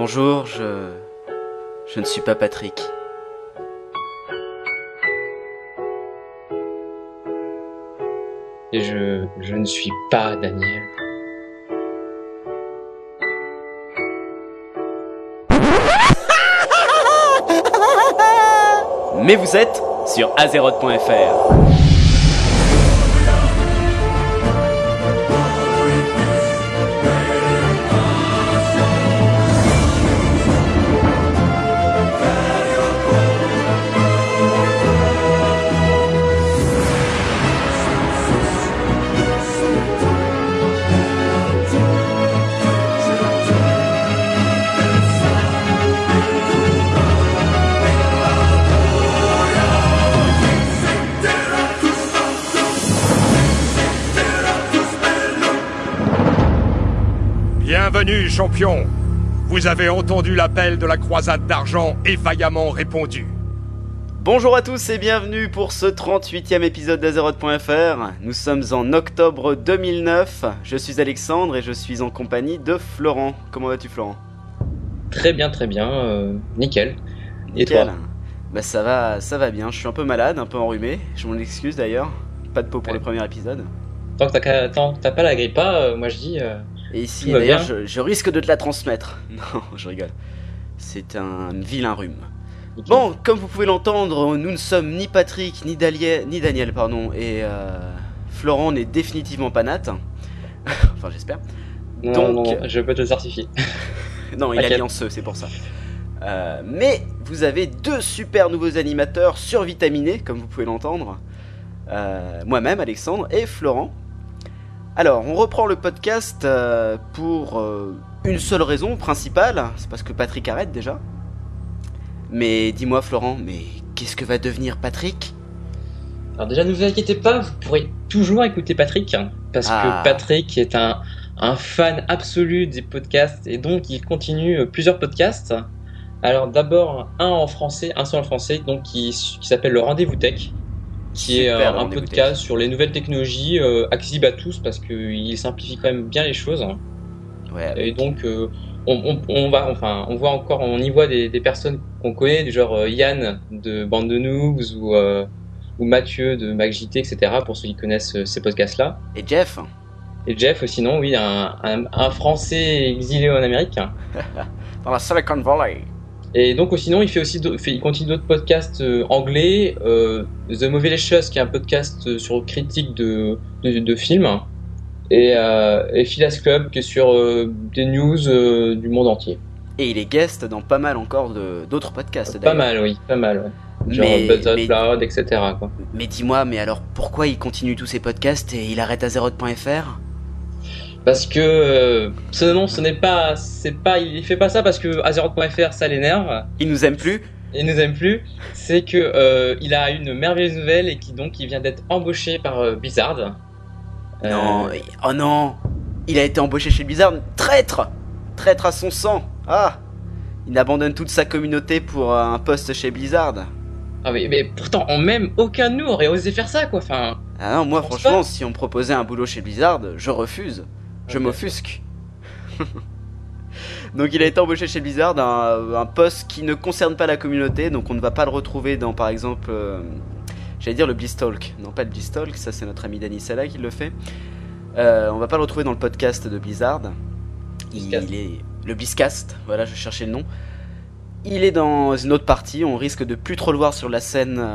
Bonjour, je ne suis pas Patrick. Et je ne suis pas Daniel. Mais vous êtes sur Azeroth.fr. Bienvenue, champion. Vous avez entendu l'appel de la croisade d'argent et vaillamment répondu. Bonjour à tous et bienvenue pour ce 38e épisode d'Azeroth.fr. Nous sommes en octobre 2009. Je suis Alexandre et je suis en compagnie de Florent. Comment vas-tu, Florent ? Très bien, nickel. Et nickel. Toi ? Bah ça va bien. Je suis un peu malade, un peu enrhumé. Je m'en excuse d'ailleurs. Pas de peau pour le premier épisode. Tant que t'as pas la grippe, moi je dis... Et ici, d'ailleurs, je risque de te la transmettre. Non, je rigole. C'est un vilain rhume. Okay. Bon, comme vous pouvez l'entendre, nous ne sommes ni Patrick, ni Daniel, pardon, et Florent n'est définitivement pas Nat. Enfin, j'espère. Non, non, je peux te le certifier. Non, il a dit en ce, c'est pour ça. Mais vous avez deux super nouveaux animateurs survitaminés, comme vous pouvez l'entendre. Moi-même, Alexandre, et Florent. Alors, on reprend le podcast pour une seule raison principale, c'est parce que Patrick arrête déjà. Mais dis-moi Florent, mais qu'est-ce que va devenir Patrick ? Alors déjà, ne vous inquiétez pas, vous pourrez toujours écouter Patrick, parce que Patrick est un fan absolu des podcasts, et donc il continue plusieurs podcasts. Alors d'abord, un seul en français, donc qui s'appelle Le Rendez-vous Tech. Qui est un podcast sur les nouvelles technologies accessibles à tous parce qu'il simplifie quand même bien les choses. Ouais, et donc on y voit des personnes qu'on connaît, du genre Yann de Bande de Noobs ou Mathieu de MacJT, etc. pour ceux qui connaissent ces podcasts-là. Et Jeff. Sinon, oui, un Français exilé en Amérique. Dans la Silicon Valley. Et donc sinon il continue d'autres podcasts anglais, The Movie Les Choses qui est un podcast sur critique de films et Phileas Club qui est sur des news du monde entier. Et il est guest dans pas mal encore d'autres podcasts d'ailleurs. Pas mal, oui. Genre Buzzard Cloud, etc. quoi. Mais dis-moi, mais alors pourquoi il continue tous ces podcasts et il arrête Azeroth.fr ? Parce que il fait pas ça parce que Azeroth.fr ça l'énerve. Il nous aime plus. C'est que il a une merveilleuse nouvelle et qui vient d'être embauché par Blizzard. Non, oh non, il a été embauché chez Blizzard, traître à son sang. Ah, il abandonne toute sa communauté pour un poste chez Blizzard. Ah oui, mais pourtant aucun de nous aurait osé faire ça quoi. Enfin. Ah non, moi franchement, si on me proposait un boulot chez Blizzard, je refuse. Je m'offusque. Donc il a été embauché chez Blizzard, un poste qui ne concerne pas la communauté, donc on ne va pas le retrouver dans, par exemple, le BlizzTalk. Non, pas le BlizzTalk, ça c'est notre ami Dany Sala qui le fait. On va pas le retrouver dans le podcast de Blizzard. Il est le BlizzCast, voilà, je cherchais le nom. Il est dans une autre partie, on risque de plus trop le voir sur la scène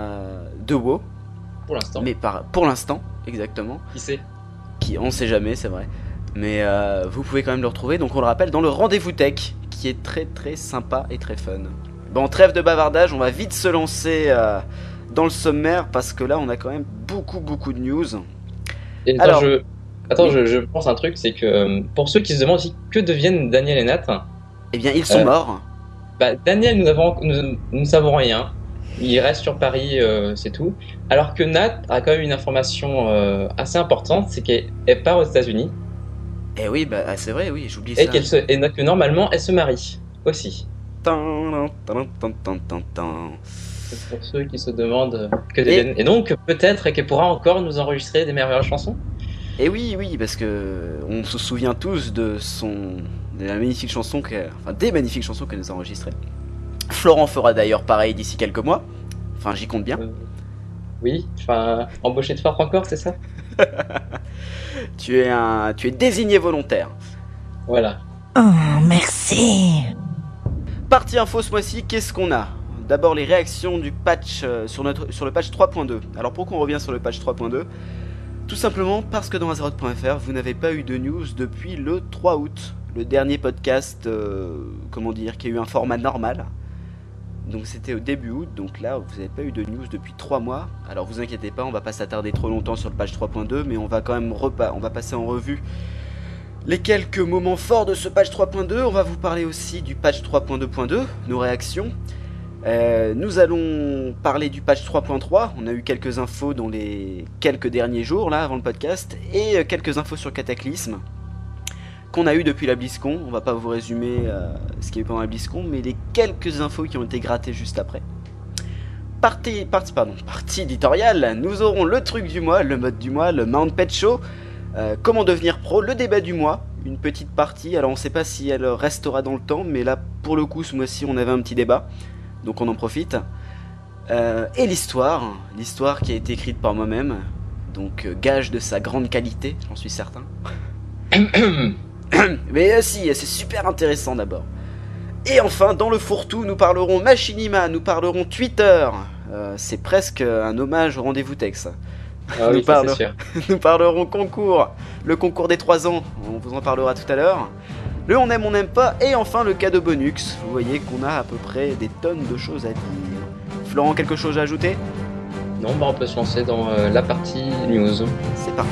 de WoW. Pour l'instant. Mais pour l'instant, exactement. Qui sait ? On sait jamais, c'est vrai. Mais vous pouvez quand même le retrouver, donc on le rappelle, dans le Rendez-vous Tech, qui est très très sympa et très fun. Bon, trêve de bavardage, on va vite se lancer dans le sommaire, parce que là on a quand même beaucoup de news. Et alors, je pense un truc, c'est que pour ceux qui se demandent aussi que deviennent Daniel et Nat, eh bien ils sont morts. Bah, Daniel, nous ne savons rien, il reste sur Paris, c'est tout. Alors que Nat a quand même une information assez importante, c'est qu'elle part aux États-Unis. Eh oui, c'est vrai, oui, j'oublie ça. Et que normalement, elle se marie, aussi. Pour ceux qui se demandent que deviennent... Et donc, peut-être qu'elle pourra encore nous enregistrer des merveilleuses chansons. Eh oui, parce que on se souvient tous de son de la magnifique chanson qu'elle, enfin des magnifiques chansons qu'elle nous a enregistrées. Florent fera d'ailleurs pareil d'ici quelques mois. Enfin, j'y compte bien. Oui, enfin, embauché de Fort encore, c'est ça? Tu es désigné volontaire. Voilà. Oh, merci. Partie info ce mois-ci, qu'est-ce qu'on a? D'abord les réactions du patch sur le patch 3.2. Alors pourquoi on revient sur le patch 3.2? Tout simplement parce que dans Azeroth.fr, vous n'avez pas eu de news depuis le 3 août. Le dernier podcast, qui a eu un format normal. Donc c'était au début août, donc là vous n'avez pas eu de news depuis 3 mois. Alors vous inquiétez pas, on va pas s'attarder trop longtemps sur le patch 3.2, mais on va quand même passer en revue les quelques moments forts de ce patch 3.2. On va vous parler aussi du patch 3.2.2, nos réactions. Nous allons parler du patch 3.3, on a eu quelques infos dans les quelques derniers jours là avant le podcast, et quelques infos sur Cataclysm qu'on a eu depuis la BlizzCon. On va pas vous résumer ce qu'il y a eu pendant la BlizzCon, mais les quelques infos qui ont été grattées juste après. Partie éditoriale, nous aurons le truc du mois, le mode du mois, le Mount Pet Show, comment devenir pro, le débat du mois, une petite partie, alors on sait pas si elle restera dans le temps, mais là pour le coup ce mois-ci on avait un petit débat. Donc on en profite. Et l'histoire qui a été écrite par moi-même, donc gage de sa grande qualité, j'en suis certain. Mais si, c'est super intéressant d'abord. Et enfin, dans le fourre-tout, nous parlerons Machinima, nous parlerons Twitter. C'est presque un hommage au rendez-vous texte. Ah oui, nous parlerons concours, le concours des 3 ans, on vous en parlera tout à l'heure. Le on aime, on n'aime pas, et enfin le cadeau bonus. Vous voyez qu'on a à peu près des tonnes de choses à dire. Florent, quelque chose à ajouter? Non, bah on peut se lancer dans la partie news. C'est parti.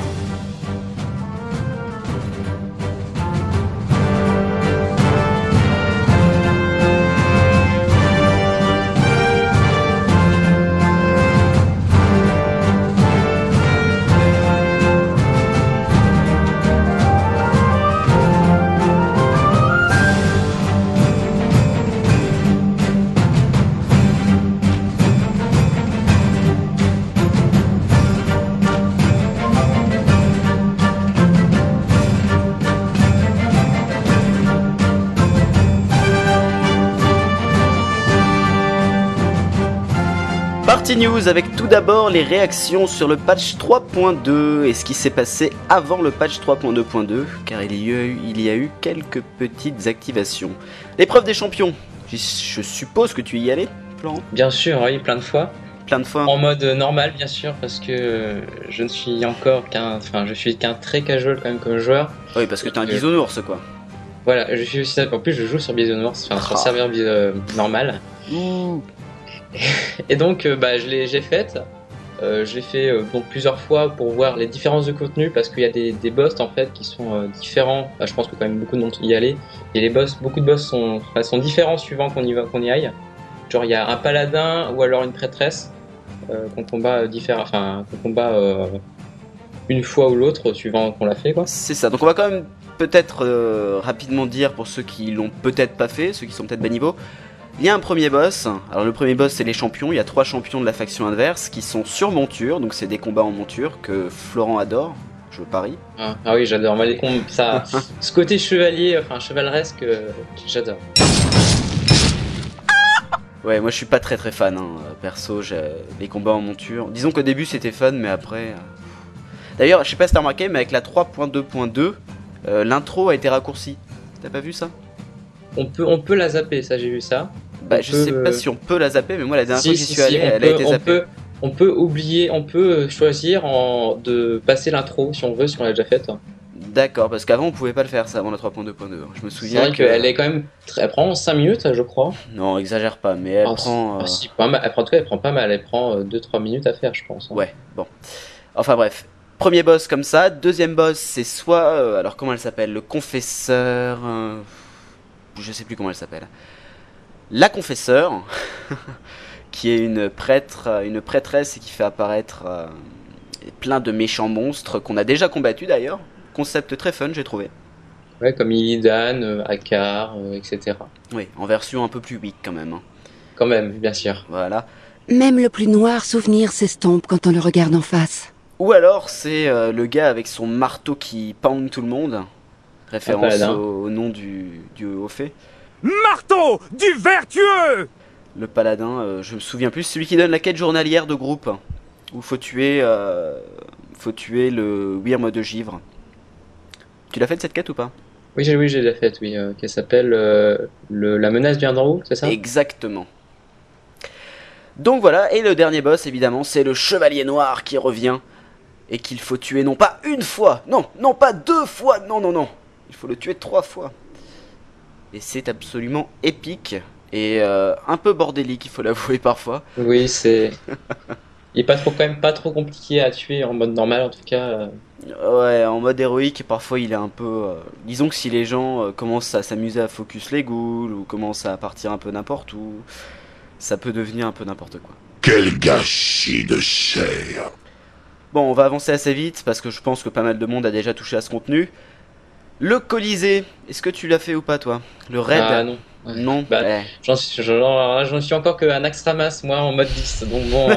News avec tout d'abord les réactions sur le patch 3.2 et ce qui s'est passé avant le patch 3.2.2, car il y a eu quelques petites activations. L'épreuve des champions, je suppose que tu y allais, Florent? Bien sûr, oui, plein de fois. En mode normal, bien sûr, parce que je suis qu'un très casual quand même comme joueur. Oui, parce que t'es un bisounours, quoi. Voilà, je suis aussi. En plus, je joue sur bisounours, sur serveur normal. Et donc je l'ai fait plusieurs fois pour voir les différences de contenu, parce qu'il y a des boss en fait qui sont différents. Bah, je pense que quand même beaucoup de monde y allait, et les boss, beaucoup de boss sont différents suivant qu'on y aille. Genre il y a un paladin ou alors une prêtresse qu'on combat une fois ou l'autre suivant qu'on l'a fait, quoi. C'est ça, donc on va quand même peut-être rapidement dire pour ceux qui l'ont peut-être pas fait, ceux qui sont peut-être bas niveau. Il y a un premier boss, alors le premier boss c'est les champions, il y a 3 champions de la faction adverse qui sont sur monture, donc c'est des combats en monture que Florent adore, je parie. Ah oui, j'adore, moi les combats, ça, ce côté chevalier, enfin chevaleresque, j'adore. Ouais, moi je suis pas très très fan, perso, les combats en monture, disons qu'au début c'était fun, mais après... D'ailleurs, je sais pas si t'as remarqué, mais avec la 3.2.2, l'intro a été raccourcie, t'as pas vu ça? On peut la zapper, ça j'ai vu ça. Bah on sais pas si on peut la zapper, mais moi la dernière fois que j'y suis allé, elle a été zappée. On peut choisir de passer l'intro si on veut, si on l'a déjà faite. D'accord, parce qu'avant on pouvait pas le faire ça, avant la 3.2.2. Je me souviens. C'est vrai qu'elle est quand même elle prend 5 minutes, je crois. Non, exagère pas, mais elle prend. Si, pas mal. En tout cas, elle prend pas mal, elle prend 2-3 minutes à faire, je pense. Ouais, bon. Enfin bref. Premier boss comme ça, deuxième boss, c'est soit. Alors comment elle s'appelle? Le confesseur. Je sais plus comment elle s'appelle. La confesseure, qui est une prêtresse et qui fait apparaître plein de méchants monstres qu'on a déjà combattus d'ailleurs. Concept très fun, j'ai trouvé. Ouais, comme Illidan, Akkar, etc. Oui, en version un peu plus weak quand même. Hein. Quand même, bien sûr. Voilà. Même le plus noir souvenir s'estompe quand on le regarde en face. Ou alors c'est le gars avec son marteau qui pound tout le monde. référence au nom du haut fait. Marteau du vertueux. Le paladin, je me souviens plus, celui qui donne la quête journalière de groupe, où faut tuer le wyrm de givre. Tu l'as faite cette quête ou pas? Oui, j'ai la faite, oui, qui s'appelle la menace du d'en haut, c'est ça? Exactement. Donc voilà, et le dernier boss, évidemment, c'est le chevalier noir qui revient, et qu'il faut tuer non pas une fois, non pas deux fois, non, il faut le tuer 3 fois. Et c'est absolument épique. Et un peu bordélique, il faut l'avouer parfois. Oui, c'est... il est quand même pas trop compliqué à tuer en mode normal en tout cas. Ouais, en mode héroïque, parfois il est un peu... Disons que si les gens commencent à s'amuser à focus les ghouls, ou commencent à partir un peu n'importe où, ça peut devenir un peu n'importe quoi. Quel gâchis de chair. Bon, on va avancer assez vite, parce que je pense que pas mal de monde a déjà touché à ce contenu. Le Colisée, est-ce que tu l'as fait ou pas toi? Le raid? Ah non. Ouais. Non, bah, ouais. J'en suis encore qu'un Axramas, moi, en mode 10, donc bon,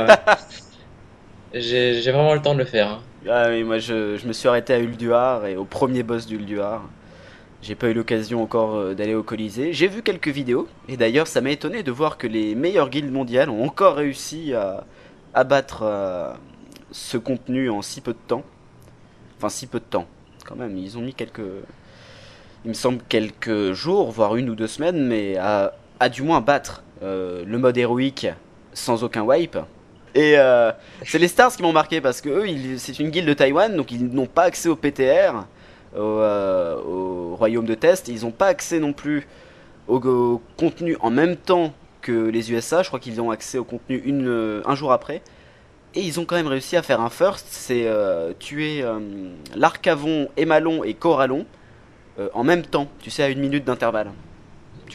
j'ai vraiment le temps de le faire. Hein. Ah oui, moi je me suis arrêté à Ulduar et au premier boss d'Ulduar. J'ai pas eu l'occasion encore d'aller au Colisée. J'ai vu quelques vidéos, et d'ailleurs ça m'a étonné de voir que les meilleures guildes mondiales ont encore réussi à abattre ce contenu en si peu de temps. Enfin, si peu de temps, quand même, ils ont mis il me semble quelques jours, voire 1 ou 2 semaines, mais à du moins battre le mode héroïque sans aucun wipe. Et c'est les Stars qui m'ont marqué, parce que eux, c'est une guilde de Taïwan, donc ils n'ont pas accès au PTR, au royaume de test. Ils n'ont pas accès non plus au contenu en même temps que les USA. Je crois qu'ils ont accès au contenu un jour après. Et ils ont quand même réussi à faire un first, c'est tuer l'Arcavon, Émalon et Koralon. En même temps, tu sais, à 1 minute d'intervalle.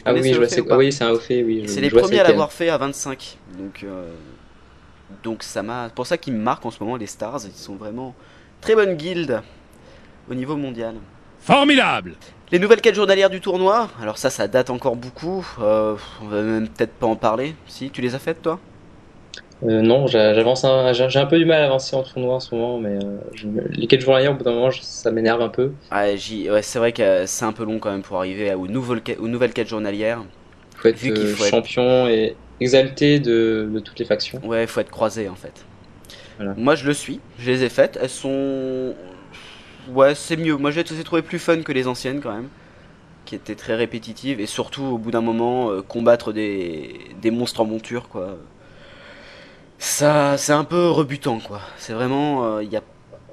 Ah oui, oui, c'est un Ophé, oui. C'est les premiers à l'avoir fait à 25. Donc ça m'a... pour ça qu'ils me marquent en ce moment, les Stars. Ils sont vraiment très bonne guilde au niveau mondial. Formidable. Les nouvelles quêtes journalières du tournoi. Alors ça date encore beaucoup. On va même peut-être pas en parler. Si, tu les as faites, toi? Non, j'avance. J'ai un peu du mal à avancer en tournoi en ce moment, mais les quêtes journalières, au bout d'un moment, ça m'énerve un peu. Ah, ouais, c'est vrai que c'est un peu long quand même pour arriver aux nouvelles quêtes journalières. Faut être champion et exalté de toutes les factions. Ouais, faut être croisé en fait. Voilà. Moi, je le suis. Je les ai faites. Elles sont... Ouais, c'est mieux. Moi, je les ai trouvées plus fun que les anciennes quand même, qui étaient très répétitives, et surtout au bout d'un moment, combattre des monstres en monture, quoi. Ça, c'est un peu rebutant, quoi. C'est vraiment,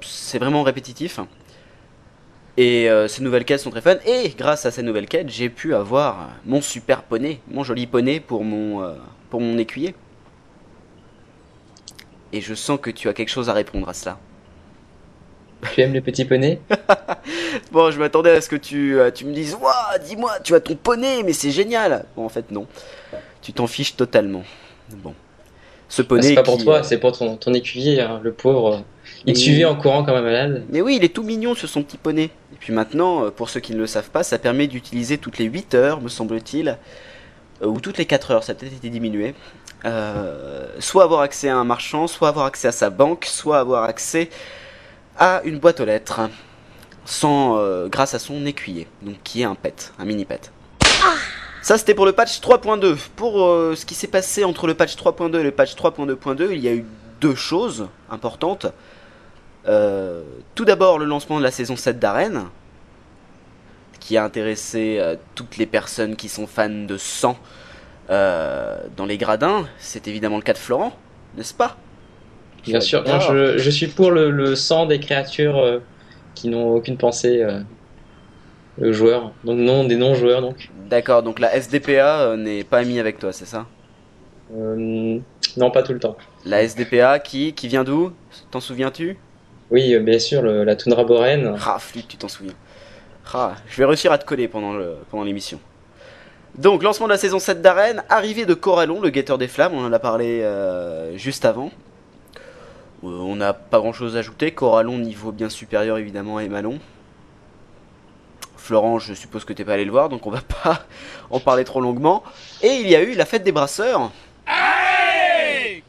c'est vraiment répétitif. Et ces nouvelles quêtes sont très fun. Et grâce à ces nouvelles quêtes, j'ai pu avoir mon super poney, mon joli poney pour mon écuyer. Et je sens que tu as quelque chose à répondre à cela. Tu aimes le petit poney? Bon, je m'attendais à ce que tu me dises « Waouh, dis-moi, tu as ton poney, mais c'est génial !» Bon, en fait, non. Tu t'en fiches totalement. Bon. Ce poney, c'est pas pour toi, c'est pour ton écuyer, hein, le pauvre. Il te suivait en courant comme un malade. Mais oui, il est tout mignon sur son petit poney. Et puis maintenant, pour ceux qui ne le savent pas, ça permet d'utiliser toutes les 8 heures, me semble-t-il, ou toutes les 4 heures, ça a peut-être été diminué. Soit avoir accès à un marchand, soit avoir accès à sa banque, soit avoir accès à une boîte aux lettres, grâce à son écuyer, donc qui est un pet, un mini-pet. Ah! Ça, c'était pour le patch 3.2. Pour ce qui s'est passé entre le patch 3.2 et le patch 3.2.2, il y a eu 2 choses importantes. Tout d'abord, le lancement de la saison 7 d'Arène, qui a intéressé toutes les personnes qui sont fans de sang dans les gradins. C'est évidemment le cas de Florent, n'est-ce pas? Bien sûr, non, je suis pour le sang des créatures qui n'ont aucune pensée... joueurs, donc non, des non-joueurs donc. D'accord, donc la SDPA n'est pas amie avec toi, c'est ça? Non, pas tout le temps. La SDPA qui vient d'où? T'en souviens-tu? Oui, bien sûr, la toundra boréenne. Ah, flip, tu t'en souviens. Ah, je vais réussir à te coller pendant l'émission. Donc, lancement de la saison 7 d'Arène, arrivée de Koralon, le guetteur des flammes, on en a parlé juste avant. On n'a pas grand-chose à ajouter, Koralon niveau bien supérieur évidemment à Émalon. Florent, je suppose que t'es pas allé le voir, donc on va pas en parler trop longuement. Et il y a eu la fête des brasseurs. Allez,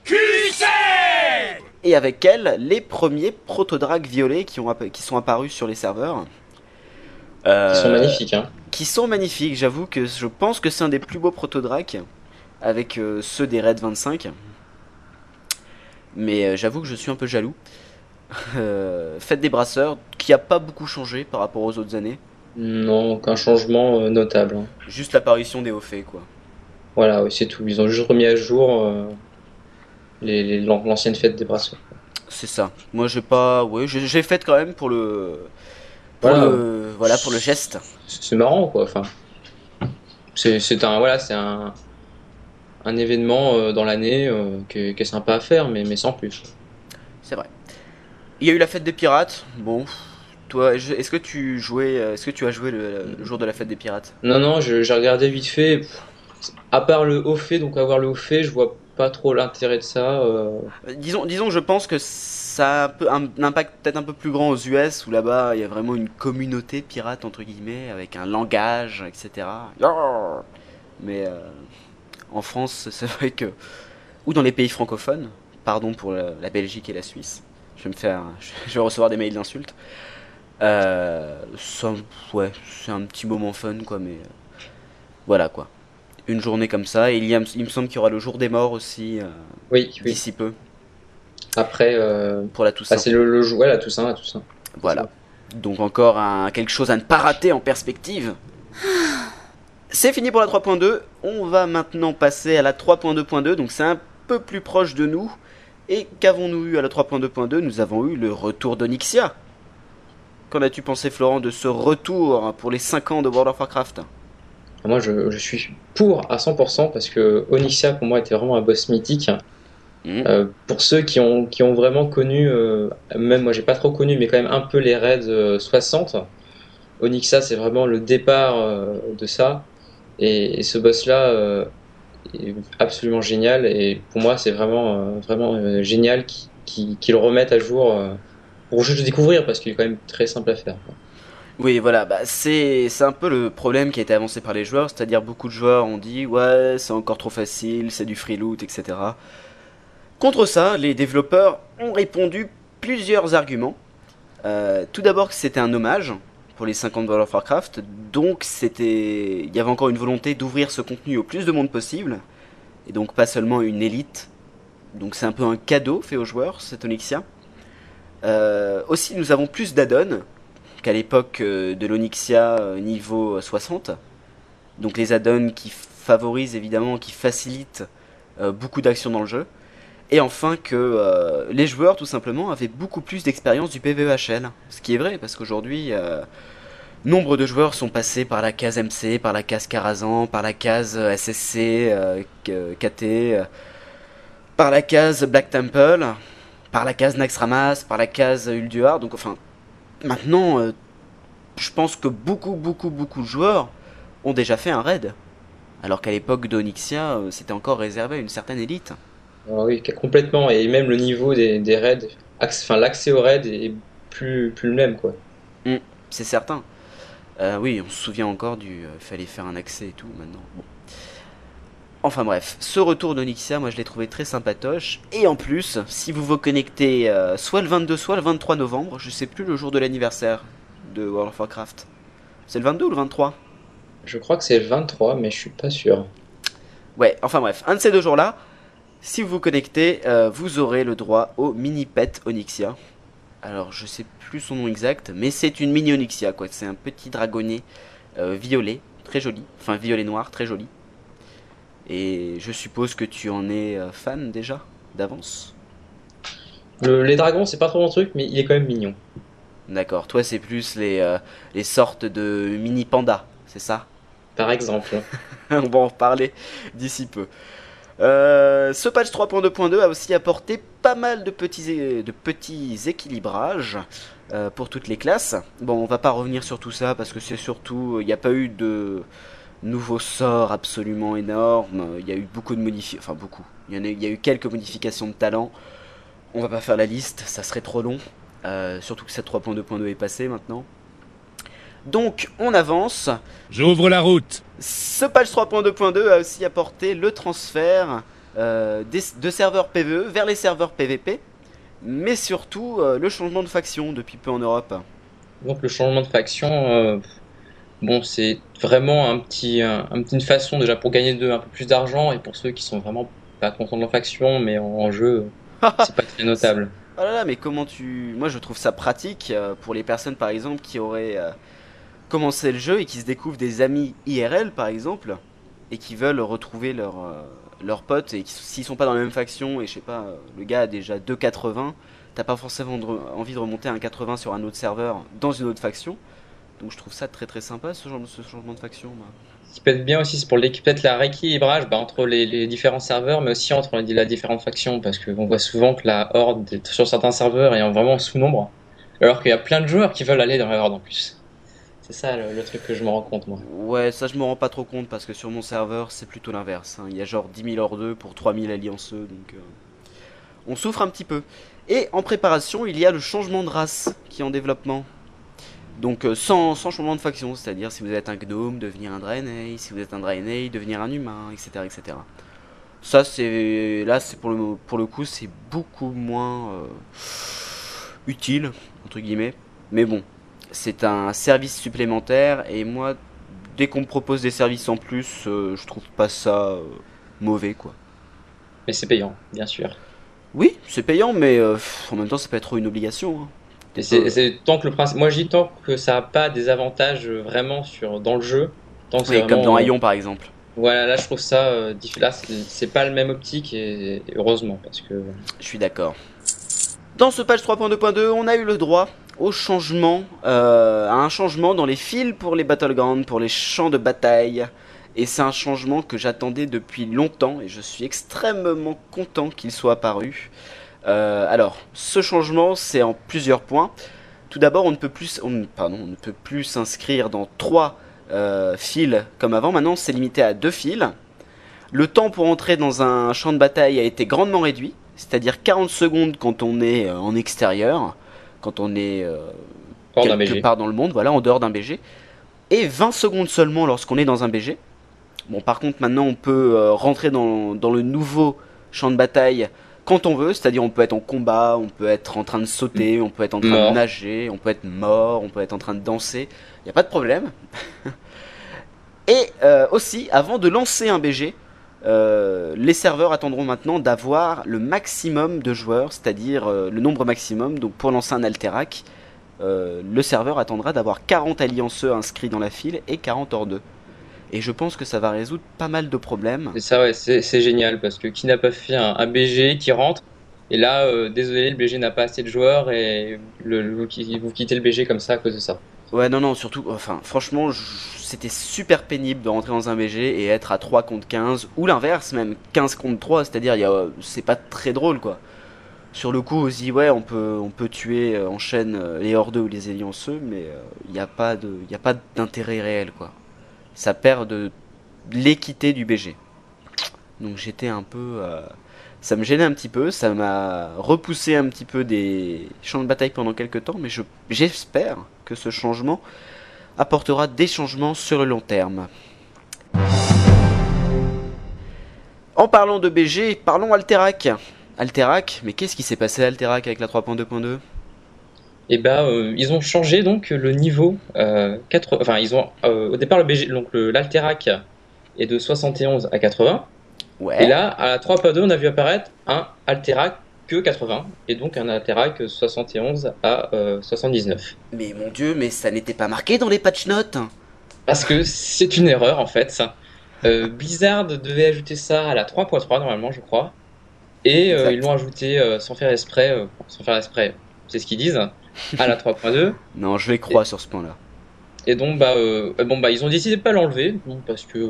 et avec elle, les premiers protodrags violets qui sont apparus sur les serveurs. Qui sont magnifiques, hein. Qui sont magnifiques, j'avoue que je pense que c'est un des plus beaux proto-dracs avec ceux des Raid 25. Mais j'avoue que je suis un peu jaloux. Fête des brasseurs, qui a pas beaucoup changé par rapport aux autres années. Non, aucun changement notable. Juste l'apparition des hauts faits, quoi. Voilà, oui, c'est tout. Ils ont juste remis à jour l'ancienne fête des brasseurs. C'est ça. Moi, j'ai pas. Ouais, j'ai fait quand même pour le. Voilà pour le geste. C'est marrant, quoi. Enfin, c'est un événement dans l'année qui est sympa à faire, mais sans plus. C'est vrai. Il y a eu la fête des pirates. Bon, toi, est-ce que tu as joué le jour de la fête des pirates? Non, j'ai regardé vite fait. À part le haut fait, donc avoir le haut fait, je vois pas trop l'intérêt de ça. Disons, je pense que ça a un impact peut-être un peu plus grand aux US, où là-bas il y a vraiment une communauté pirate entre guillemets, avec un langage, etc. Mais en France, c'est vrai que, ou dans les pays francophones, pardon pour la Belgique et la Suisse, je vais recevoir des mails d'insultes. Ouais, c'est un petit moment fun, quoi, mais voilà, quoi. Une journée comme ça, et il me semble qu'il y aura le jour des morts aussi, oui. D'ici peu. Après, pour la Toussaint. C'est le jour, ouais, la Toussaint. Voilà. Donc encore quelque chose à ne pas rater en perspective. C'est fini pour la 3.2. On va maintenant passer à la 3.2.2, donc c'est un peu plus proche de nous. Et qu'avons-nous eu à la 3.2.2 ? Nous avons eu le retour d'Onyxia. Qu'en as-tu pensé, Florent, de ce retour pour les 5 ans de World of Warcraft ? Moi, je suis pour à 100% parce que Onyxia, pour moi, était vraiment un boss mythique. Pour ceux qui ont vraiment connu, même moi, j'ai pas trop connu, mais quand même un peu les raids 60, Onyxia, c'est vraiment le départ de ça. Et ce boss-là est absolument génial. Et pour moi, c'est vraiment génial qu'ils le remettent à jour pour juste le découvrir parce qu'il est quand même très simple à faire, quoi. Oui, voilà, bah, c'est un peu le problème qui a été avancé par les joueurs, c'est-à-dire beaucoup de joueurs ont dit « Ouais, c'est encore trop facile, c'est du free loot, etc. » Contre ça, les développeurs ont répondu plusieurs arguments. Tout d'abord que c'était un hommage pour les 50 World of Warcraft, donc il y avait encore une volonté d'ouvrir ce contenu au plus de monde possible, et donc pas seulement une élite. Donc c'est un peu un cadeau fait aux joueurs, cette Onyxia. Aussi, nous avons plus d'add-ons qu'à l'époque de l'Onyxia niveau 60. Donc les add-ons qui favorisent évidemment, qui facilitent beaucoup d'actions dans le jeu. Et enfin que les joueurs tout simplement avaient beaucoup plus d'expérience du PvEHL. Ce qui est vrai parce qu'aujourd'hui, nombre de joueurs sont passés par la case MC, par la case Karazhan, par la case SSC, KT, par la case Black Temple, par la case Naxxramas, par la case Ulduar. Donc enfin... Maintenant, je pense que beaucoup de joueurs ont déjà fait un raid. Alors qu'à l'époque d'Onyxia, c'était encore réservé à une certaine élite. Alors oui, complètement. Et même le niveau des raids, l'accès aux raids est plus le même, quoi. C'est certain. Oui, on se souvient encore du fallait faire un accès et tout maintenant. Bon. Enfin bref, ce retour d'Onyxia, moi je l'ai trouvé très sympatoche. Et en plus, si vous vous connectez soit le 22, soit le 23 novembre, je sais plus le jour de l'anniversaire de World of Warcraft. C'est le 22 ou le 23 ? Je crois que c'est le 23, mais je suis pas sûr. Ouais, enfin bref, un de ces deux jours-là, si vous vous connectez, vous aurez le droit au mini-pet Onyxia. Alors je sais plus son nom exact, mais c'est une mini Onyxia, quoi. C'est un petit dragonnier violet, très joli. Enfin, violet noir, très joli. Et je suppose que tu en es fan déjà, d'avance. Les dragons, c'est pas trop mon truc, mais il est quand même mignon. D'accord, toi c'est plus les sortes de mini pandas, c'est ça ? Par exemple. On va en reparler d'ici peu. Ce patch 3.2.2 a aussi apporté pas mal de petits équilibrages pour toutes les classes. Bon, on va pas revenir sur tout ça, parce que c'est surtout... Il n'y a pas eu de... Nouveau sort absolument énorme. Il y a eu beaucoup de modifications. Enfin, beaucoup. Il y a eu quelques modifications de talent. On va pas faire la liste, ça serait trop long. Surtout que cette 3.2.2 est passée maintenant. Donc, on avance. J'ouvre la route. Ce patch 3.2.2 a aussi apporté le transfert de serveurs PvE vers les serveurs PvP. Mais surtout, le changement de faction depuis peu en Europe. Donc, le changement de faction. Bon, c'est vraiment une façon déjà pour gagner un peu plus d'argent, et pour ceux qui sont vraiment pas contents de leur faction, mais en jeu, c'est pas très notable. Oh là là, mais comment tu... Moi, je trouve ça pratique pour les personnes, par exemple, qui auraient commencé le jeu et qui se découvrent des amis IRL, par exemple, et qui veulent retrouver leurs potes, et s'ils sont pas dans la même faction, et je sais pas, le gars a déjà 2,80, t'as pas forcément envie de remonter à 1,80 sur un autre serveur dans une autre faction. Donc je trouve ça très très sympa, ce changement de faction. Ce qui peut être bien aussi, c'est pour peut-être la rééquilibrage entre les différents serveurs, mais aussi entre les différentes factions, parce qu'on voit souvent que la horde est sur certains serveurs et en vraiment sous-nombre, alors qu'il y a plein de joueurs qui veulent aller dans la horde en plus. C'est ça le truc que je me rends compte, moi. Ouais, ça je me rends pas trop compte, parce que sur mon serveur, c'est plutôt l'inverse, hein. Il y a genre 10 000 hordeux pour 3 000 allianceux, donc on souffre un petit peu. Et en préparation, il y a le changement de race qui est en développement. Donc sans changement de faction, c'est-à-dire si vous êtes un gnome, devenir un draenei, si vous êtes un draenei, devenir un humain, etc. etc. Ça, c'est là, c'est pour le coup, c'est beaucoup moins utile, entre guillemets. Mais bon, c'est un service supplémentaire, et moi, dès qu'on me propose des services en plus, je trouve pas ça mauvais, quoi. Mais c'est payant, bien sûr. Oui, c'est payant, mais en même temps, ça peut être une obligation, hein. Et c'est tant que le principe. Moi, je dis tant que ça n'a pas des avantages vraiment dans le jeu. Tant que oui, comme dans Aion par exemple. Voilà, là je trouve ça là, c'est pas le même optique, et heureusement, parce que. Je suis d'accord. Dans ce patch 3.2.2, on a eu le droit au changement, à un changement dans les fils pour les battlegrounds, pour les champs de bataille. Et c'est un changement que j'attendais depuis longtemps, et je suis extrêmement content qu'il soit apparu. Alors, ce changement, c'est en plusieurs points. Tout d'abord, on ne peut plus s'inscrire dans 3 files comme avant. Maintenant, c'est limité à 2 files. Le temps pour entrer dans un champ de bataille a été grandement réduit, c'est-à-dire 40 secondes quand on est en extérieur, quand on est quelque part dans le monde, voilà, en dehors d'un BG, et 20 secondes seulement lorsqu'on est dans un BG. Bon, par contre, maintenant, on peut rentrer dans le nouveau champ de bataille quand on veut, c'est-à-dire on peut être en combat, on peut être en train de sauter, on peut être en train de nager, on peut être mort, on peut être en train de danser, il n'y a pas de problème. Et aussi, avant de lancer un BG, les serveurs attendront maintenant d'avoir le maximum de joueurs, c'est-à-dire le nombre maximum. Donc pour lancer un Alterac, le serveur attendra d'avoir 40 allianceux inscrits dans la file et 40 hordeux. Et je pense que ça va résoudre pas mal de problèmes. Et ça, ouais, c'est génial, parce que qui n'a pas fait un BG qui rentre, et là, désolé, le BG n'a pas assez de joueurs, et vous quittez le BG comme ça à cause de ça. Ouais, non, surtout, enfin, franchement, c'était super pénible de rentrer dans un BG et être à 3 contre 15, ou l'inverse, même 15 contre 3, c'est-à-dire, c'est pas très drôle, quoi. Sur le coup, on se dit, ouais, on peut tuer en chaîne les hordeux ou les allianceux, mais il n'y a pas d'intérêt réel, quoi. Ça perd de l'équité du BG. Donc j'étais un peu... ça me gênait un petit peu, ça m'a repoussé un petit peu des champs de bataille pendant quelques temps, mais j'espère que ce changement apportera des changements sur le long terme. En parlant de BG, parlons Alterac. Alterac, mais qu'est-ce qui s'est passé à Alterac avec la 3.2.2 ? Et ils ont changé donc le niveau. Au départ, le BG, donc l'Alterac est de 71 à 80. Ouais. Et là, à la 3.2, on a vu apparaître un Alterac que 80, et donc un Alterac 71 à 79. Mais mon Dieu, mais ça n'était pas marqué dans les patch notes. Parce que c'est une erreur en fait. Blizzard devait ajouter ça à la 3.3 normalement, je crois, et ils l'ont ajouté sans faire exprès. C'est ce qu'ils disent. À la 3.2. Non, je les crois sur ce point-là. Et donc, ils ont décidé de pas l'enlever, parce que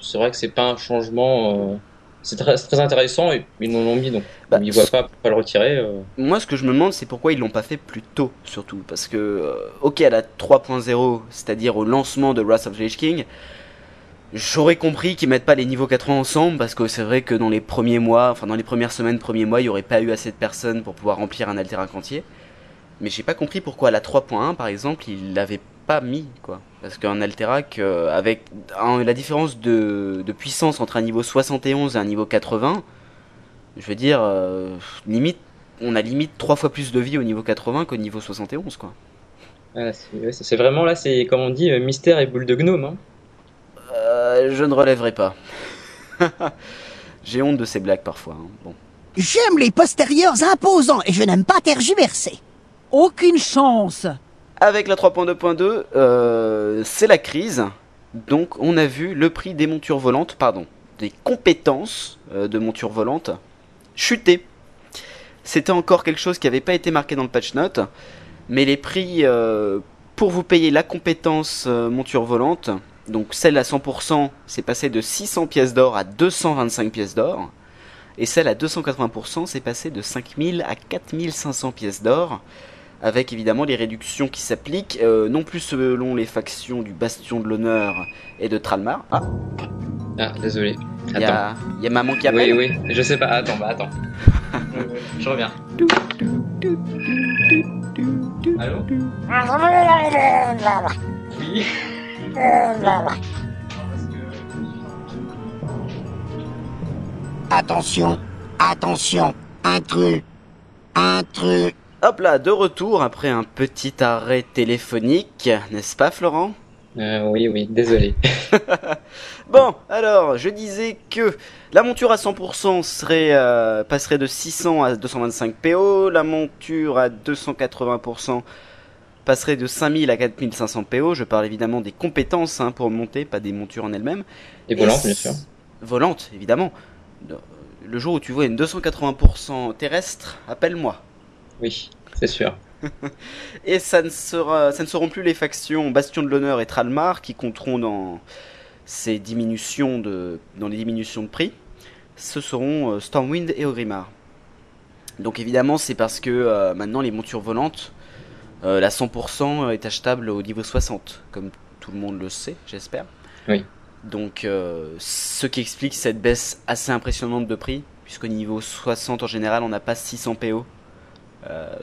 c'est vrai que c'est pas un changement. C'est très intéressant, et ils l'ont mis, donc ils voient pas pourquoi le retirer. Moi, ce que je me demande, c'est pourquoi ils l'ont pas fait plus tôt, surtout, parce que à la 3.0, c'est-à-dire au lancement de Wrath of the Lich King, j'aurais compris qu'ils mettent pas les niveaux 80 ensemble, parce que c'est vrai que dans les premiers mois, enfin dans les premières semaines, premiers mois, il y aurait pas eu assez de personnes pour pouvoir remplir un Alterac entier. Mais j'ai pas compris pourquoi à la 3.1 par exemple ils l'avaient pas mis, quoi. Parce qu'un Alterac avec la différence de puissance entre un niveau 71 et un niveau 80, je veux dire limite on a 3 fois plus de vie au niveau 80 qu'au niveau 71, quoi. Ah, c'est vraiment là, c'est comme on dit, mystère et boule de gnome. Hein. Je ne relèverai pas. J'ai honte de ces blagues parfois. Hein. Bon. J'aime les postérieurs imposants et je n'aime pas tergiverser. Aucune chance. Avec la 3.2.2, c'est la crise. Donc on a vu le prix des montures volantes, pardon, des compétences de montures volantes chuter. C'était encore quelque chose qui n'avait pas été marqué dans le patch note. Mais les prix pour vous payer la compétence monture volante, donc celle à 100%, c'est passé de 600 pièces d'or à 225 pièces d'or. Et celle à 280%, c'est passé de 5000 à 4500 pièces d'or. Avec évidemment les réductions qui s'appliquent, non plus selon les factions du Bastion de l'Honneur et de Tralmar. Ah, ah désolé. Attends. Il y a maman qui appelle. Oui, oui, je sais pas. Attends, bah attends. Je reviens. Allô? Oui. Attention, attention, intrus, intrus. Hop là, de retour après un petit arrêt téléphonique, n'est-ce pas Florent? Oui, désolé. Bon, alors, je disais que la monture à 100% passerait de 600 à 225 PO, la monture à 280% passerait de 5000 à 4500 PO, je parle évidemment des compétences hein, pour monter, pas des montures en elles-mêmes. Et volantes, bien sûr. Volantes, évidemment. Le jour où tu vois une 280% terrestre, appelle-moi. Oui, c'est sûr. Et ça ne seront plus les factions Bastion de l'Honneur et Tralmar qui compteront dans ces diminutions dans les diminutions de prix. Ce seront Stormwind et Ogrimmar. Donc évidemment, c'est parce que maintenant les montures volantes, la 100% est achetable au niveau 60, comme tout le monde le sait, j'espère. Oui. Donc ce qui explique cette baisse assez impressionnante de prix, puisqu'au niveau 60 en général, on n'a pas 600 PO.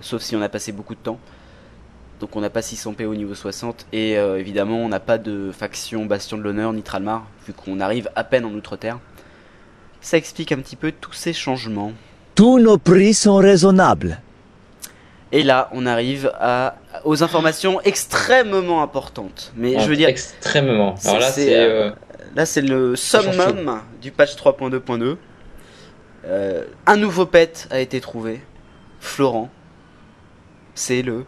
Sauf si on a passé beaucoup de temps. Donc on n'a pas 600 PO au niveau 60. Et évidemment on n'a pas de faction Bastion de l'Honneur ni Tralmar, vu qu'on arrive à peine en Outre-Terre. Ça explique un petit peu tous ces changements. Tous nos prix sont raisonnables. Et là on arrive aux informations extrêmement importantes. Mais je veux dire extrêmement. Alors là c'est le summum du patch 3.2.2. Un nouveau pet a été trouvé, Florent, c'est le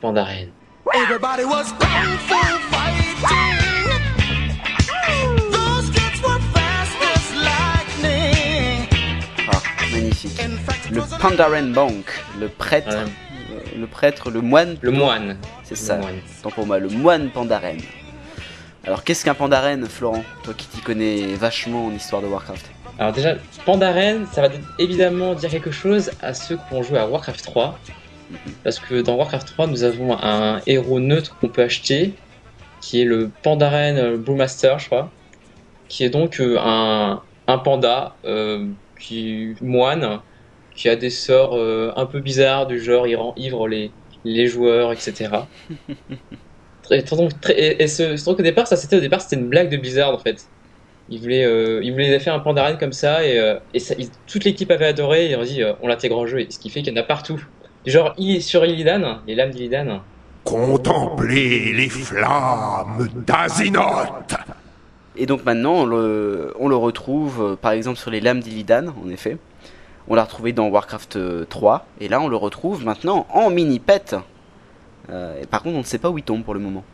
Pandaren. Ah, magnifique. Le Pandaren Bank, le prêtre, ouais. Le moine. Le moine. C'est ça, tant pour moi, le moine Pandaren. Alors qu'est-ce qu'un Pandaren, Florent, toi qui t'y connais vachement en histoire de Warcraft? Alors déjà, Pandaren, ça va évidemment dire quelque chose à ceux qui ont joué à Warcraft 3. Parce que dans Warcraft 3, nous avons un héros neutre qu'on peut acheter, qui est le Pandaren Brewmaster, je crois. Qui est donc un panda, moine, qui a des sorts un peu bizarres, du genre il rend ivre les joueurs, etc. Au départ, c'était une blague de Blizzard en fait. Il voulait faire un Pandaren comme ça et toute l'équipe avait adoré et on dit on l'intègre en jeu, et ce qui fait qu'il y en a partout. Genre sur Illidan, les lames d'Illidan. Contemplez les flammes d'Azinoth. Et donc maintenant on le retrouve par exemple sur les lames d'Illidan, en effet. On l'a retrouvé dans Warcraft 3 et là on le retrouve maintenant en mini-pet. Et par contre on ne sait pas où il tombe pour le moment.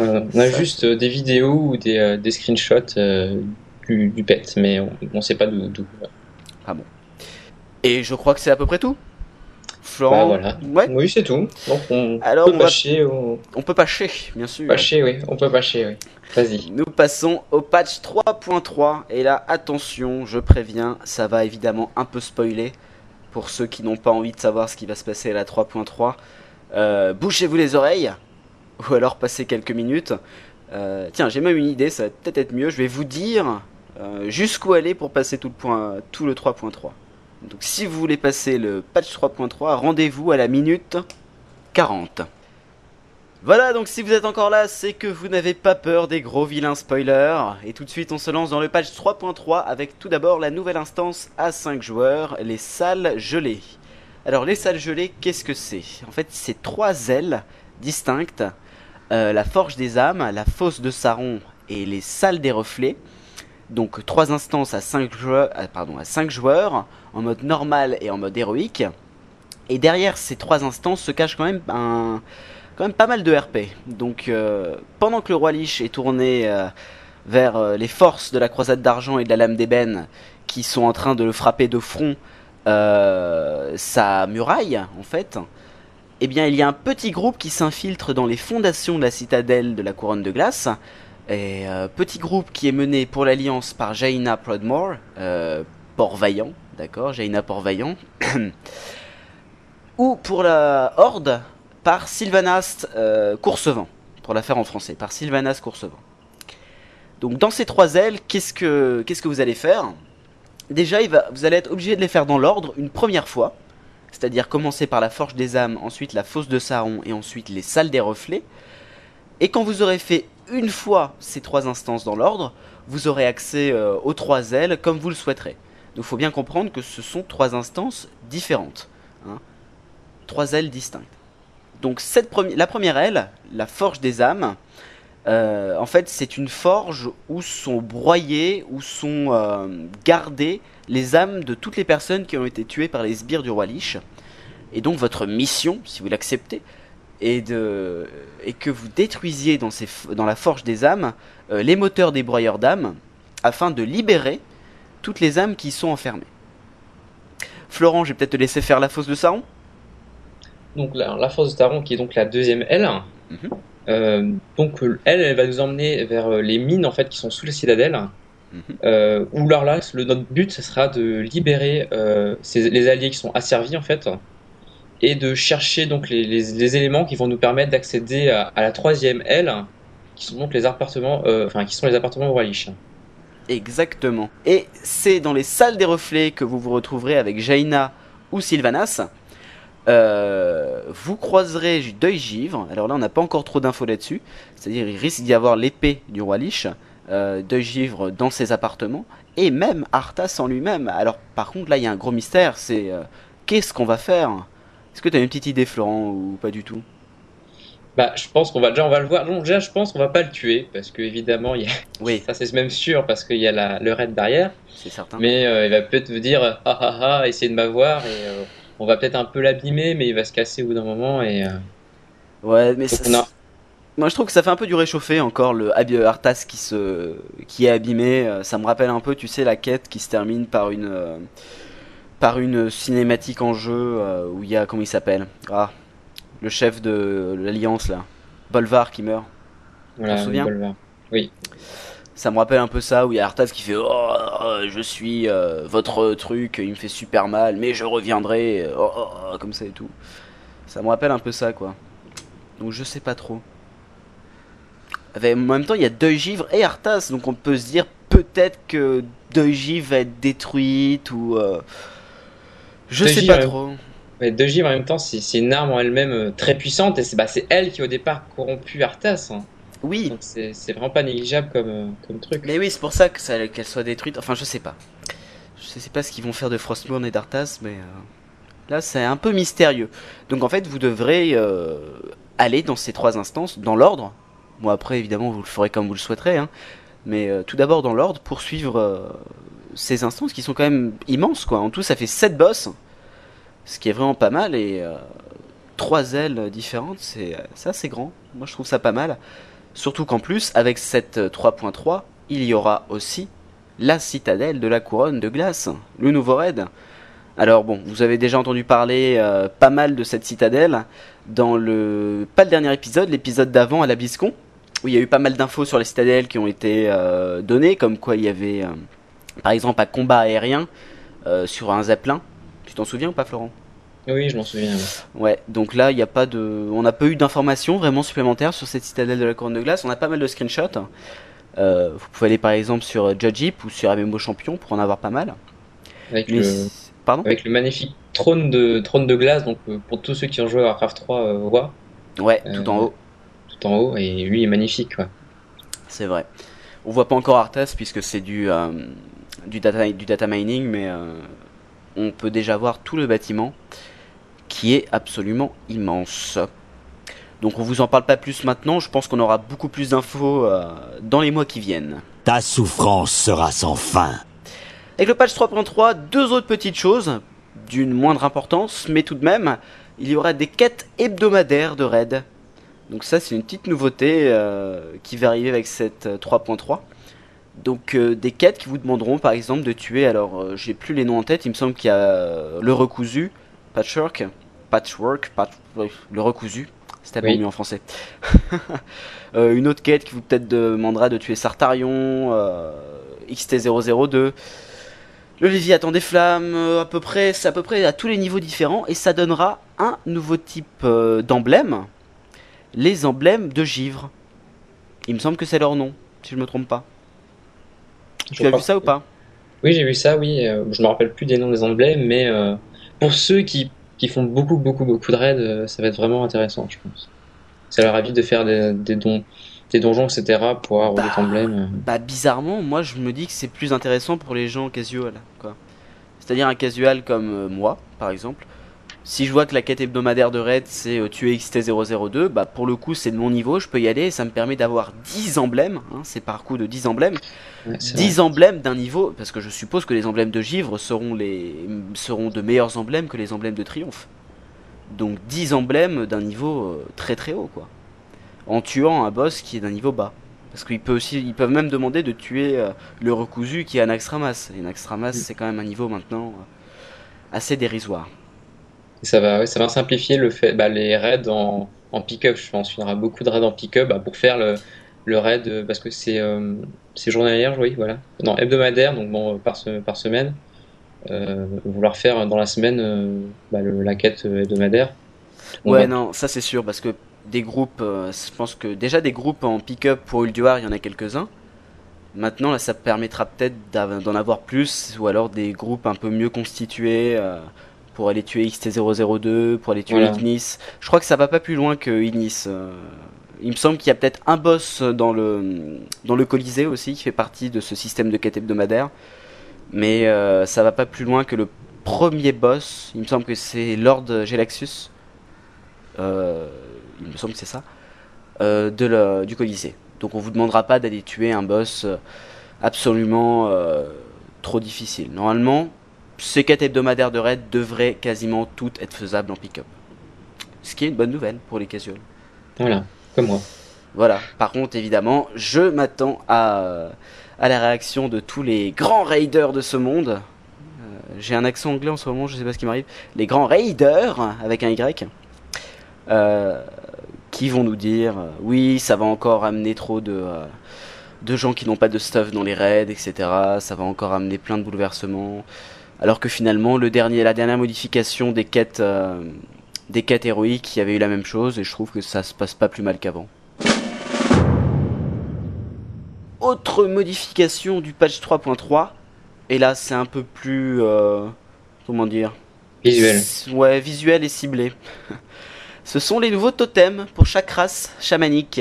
On a juste des vidéos ou des screenshots du pet, mais on ne sait pas d'où. Ah bon. Et je crois que c'est à peu près tout. Florent, voilà. Ouais. Oui, c'est tout. Donc on peut pâcher, bien sûr. Pâcher, oui. On peut pâcher, oui. Vas-y. Nous passons au patch 3.3. Et là, attention, je préviens, ça va évidemment un peu spoiler pour ceux qui n'ont pas envie de savoir ce qui va se passer à la 3.3. Bouchez-vous les oreilles. Ou alors passer quelques minutes. Tiens, j'ai même une idée, ça va peut-être être mieux. Je vais vous dire jusqu'où aller pour passer tout le 3.3. Donc si vous voulez passer le patch 3.3, rendez-vous à la minute 40. Voilà, donc si vous êtes encore là, c'est que vous n'avez pas peur des gros vilains spoilers. Et tout de suite, on se lance dans le patch 3.3 avec tout d'abord la nouvelle instance à 5 joueurs, les salles gelées. Alors les salles gelées, qu'est-ce que c'est? En fait, c'est 3 ailes distinctes, la Forge des âmes, la Fosse de Saron et les Salles des Reflets. Donc 3 instances à 5 joueurs, en mode normal et en mode héroïque. Et derrière ces 3 instances se cache quand même pas mal de RP. Donc pendant que le Roi Lich est tourné vers les forces de la Croisade d'Argent et de la Lame d'Ébène qui sont en train de le frapper de front, sa muraille en fait, eh bien il y a un petit groupe qui s'infiltre dans les fondations de la Citadelle de la Couronne de Glace. Et petit groupe qui est mené pour l'Alliance par Jaina Prodmore, Port-Vaillant, d'accord, Jaina Port-Vaillant, ou pour la Horde, par Sylvanas Coursevent, pour la faire en français, par Sylvanas Coursevent. Donc dans ces 3 ailes, qu'est-ce que vous allez faire? Déjà, vous allez être obligé de les faire dans l'ordre une première fois, c'est-à-dire commencer par la Forge des âmes, ensuite la Fosse de Saron, et ensuite les Salles des Reflets, et quand vous aurez fait une fois ces 3 instances dans l'ordre, vous aurez accès aux 3 ailes comme vous le souhaiterez. Donc il faut bien comprendre que ce sont 3 instances différentes, hein, 3 ailes distinctes. Donc la première aile, la Forge des âmes, en fait c'est une forge où sont broyées, où sont gardées les âmes de toutes les personnes qui ont été tuées par les sbires du Roi Lich. Et donc votre mission, si vous l'acceptez, et que vous détruisiez dans la Forge des âmes les moteurs des broyeurs d'âmes afin de libérer toutes les âmes qui y sont enfermées. Florent, je vais peut-être te laisser faire la Fosse de Saron. Donc la Fosse de Saron qui est donc la deuxième aile. Mm-hmm. Donc elle va nous emmener vers les mines en fait qui sont sous la citadelle. Mm-hmm. Où là, notre but ce sera de libérer les alliés qui sont asservis en fait, et de chercher donc les éléments qui vont nous permettre d'accéder à la troisième aile, qui sont donc les appartements, au Roi Lich. Exactement. Et c'est dans les Salles des Reflets que vous vous retrouverez avec Jaina ou Sylvanas. Vous croiserez Deuil Givre. Alors là, on n'a pas encore trop d'infos là-dessus. C'est-à-dire, il risque d'y avoir l'épée du Roi Lich, Deuil Givre dans ses appartements, et même Arthas en lui-même. Alors par contre, là, il y a un gros mystère, c'est qu'est-ce qu'on va faire ? Est-ce que tu as une petite idée, Florent, ou pas du tout? Bah, je pense qu'on va on va le voir. Non, déjà, je pense qu'on va pas le tuer parce que évidemment, il y a... oui. Ça c'est même sûr parce qu'il y a le raid derrière. C'est certain. Mais il va peut-être vous dire essayer de m'avoir et on va peut-être un peu l'abîmer, mais il va se casser au bout d'un moment et. Ouais, mais moi, je trouve que ça fait un peu du réchauffé encore le Arthas qui est abîmé. Ça me rappelle un peu, tu sais, la quête qui se termine par une cinématique en jeu où il y a, comment il s'appelle, le chef de l'Alliance là, Bolvar, qui meurt. Voilà, tu te souviens? Oui. Ça me rappelle un peu ça, où il y a Arthas qui fait je suis votre truc, il me fait super mal, mais je reviendrai, comme ça et tout. Ça me rappelle un peu ça quoi. Donc je sais pas trop. Mais en même temps, il y a Deuil Givre et Arthas, donc on peut se dire peut-être que Deuil Givre va être détruite ou je sais pas trop. Mais Deuil Givre en même temps, c'est une arme en elle-même très puissante et c'est elle qui au départ corrompu Arthas. Hein. Oui. Donc c'est vraiment pas négligeable comme truc. Mais oui, c'est pour ça qu'elle soit détruite. Enfin, je sais pas. Je sais pas ce qu'ils vont faire de Frostmourne et d'Arthas, mais là c'est un peu mystérieux. Donc en fait, vous devrez aller dans ces 3 instances dans l'ordre. Moi, après, évidemment, vous le ferez comme vous le souhaiterez, hein. Mais tout d'abord dans l'ordre pour suivre ces instances qui sont quand même immenses quoi. En tout ça fait 7 boss, ce qui est vraiment pas mal, et 3 ailes différentes, c'est assez grand. Moi je trouve ça pas mal, surtout qu'en plus avec cette 3.3 il y aura aussi la Citadelle de la Couronne de Glace, le nouveau raid. Alors bon, vous avez déjà entendu parler pas mal de cette citadelle dans le dernier épisode, l'épisode d'avant à la BlizzCon, où il y a eu pas mal d'infos sur les citadelles qui ont été données, comme quoi il y avait, par exemple, un combat aérien sur un zeppelin. Tu t'en souviens ou pas, Florent? Oui, je m'en souviens. Oui. Ouais, donc là, on n'a pas eu d'informations vraiment supplémentaires sur cette citadelle de la Couronne de Glace. On a pas mal de screenshots. Vous pouvez aller, par exemple, sur Judge Heap ou sur MMO Champion pour en avoir pas mal. Avec le magnifique trône de glace, donc pour tous ceux qui ont joué à Warcraft 3, voient. Ouais, tout en haut. En haut, et lui est magnifique quoi. C'est vrai. On voit pas encore Arthas puisque c'est du data mining, mais on peut déjà voir tout le bâtiment qui est absolument immense. Donc on vous en parle pas plus maintenant, je pense qu'on aura beaucoup plus d'infos dans les mois qui viennent. Ta souffrance sera sans fin. Avec le patch 3.3, deux autres petites choses, d'une moindre importance, mais tout de même, il y aura des quêtes hebdomadaires de raid. Donc ça c'est une petite nouveauté qui va arriver avec cette 3.3. Donc des quêtes qui vous demanderont par exemple de tuer, alors j'ai plus les noms en tête, il me semble qu'il y a le recousu, le recousu, c'était pas mieux en français. Une autre quête qui vous peut-être demandera de tuer Sartarion, XT002, le Léviathan des Flammes, c'est à peu près à tous les niveaux différents et ça donnera un nouveau type d'emblème, les emblèmes de givre. Il me semble que c'est leur nom, si je ne me trompe pas. Tu as vu ça ou pas? Oui, j'ai vu ça, oui. Je me rappelle plus des noms des emblèmes, mais pour ceux qui font beaucoup de raids, ça va être vraiment intéressant, je pense. Ça leur évite de faire des donjons, etc. pour avoir des emblèmes. Bah, bizarrement, moi, je me dis que c'est plus intéressant pour les gens casual, quoi. C'est-à-dire un casual comme moi, par exemple. Si je vois que la quête hebdomadaire de raid, c'est tuer XT002, bah, pour le coup, c'est de mon niveau, je peux y aller, et ça me permet d'avoir 10 emblèmes, hein, c'est par coup de 10 emblèmes, ouais, 10 vrai. Emblèmes d'un niveau, parce que je suppose que les emblèmes de givre seront de meilleurs emblèmes que les emblèmes de triomphe. Donc 10 emblèmes d'un niveau très très haut, quoi, en tuant un boss qui est d'un niveau bas. Parce qu'ils peuvent même demander de tuer le recousu qui est Anaxramas, et Anaxramas, c'est quand même un niveau maintenant assez dérisoire. Ça va simplifier le fait, les raids en pick-up, je pense. Il y aura beaucoup de raids en pick-up pour faire le raid, parce que c'est journalière, oui, voilà. Non, hebdomadaire, donc bon, par semaine. Vouloir faire dans la semaine la quête hebdomadaire. Non, ça c'est sûr, parce que des groupes, je pense que déjà des groupes en pick-up pour Ulduar, il y en a quelques-uns. Maintenant, là, ça permettra peut-être d'en avoir plus, ou alors des groupes un peu mieux constitués. Pour aller tuer XT002, pour aller tuer Ignis. Je crois que ça va pas plus loin que Ignis. Il me semble qu'il y a peut-être un boss dans le Colisée aussi, qui fait partie de ce système de quête hebdomadaire. Mais ça va pas plus loin que le premier boss. Il me semble que c'est Lord Gelaxus. Il me semble que c'est ça. Du Colisée. Donc on vous demandera pas d'aller tuer un boss absolument trop difficile. Normalement, ces quêtes hebdomadaires de raid devraient quasiment toutes être faisables en pick-up. Ce qui est une bonne nouvelle pour les casuals. Voilà, comme moi. Voilà, par contre, évidemment, je m'attends à la réaction de tous les grands raiders de ce monde. J'ai un accent anglais en ce moment, je sais pas ce qui m'arrive. Les grands raiders, avec un Y, qui vont nous dire « Oui, ça va encore amener trop de gens qui n'ont pas de stuff dans les raids, etc. Ça va encore amener plein de bouleversements. » Alors que finalement, la dernière modification des quêtes héroïques, il y avait eu la même chose, et je trouve que ça se passe pas plus mal qu'avant. Autre modification du patch 3.3, et là c'est un peu plus... comment dire ? Visuel. Ouais, visuel et ciblé. Ce sont les nouveaux totems pour chaque race chamanique.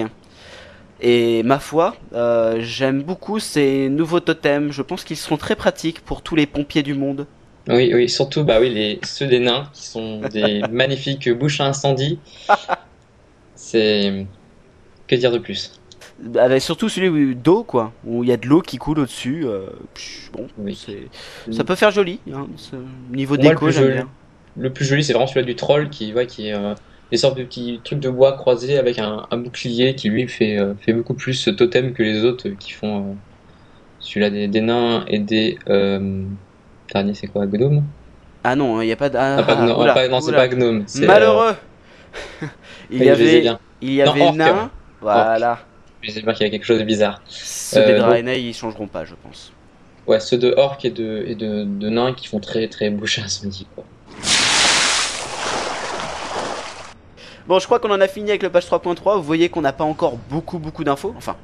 Et ma foi, j'aime beaucoup ces nouveaux totems. Je pense qu'ils seront très pratiques pour tous les pompiers du monde. Oui, surtout ceux des nains qui sont des magnifiques bouches à incendie. C'est... Que dire de plus ? Avec surtout celui d'eau, quoi, où il y a de l'eau qui coule au-dessus. Ça peut faire joli, hein, niveau déco, j'aime bien. Le plus joli, c'est vraiment celui du troll qui est... Des sortes de petits trucs de bois croisés avec un bouclier qui lui fait beaucoup plus totem que les autres qui font celui-là des nains et des dernier c'est quoi, gnome? Ah non, il y a pas de c'est pas gnome, c'est malheureux. Il y avait nain, voilà. Je sais pas qu'il y a quelque chose de bizarre. Ceux des Draenei, ils changeront pas, je pense. Ouais, ceux de orc et de nains qui font très très bouche à incendie, quoi. Bon, je crois qu'on en a fini avec le patch 3.3. Vous voyez qu'on n'a pas encore beaucoup d'infos. Enfin,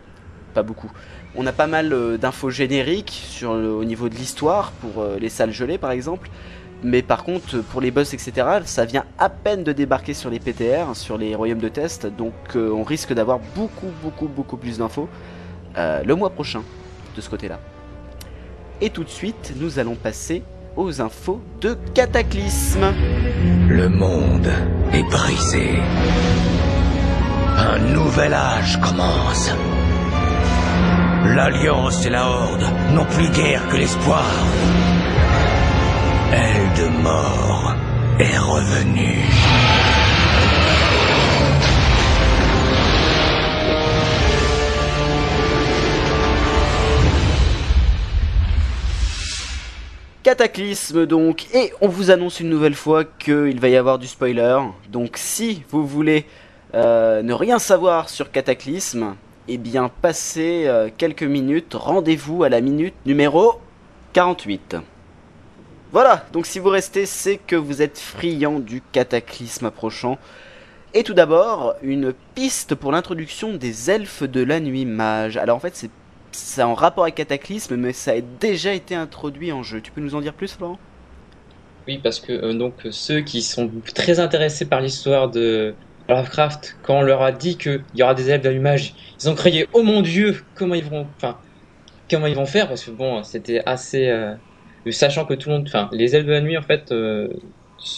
pas beaucoup. On a pas mal d'infos génériques au niveau de l'histoire pour les salles gelées, par exemple. Mais par contre, pour les boss, etc., ça vient à peine de débarquer sur les PTR, sur les royaumes de test. Donc, on risque d'avoir beaucoup plus d'infos le mois prochain de ce côté-là. Et tout de suite, nous allons passer aux infos de Cataclysme. Le monde est brisé. nouvel âge commence. L'Alliance et la Horde n'ont plus guère que l'espoir. Aile de mort est revenue. Cataclysme donc, et on vous annonce une nouvelle fois qu'il va y avoir du spoiler. Donc si vous voulez ne rien savoir sur Cataclysme, eh bien passez quelques minutes, rendez-vous à la minute numéro 48. Voilà, donc si vous restez, c'est que vous êtes friand du Cataclysme approchant. Et tout d'abord, une piste pour l'introduction des elfes de la nuit mage. Alors en fait c'est en rapport avec Cataclysme, mais ça a déjà été introduit en jeu. Tu peux nous en dire plus, Florent? Oui, parce que donc ceux qui sont très intéressés par l'histoire de Warcraft, quand on leur a dit qu'il y aura des elfes d'allumage, ils ont crié « Oh mon Dieu, comment ils vont faire ?» Parce que bon, c'était assez... sachant que tout le monde... Enfin, les elfes de la nuit, en fait,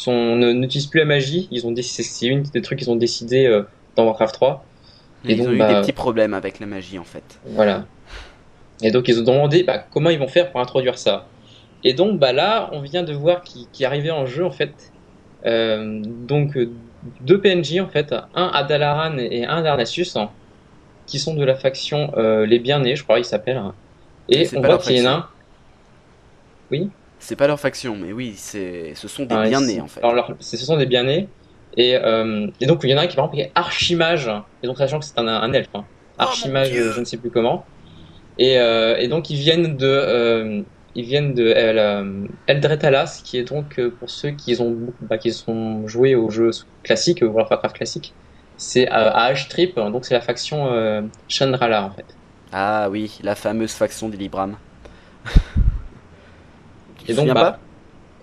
n'utilisent plus la magie. C'est une des trucs qu'ils ont décidé dans Warcraft 3. Et donc, ils ont eu des petits problèmes avec la magie, en fait. Voilà. Et donc ils ont demandé comment ils vont faire pour introduire ça. Et donc là, on vient de voir qui arrivait en jeu en fait. Donc deux PNJ en fait, un Adalaran et un Darnassus, hein, qui sont de la faction les Bien Nés, je crois qu'ils s'appellent. Et on voit qu'il y en a un. Oui. C'est pas leur faction, mais oui, ce sont des Bien Nés en fait. Alors ce sont des Bien Nés. Et donc il y en a un qui par exemple est archimage. Et donc sachant que c'est un elfe, hein. Archimage, oh, je ne sais plus comment. Et donc ils viennent de Eldretalas, qui est donc pour ceux qui sont joués aux jeux classiques, ou World of Warcraft classique, c'est à Ashtrip, donc c'est la faction Chandrala en fait. Ah oui, la fameuse faction des Librams. Et donc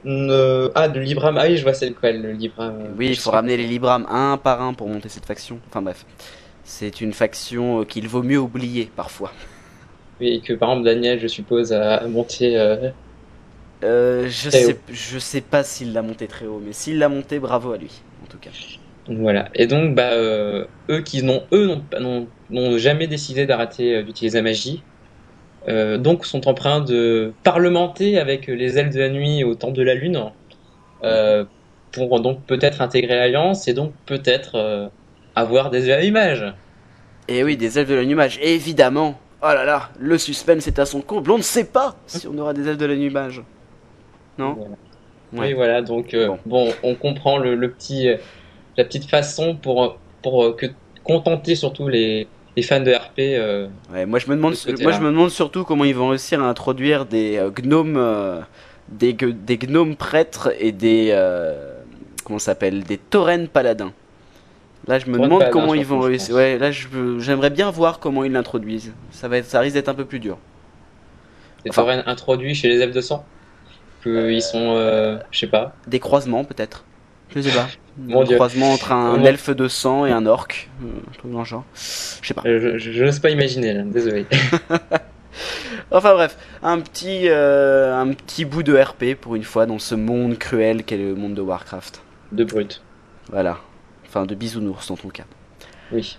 de Librams, ah oui, je vois c'est quoi le Libram. Oui, il faut ramener les Librams un par un pour monter cette faction. Enfin bref, c'est une faction qu'il vaut mieux oublier parfois. Et que par exemple Daniel, je suppose, a monté je sais pas s'il l'a monté très haut, mais s'il l'a monté, bravo à lui en tout cas. Voilà. Et donc eux n'ont jamais décidé d'arrêter d'utiliser la magie, donc sont en train de parlementer avec les elfes de la nuit au temps de la lune, pour donc peut-être intégrer l'alliance et donc peut-être avoir des elfes de la nuit. Et oui, des elfes de la nuit mage, évidemment. Oh là là, le suspense est à son comble, on ne sait pas si on aura des elfes de la nuit mage. Non ? Voilà. Ouais. Oui, voilà, donc bon, on comprend la petite façon pour contenter surtout les fans de RP. Ouais, moi je me demande surtout comment ils vont réussir à introduire des gnomes prêtres et des taurennes paladins. Là, je me demande comment ils vont réussir. Ouais, là, j'aimerais bien voir comment ils l'introduisent. Ça risque d'être un peu plus dur. Des taurennes introduits chez les elfes de sang, ils sont, je sais pas. Des croisements peut-être. Je sais pas. Des croisements entre un elfe de sang et un orc, un truc dans le genre. Je sais pas. Je n'ose pas imaginer là. Désolé. Enfin bref, un petit bout de RP pour une fois dans ce monde cruel qu'est le monde de Warcraft. De brut. Voilà. Enfin, de bisounours dans ton cas. Oui.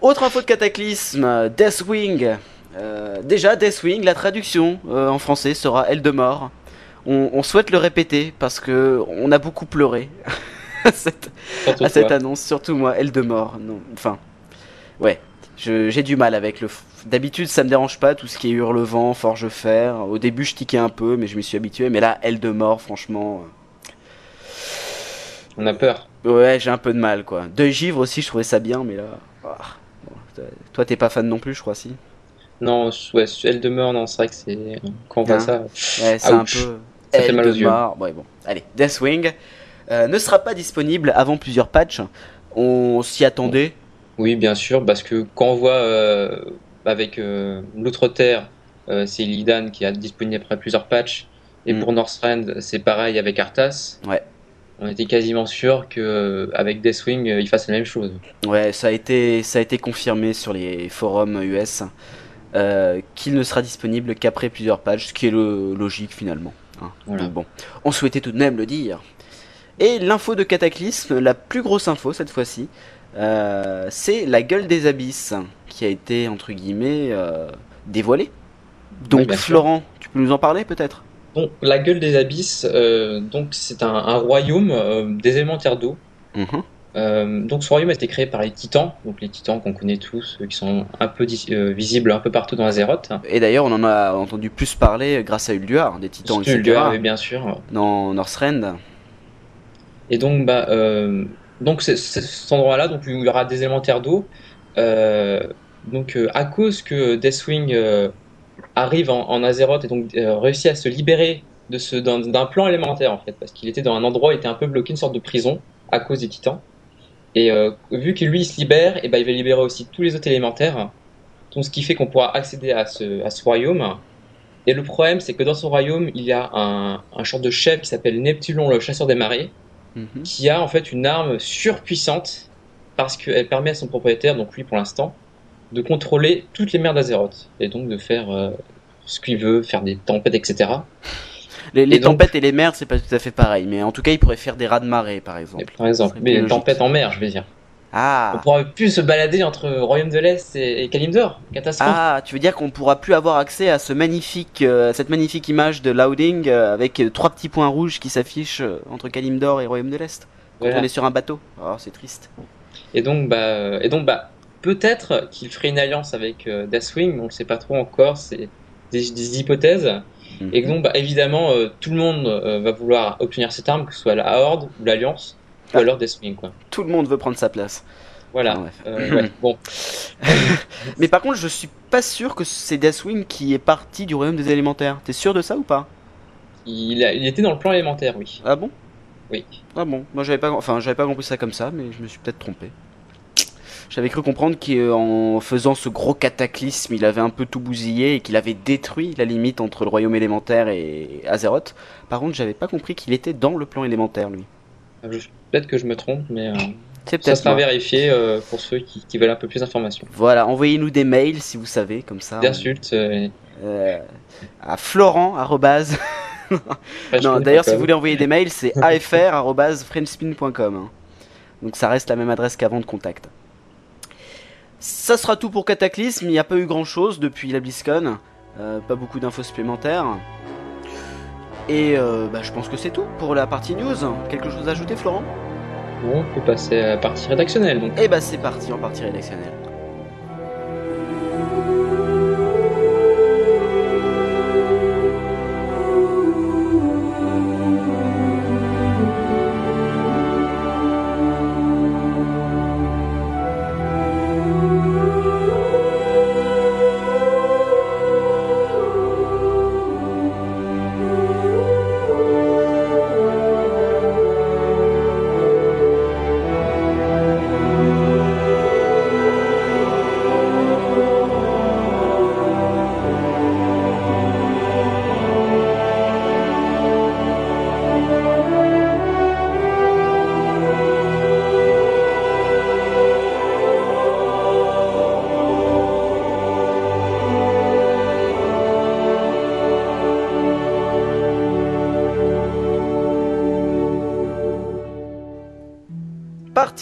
Autre info de Cataclysme, Deathwing. Déjà, Deathwing, la traduction en français sera Aile de mort. On souhaite le répéter parce que on a beaucoup pleuré à cette annonce, surtout moi, Aile de mort. Non. Enfin, ouais, j'ai du mal avec le. D'habitude, ça me dérange pas, tout ce qui est hurlevent, forge fer. Au début, je tiquais un peu, mais je m'y suis habitué. Mais là, Aile de mort, franchement. On a peur. Ouais, j'ai un peu de mal quoi. Deuil givre aussi, je trouvais ça bien, mais là. Oh. Bon, toi, t'es pas fan non plus, je crois, si. Non, ouais, elle demeure, non, c'est vrai que c'est. Quand on voit ça. Ouais, c'est un peu. Ça fait mal aux yeux. Ouais, bon. Allez, Deathwing ne sera pas disponible avant plusieurs patchs. On s'y attendait. Oui, bien sûr, parce que quand on voit avec l'Outre-Terre, c'est Illidan qui est disponible après plusieurs patchs. Et pour Northrend, c'est pareil avec Arthas. Ouais. On était quasiment sûr qu'avec Deathwing, ils fassent la même chose. Ouais, ça a été confirmé sur les forums US qu'il ne sera disponible qu'après plusieurs pages, ce qui est logique finalement. Hein. Voilà. Donc bon, on souhaitait tout de même le dire. Et l'info de Cataclysme, la plus grosse info cette fois-ci, c'est la gueule des abysses qui a été, entre guillemets, dévoilée. Donc oui, Florent, tu peux nous en parler peut-être? Donc la gueule des abysses, donc c'est un royaume des élémentaires d'eau. Donc ce royaume a été créé par les Titans, donc les Titans qu'on connaît tous, qui sont un peu visibles un peu partout dans Azeroth. Et d'ailleurs, on en a entendu plus parler grâce à Ulduar, des Titans. Ulduar, oui, bien sûr. Dans Northrend. Et donc, bah, donc c'est cet endroit-là, donc où il y aura des élémentaires d'eau. Donc, à cause que Deathwing arrive en Azeroth et donc réussit à se libérer de d'un plan élémentaire en fait, parce qu'il était dans un endroit, il était un peu bloqué, une sorte de prison à cause des Titans. Et vu que lui il se libère, et bah, il va libérer aussi tous les autres élémentaires, donc ce qui fait qu'on pourra accéder à ce royaume. Et le problème, c'est que dans ce royaume, il y a un genre de chef qui s'appelle Neptulon, le chasseur des marées, qui a en fait une arme surpuissante parce qu'elle permet à son propriétaire, donc lui pour l'instant, de contrôler toutes les mers d'Azeroth et donc de faire ce qu'il veut, faire des tempêtes, etc. Les tempêtes et les mers, c'est pas tout à fait pareil, mais en tout cas, il pourrait faire des rats de marée, par exemple. Mais les tempêtes en mer, je veux dire. Ah. On pourra plus se balader entre Royaume de l'Est et Kalimdor. Catastrophe. Ah, tu veux dire qu'on pourra plus avoir accès à cette magnifique image de Louding avec trois petits points rouges qui s'affichent entre Kalimdor et Royaume de l'Est quand on est sur un bateau. Oh, c'est triste. Et donc, peut-être qu'il ferait une alliance avec Deathwing, mais on le sait pas trop encore. C'est des hypothèses. Et donc, bah, évidemment, tout le monde va vouloir obtenir cette arme, que ce soit la Horde ou l'Alliance, ou alors Deathwing, quoi. Tout le monde veut prendre sa place. Voilà. Bref. Ouais, bon. Mais par contre, je suis pas sûr que c'est Deathwing qui est parti du royaume des élémentaires. T'es sûr de ça ou pas? Il était dans le plan élémentaire, oui. Ah bon? Oui. Ah bon. Moi, j'avais pas compris ça comme ça, mais je me suis peut-être trompé. J'avais cru comprendre qu'en faisant ce gros cataclysme, il avait un peu tout bousillé et qu'il avait détruit la limite entre le royaume élémentaire et Azeroth. Par contre, j'avais pas compris qu'il était dans le plan élémentaire, lui. Peut-être que je me trompe, mais ça sera vérifié pour ceux qui veulent un peu plus d'informations. Voilà, envoyez-nous des mails si vous savez, comme ça. D'insultes. À Florent, @... Non, d'ailleurs, si vous voulez envoyer des mails, c'est afr@frenchspin.com. Donc ça reste la même adresse qu'avant de contact. Ça sera tout pour Cataclysme, il n'y a pas eu grand chose depuis la BlizzCon, pas beaucoup d'infos supplémentaires. Et bah, je pense que c'est tout pour la partie news. Quelque chose à ajouter, Florent? Bon, on peut passer à la partie rédactionnelle donc. Et bah c'est parti en partie rédactionnelle.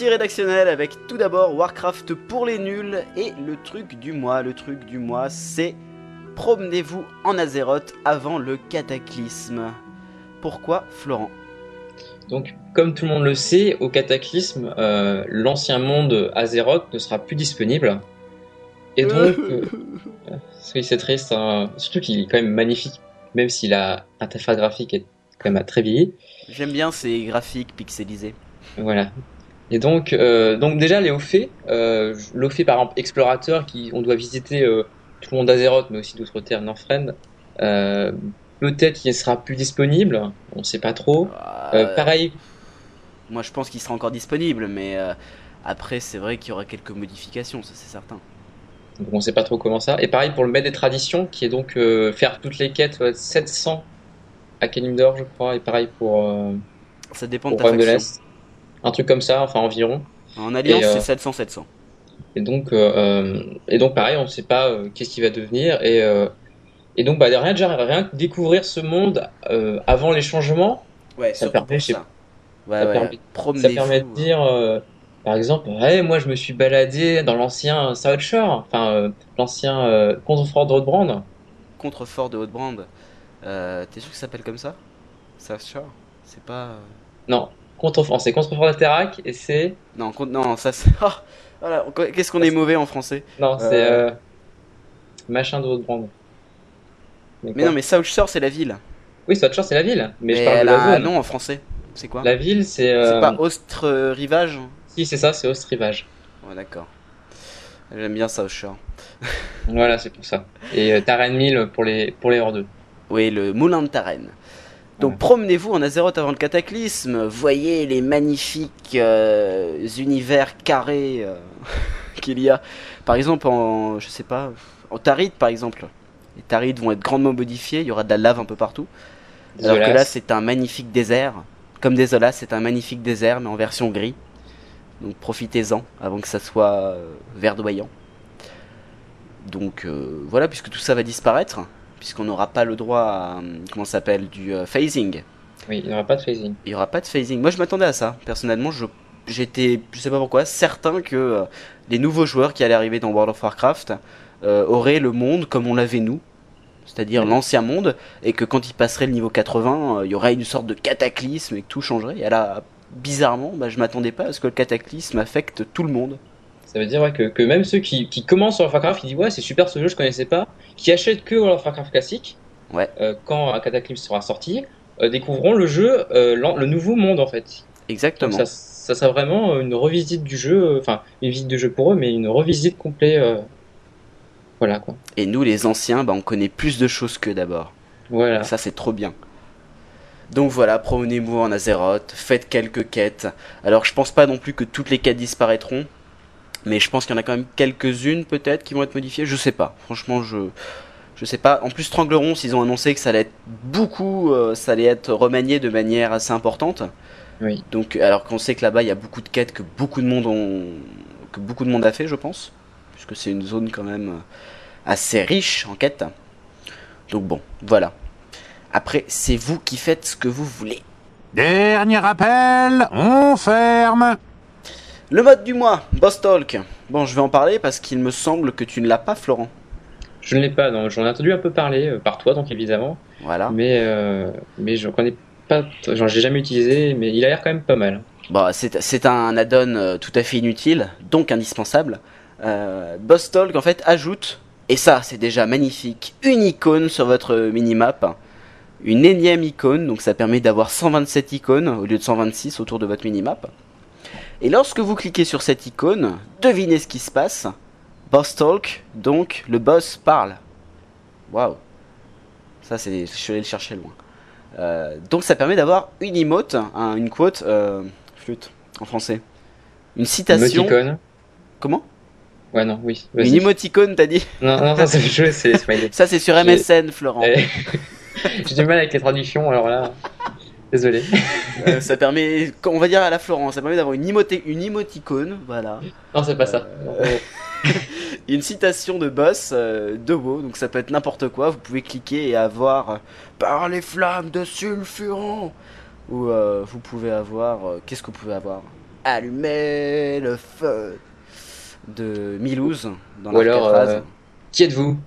Rédactionnel avec tout d'abord Warcraft pour les nuls et le truc du mois. Le truc du mois, c'est promenez-vous en Azeroth avant le cataclysme. Pourquoi, Florent? Donc, comme tout le monde le sait, au cataclysme, l'ancien monde Azeroth ne sera plus disponible. Et donc, oui, c'est triste, hein. Surtout qu'il est quand même magnifique, même si la interface graphique est quand même très vieillie. J'aime bien ces graphiques pixelisés. Voilà. Et donc déjà les hauts faits, l'haut fait par exemple explorateur, qui on doit visiter tout le monde d'Azeroth mais aussi d'autres terres Northrend, peut-être qu'il ne sera plus disponible, on ne sait pas trop. Pareil. Moi je pense qu'il sera encore disponible, mais après c'est vrai qu'il y aura quelques modifications, ça c'est certain. Donc on ne sait pas trop comment ça. Et pareil pour le maître des traditions, qui est donc faire toutes les quêtes 700 à Kalimdor je crois, et pareil pour ça dépend pour de ta faction. De l'Est. Un truc comme ça, enfin environ. En alliance, c'est 700-700. Et donc pareil, on ne sait pas qu'est-ce qui va devenir. Et donc, bah, rien que découvrir ce monde avant les changements, ouais, ça permet de dire Par exemple, ouais, moi je me suis baladé dans l'ancien South Shore, enfin l'ancien contrefort de Haute-Brande. Contrefort de Haute-Brande, t'es sûr que ça s'appelle comme ça? South Shore? C'est pas... Non, contrefort, c'est contrefort d'Athérac et c'est... Non, non, ça c'est... Oh, voilà. Qu'est-ce qu'on est mauvais en français? Non, c'est... Machin de Haute-Brande. Mais non, mais South Shore c'est la ville. Oui, South Shore c'est la ville, mais je parle de la zone. Non, en français, c'est quoi? La ville c'est... C'est pas Ostre-Rivage? Si, c'est ça, c'est Ostre-Rivage. Ouais, d'accord. J'aime bien ça au short. Voilà, c'est pour ça. Et Taren 1000 pour les hors 2. Oui, le moulin de Taren. Donc, ouais. Promenez-vous en Azeroth avant le cataclysme. Voyez les magnifiques univers carrés qu'il y a. Par exemple, en, je sais pas, en Tarid, par exemple. Les Tarides vont être grandement modifiés. Il y aura de la lave un peu partout. Alors que là, c'est un magnifique désert. Comme Desolas, c'est un magnifique désert, mais en version gris. Donc profitez-en avant que ça soit verdoyant. Donc voilà, puisque tout ça va disparaître, puisqu'on n'aura pas le droit à, comment ça s'appelle, du phasing. Oui, il n'y aura pas de phasing. Il n'y aura pas de phasing. Moi je m'attendais à ça. Personnellement, j'étais, je sais pas pourquoi, certain que les nouveaux joueurs qui allaient arriver dans World of Warcraft auraient le monde comme on l'avait nous, c'est-à-dire l'ancien monde, et que quand ils passeraient le niveau 80, il y aurait une sorte de cataclysme et que tout changerait. Et là, bizarrement, bah, je m'attendais pas à ce que le cataclysme affecte tout le monde. Ça veut dire ouais, que même ceux qui commencent sur World of Warcraft, qui disent ouais c'est super ce jeu je connaissais pas, qui achètent que World of Warcraft classique, ouais. Quand un cataclysme sera sorti, découvriront le jeu, le nouveau monde en fait. Exactement. Donc, ça sera vraiment une revisite du jeu, enfin une visite de jeu pour eux, mais une revisite complète. Voilà quoi. Et nous les anciens, bah, on connaît plus de choses qu'eux d'abord. Voilà. Et ça c'est trop bien. Donc voilà, promenez-vous en Azeroth, faites quelques quêtes. Alors je pense pas non plus que toutes les quêtes disparaîtront, mais je pense qu'il y en a quand même quelques-unes peut-être qui vont être modifiées, je sais pas. Franchement, je sais pas. En plus, Stranglerons, ils ont annoncé que ça allait être beaucoup, ça allait être remanié de manière assez importante. Oui. Donc, alors qu'on sait que là-bas, il y a beaucoup de quêtes que beaucoup de monde a fait, je pense, puisque c'est une zone quand même assez riche en quêtes. Donc bon, voilà. Après, c'est vous qui faites ce que vous voulez. Dernier appel, on ferme. Le mode du mois, Boss Talk. Bon, je vais en parler parce qu'il me semble que tu ne l'as pas, Florent. Je ne l'ai pas, non. J'en ai entendu un peu parler par toi, donc évidemment. Voilà. Mais je ne connais pas, genre, j'ai jamais utilisé, mais il a l'air quand même pas mal. Bon, c'est un add-on tout à fait inutile, donc indispensable. Boss Talk, en fait, ajoute, et ça, c'est déjà magnifique, une icône sur votre minimap. Une énième icône, donc ça permet d'avoir 127 icônes au lieu de 126 autour de votre minimap. Et lorsque vous cliquez sur cette icône, devinez ce qui se passe. Boss Talk, donc le boss parle. Waouh. Ça c'est... je suis allé le chercher loin. Donc ça permet d'avoir une emote, hein, une quote, flûte, en français. Une citation... Emoticône. Comment ? Ouais, non, oui. Une emoticône, t'as dit ? Non, ça c'est le jeu, c'est les smileys. Ça c'est sur MSN, Florent. J'ai du mal avec les traductions, alors là, désolé. Ça permet, on va dire à la Florent, ça permet d'avoir une emoticône, voilà. Non, c'est pas ça. Une citation de boss, de WoW, donc ça peut être n'importe quoi. Vous pouvez cliquer et avoir par les flammes de sulfurant. Ou vous pouvez avoir, qu'est-ce que vous pouvez avoir? Allumer le feu de Milouz dans la phrase. Qui êtes-vous?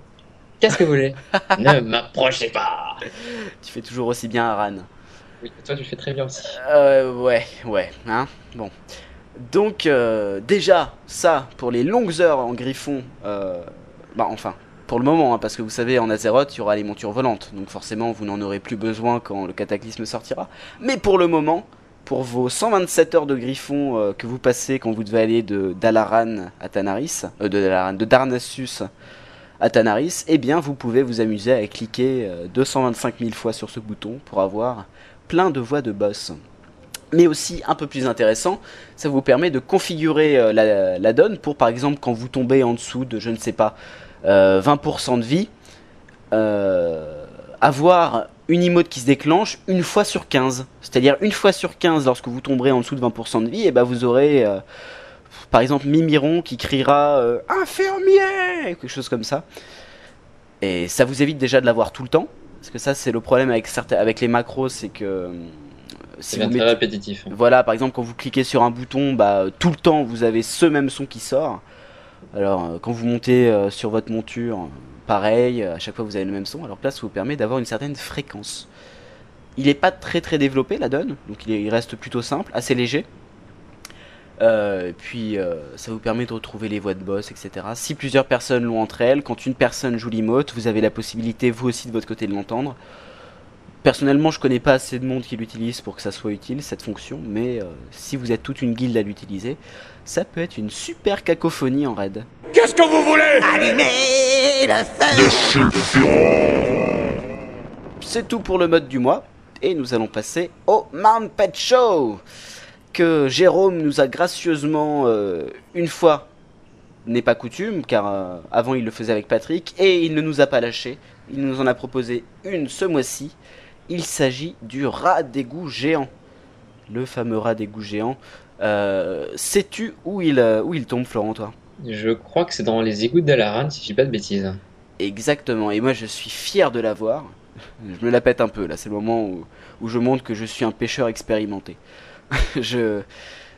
Qu'est-ce que vous voulez? Ne m'approchez pas. Tu fais toujours aussi bien, Aran. Oui, toi tu fais très bien aussi. Ouais, hein. Bon. Donc déjà, ça, pour les longues heures en griffon, bah enfin, pour le moment, hein, parce que vous savez, en Azeroth, il y aura les montures volantes, donc forcément vous n'en aurez plus besoin quand le cataclysme sortira. Mais pour le moment, pour vos 127 heures de griffon que vous passez quand vous devez aller de Dalaran à Tanaris, de Darnassus à Tanaris, eh bien vous pouvez vous amuser à cliquer 225 000 fois sur ce bouton pour avoir plein de voix de boss. Mais aussi, un peu plus intéressant, ça vous permet de configurer la donne pour, par exemple, quand vous tombez en dessous de, je ne sais pas, 20% de vie, avoir une emote qui se déclenche une fois sur 15. C'est-à-dire une fois sur 15, lorsque vous tomberez en dessous de 20% de vie, eh ben, vous aurez... par exemple, Mimiron qui criera « Infirmier !» quelque chose comme ça. Et ça vous évite déjà de l'avoir tout le temps. Parce que ça, c'est le problème avec les macros, c'est que si vous mettez... très répétitif. Voilà, par exemple, quand vous cliquez sur un bouton, bah, tout le temps, vous avez ce même son qui sort. Alors, quand vous montez sur votre monture, pareil, à chaque fois, vous avez le même son. Alors que là, ça vous permet d'avoir une certaine fréquence. Il n'est pas très développé, la donne. Donc, il reste plutôt simple, assez léger. Et puis, ça vous permet de retrouver les voix de boss, etc. Si plusieurs personnes l'ont entre elles, quand une personne joue l'emote, vous avez la possibilité, vous aussi, de votre côté, de l'entendre. Personnellement, je connais pas assez de monde qui l'utilise pour que ça soit utile, cette fonction, mais si vous êtes toute une guilde à l'utiliser, ça peut être une super cacophonie en raid. Qu'est-ce que vous voulez? Allumez la feu. C'est tout pour le mode du mois, et nous allons passer au Marmpet Show, que Jérôme nous a gracieusement, une fois n'est pas coutume, car avant il le faisait avec Patrick, et il ne nous a pas lâché, il nous en a proposé une ce mois-ci. Il s'agit du rat d'égout géant. Le fameux rat d'égout géant. Sais-tu où il tombe, Florent, toi? Je crois que c'est dans les égouts d'Alaran, si je dis pas de bêtises. Exactement, et moi je suis fier de l'avoir. Je me la pète un peu, là, c'est le moment où je montre que je suis un pêcheur expérimenté. Je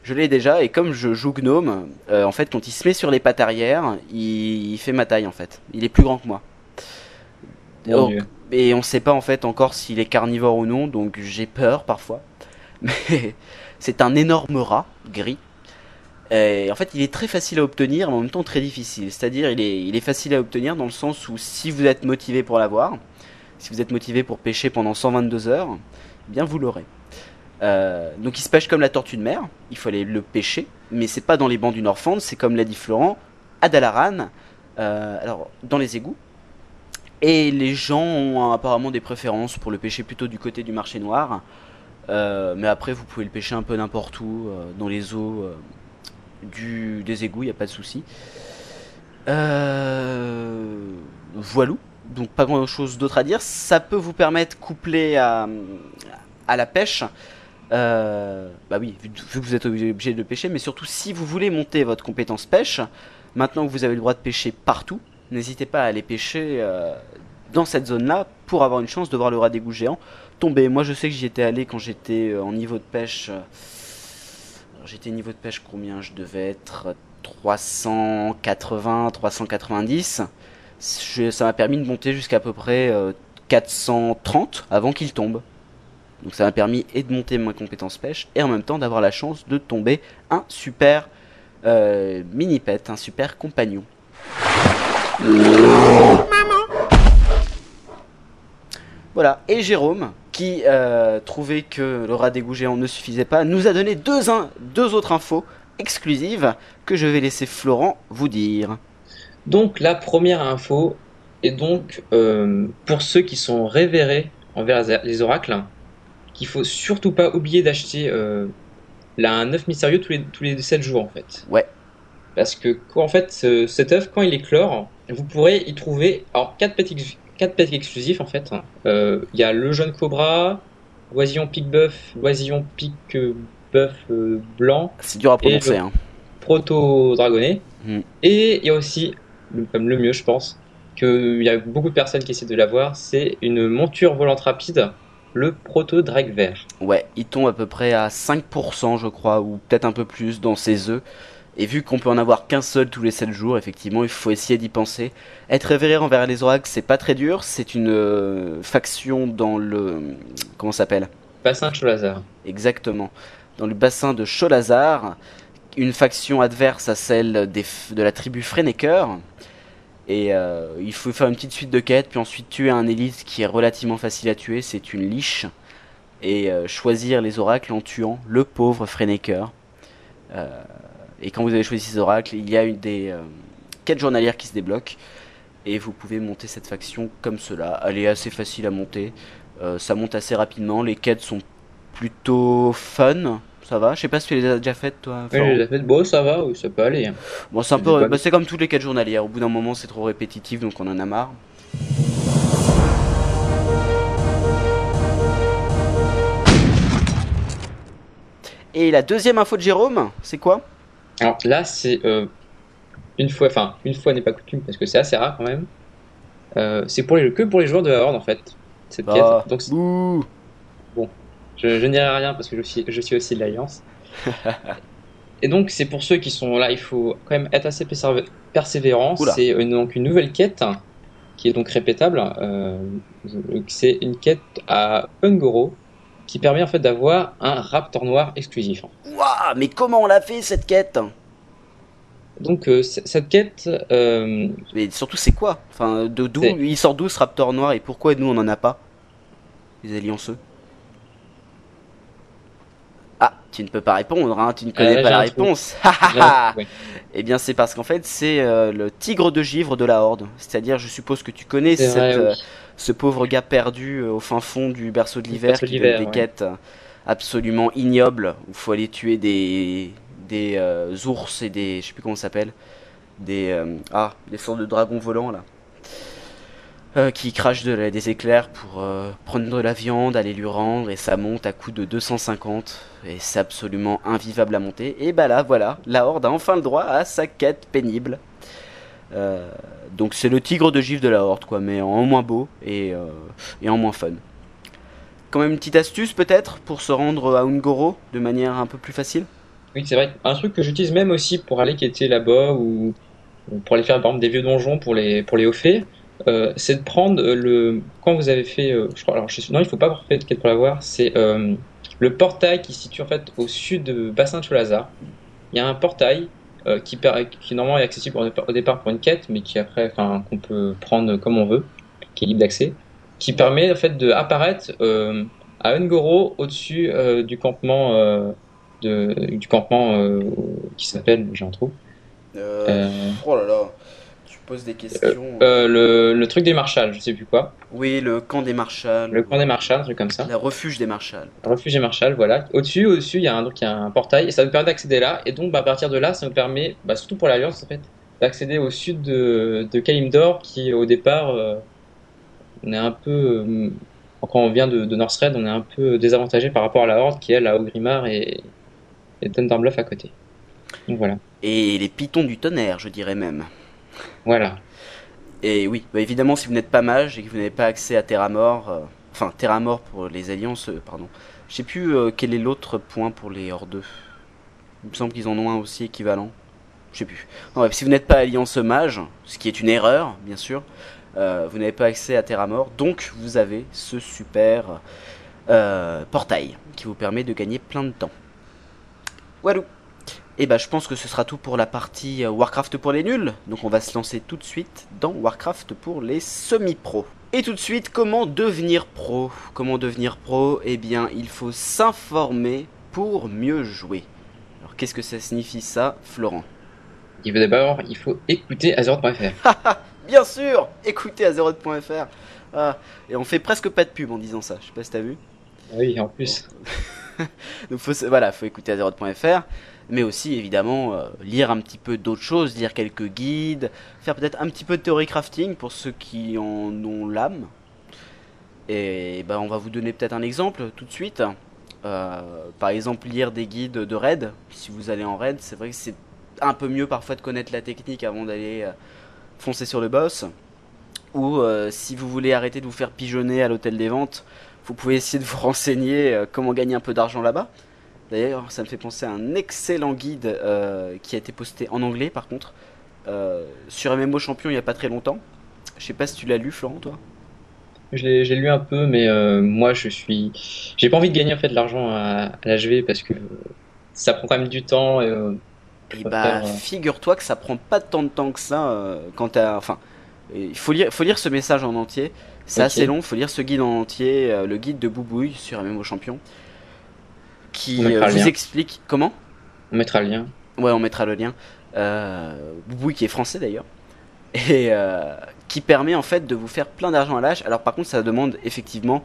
l'ai déjà, et comme je joue Gnome, en fait, quand il se met sur les pattes arrière, il fait ma taille, en fait. Il est plus grand que moi. Oh, et on ne sait pas en fait encore s'il est carnivore ou non, donc j'ai peur parfois. Mais c'est un énorme rat gris. Et en fait, il est très facile à obtenir, mais en même temps très difficile. C'est-à-dire, il est facile à obtenir dans le sens où si vous êtes motivé pour l'avoir, si vous êtes motivé pour pêcher pendant 122 heures, eh bien vous l'aurez. Donc il se pêche comme la tortue de mer, il faut aller le pêcher, mais c'est pas dans les bancs du Northrend, c'est comme l'a dit Florent, à Dalaran, alors dans les égouts. Et les gens ont apparemment des préférences pour le pêcher plutôt du côté du marché noir. Mais après, vous pouvez le pêcher un peu n'importe où, dans les eaux des égouts, il n'y a pas de souci. Voilou, donc pas grand chose d'autre à dire. Ça peut vous permettre, couplé à la pêche, bah oui, vu que vous êtes obligé de pêcher, mais surtout si vous voulez monter votre compétence pêche, maintenant que vous avez le droit de pêcher partout, n'hésitez pas à aller pêcher dans cette zone-là pour avoir une chance de voir le rat d'égout géant tomber. Moi, je sais que j'y étais allé quand j'étais en niveau de pêche. Alors, j'étais niveau de pêche combien? Je devais être 380, 390. Ça m'a permis de monter jusqu'à peu près 430 avant qu'il tombe. Donc, ça m'a permis et de monter ma compétence pêche et en même temps d'avoir la chance de tomber un super mini-pet, un super compagnon. Voilà, et Jérôme, qui trouvait que le rat d'égout géant ne suffisait pas, nous a donné deux autres infos exclusives que je vais laisser Florent vous dire. Donc la première info est donc pour ceux qui sont révérés envers les oracles, qu'il faut surtout pas oublier d'acheter un œuf mystérieux tous les 7 jours en fait. Ouais. Parce que en fait, cet œuf, quand il éclore, vous pourrez y trouver alors 4 pets exclusifs en fait. Il y a le jaune cobra, l'oisillon pique-bœuf, l'oisillon pique-bœuf blanc. C'est dur à prononcer. Hein. Proto-dragonnet. Et il y a aussi, comme le mieux je pense, qu'il y a beaucoup de personnes qui essaient de l'avoir, c'est une monture volante rapide, le proto-drake vert. Ouais, il tombe à peu près à 5% je crois, ou peut-être un peu plus dans ses œufs. Et vu qu'on peut en avoir qu'un seul tous les 7 jours, effectivement, il faut essayer d'y penser. Être révéré envers les oracles, c'est pas très dur. C'est une faction dans le... Comment ça s'appelle? Bassin de Cholazar. Exactement. Dans le bassin de Cholazar, une faction adverse à celle de la tribu Frenneker. Et il faut faire une petite suite de quêtes, puis ensuite tuer un élite qui est relativement facile à tuer. C'est une liche. Et choisir les oracles en tuant le pauvre Frenneker. Et quand vous avez choisi ces oracles, il y a des quêtes journalières qui se débloquent. Et vous pouvez monter cette faction comme cela. Elle est assez facile à monter. Ça monte assez rapidement. Les quêtes sont plutôt fun. Ça va. Je sais pas si tu les as déjà faites, toi. Oui, je les ai faites. Bon, ça va. Oui, ça peut aller. Bon, c'est un peu... Bah, c'est comme toutes les quêtes journalières. Au bout d'un moment, c'est trop répétitif, donc on en a marre. Et la deuxième info de Jérôme, c'est quoi ? Alors là, c'est une fois n'est pas coutume parce que c'est assez rare quand même. C'est pour les joueurs de la Horde en fait. Cette quête. Donc, bon, Je n'irai rien parce que je suis aussi de l'Alliance. Et donc, c'est pour ceux qui sont là, il faut quand même être assez persévérant. C'est donc une nouvelle quête qui est donc répétable. C'est une quête à Ungoro qui permet en fait d'avoir un raptor noir exclusif. Waouh, mais comment on l'a fait cette quête? Donc, cette quête. Mais surtout, c'est quoi? Enfin, d'où il sort d'où ce raptor noir et pourquoi nous on en a pas? Les allianceux. Tu ne peux pas répondre, hein, tu ne connais pas la réponse. Ouais. Eh bien, c'est parce qu'en fait, c'est le tigre de givre de la Horde. C'est-à-dire, je suppose que tu connais ce pauvre gars perdu au fin fond du berceau de l'hiver qui donne des quêtes absolument ignobles où il faut aller tuer des ours et des. Je sais plus comment ça s'appelle. Des sortes de dragons volants là. Qui crache des éclairs pour prendre de la viande, aller lui rendre, et ça monte à coup de 250, et c'est absolument invivable à monter. Et bah là, voilà, la Horde a enfin le droit à sa quête pénible. Donc c'est le tigre de givre de la Horde, quoi, mais en moins beau et en moins fun. Quand même une petite astuce peut-être pour se rendre à Ungoro de manière un peu plus facile. Oui, c'est vrai. Un truc que j'utilise même aussi pour aller quêter là-bas ou pour aller faire par exemple des vieux donjons pour les hauts fées. C'est de prendre le. Quand vous avez fait. Je crois, alors, non, il ne faut pas faire de quête pour l'avoir. C'est le portail qui se situe en fait au sud du bassin de Cholazar. Il y a un portail qui normalement est accessible au départ pour une quête, mais qui après, qu'on peut prendre comme on veut, qui est libre d'accès, qui permet en fait d'apparaître à Ungoro au-dessus du campement, qui s'appelle. J'ai un trou. Oh là là! Pose des questions. Le truc des marshals, je sais plus quoi. Oui, le camp des marshals. Le camp des marshals, un truc comme ça. Le refuge des marshals. Le refuge des marshals, voilà. Au-dessus, il y a un portail et ça nous permet d'accéder là. Et donc, à partir de là, ça nous permet, surtout pour l'Alliance, en fait, d'accéder au sud de Kalimdor, qui au départ, on est un peu. Quand on vient de Northrend, on est un peu désavantagé par rapport à la Horde qui est là, Ogrimmar et Thunderbluff à côté. Donc voilà. Et les pitons du tonnerre, je dirais même. Voilà. Et oui, évidemment, si vous n'êtes pas mage et que vous n'avez pas accès à Terramore, enfin Terramore pour les alliances, pardon. Je sais plus quel est l'autre point pour les Hordeux. Il me semble qu'ils en ont un aussi équivalent. Je sais plus. Non, bref, si vous n'êtes pas alliance mage, ce qui est une erreur, bien sûr, vous n'avez pas accès à Terramore, donc vous avez ce super portail qui vous permet de gagner plein de temps. Walou. Et je pense que ce sera tout pour la partie Warcraft pour les nuls. Donc on va se lancer tout de suite dans Warcraft pour les semi-pros. Et tout de suite, comment devenir pro? Comment devenir pro? Eh bien, il faut s'informer pour mieux jouer. Alors qu'est-ce que ça signifie ça, Florent? D'abord, il faut écouter Azeroth.fr. Bien sûr, écouter Azeroth.fr. Ah, et on fait presque pas de pub en disant ça, je sais pas si t'as vu. Oui, en plus. Donc faut écouter Azeroth.fr. Mais aussi évidemment lire un petit peu d'autres choses, lire quelques guides, faire peut-être un petit peu de théorie crafting pour ceux qui en ont l'âme. Et on va vous donner peut-être un exemple tout de suite. Par exemple lire des guides de raid, si vous allez en raid, c'est vrai que c'est un peu mieux parfois de connaître la technique avant d'aller foncer sur le boss. Ou si vous voulez arrêter de vous faire pigeonner à l'hôtel des ventes, vous pouvez essayer de vous renseigner comment gagner un peu d'argent là-bas. D'ailleurs, ça me fait penser à un excellent guide qui a été posté en anglais, par contre, sur MMO Champion il n'y a pas très longtemps. Je sais pas si tu l'as lu, Florent, toi? J'ai lu un peu, mais moi, j'ai pas envie de gagner en fait de l'argent à l'HV parce que ça prend quand même du temps. Figure-toi que ça prend pas tant de temps que ça. Il faut lire ce message en entier. C'est assez long. Il faut lire ce guide en entier, le guide de Boubouille sur MMO Champion. Qui vous explique comment? On mettra le lien. Ouais, on mettra le lien. Boubouille qui est français d'ailleurs. Et qui permet en fait de vous faire plein d'argent à l'âge. Alors par contre, ça demande effectivement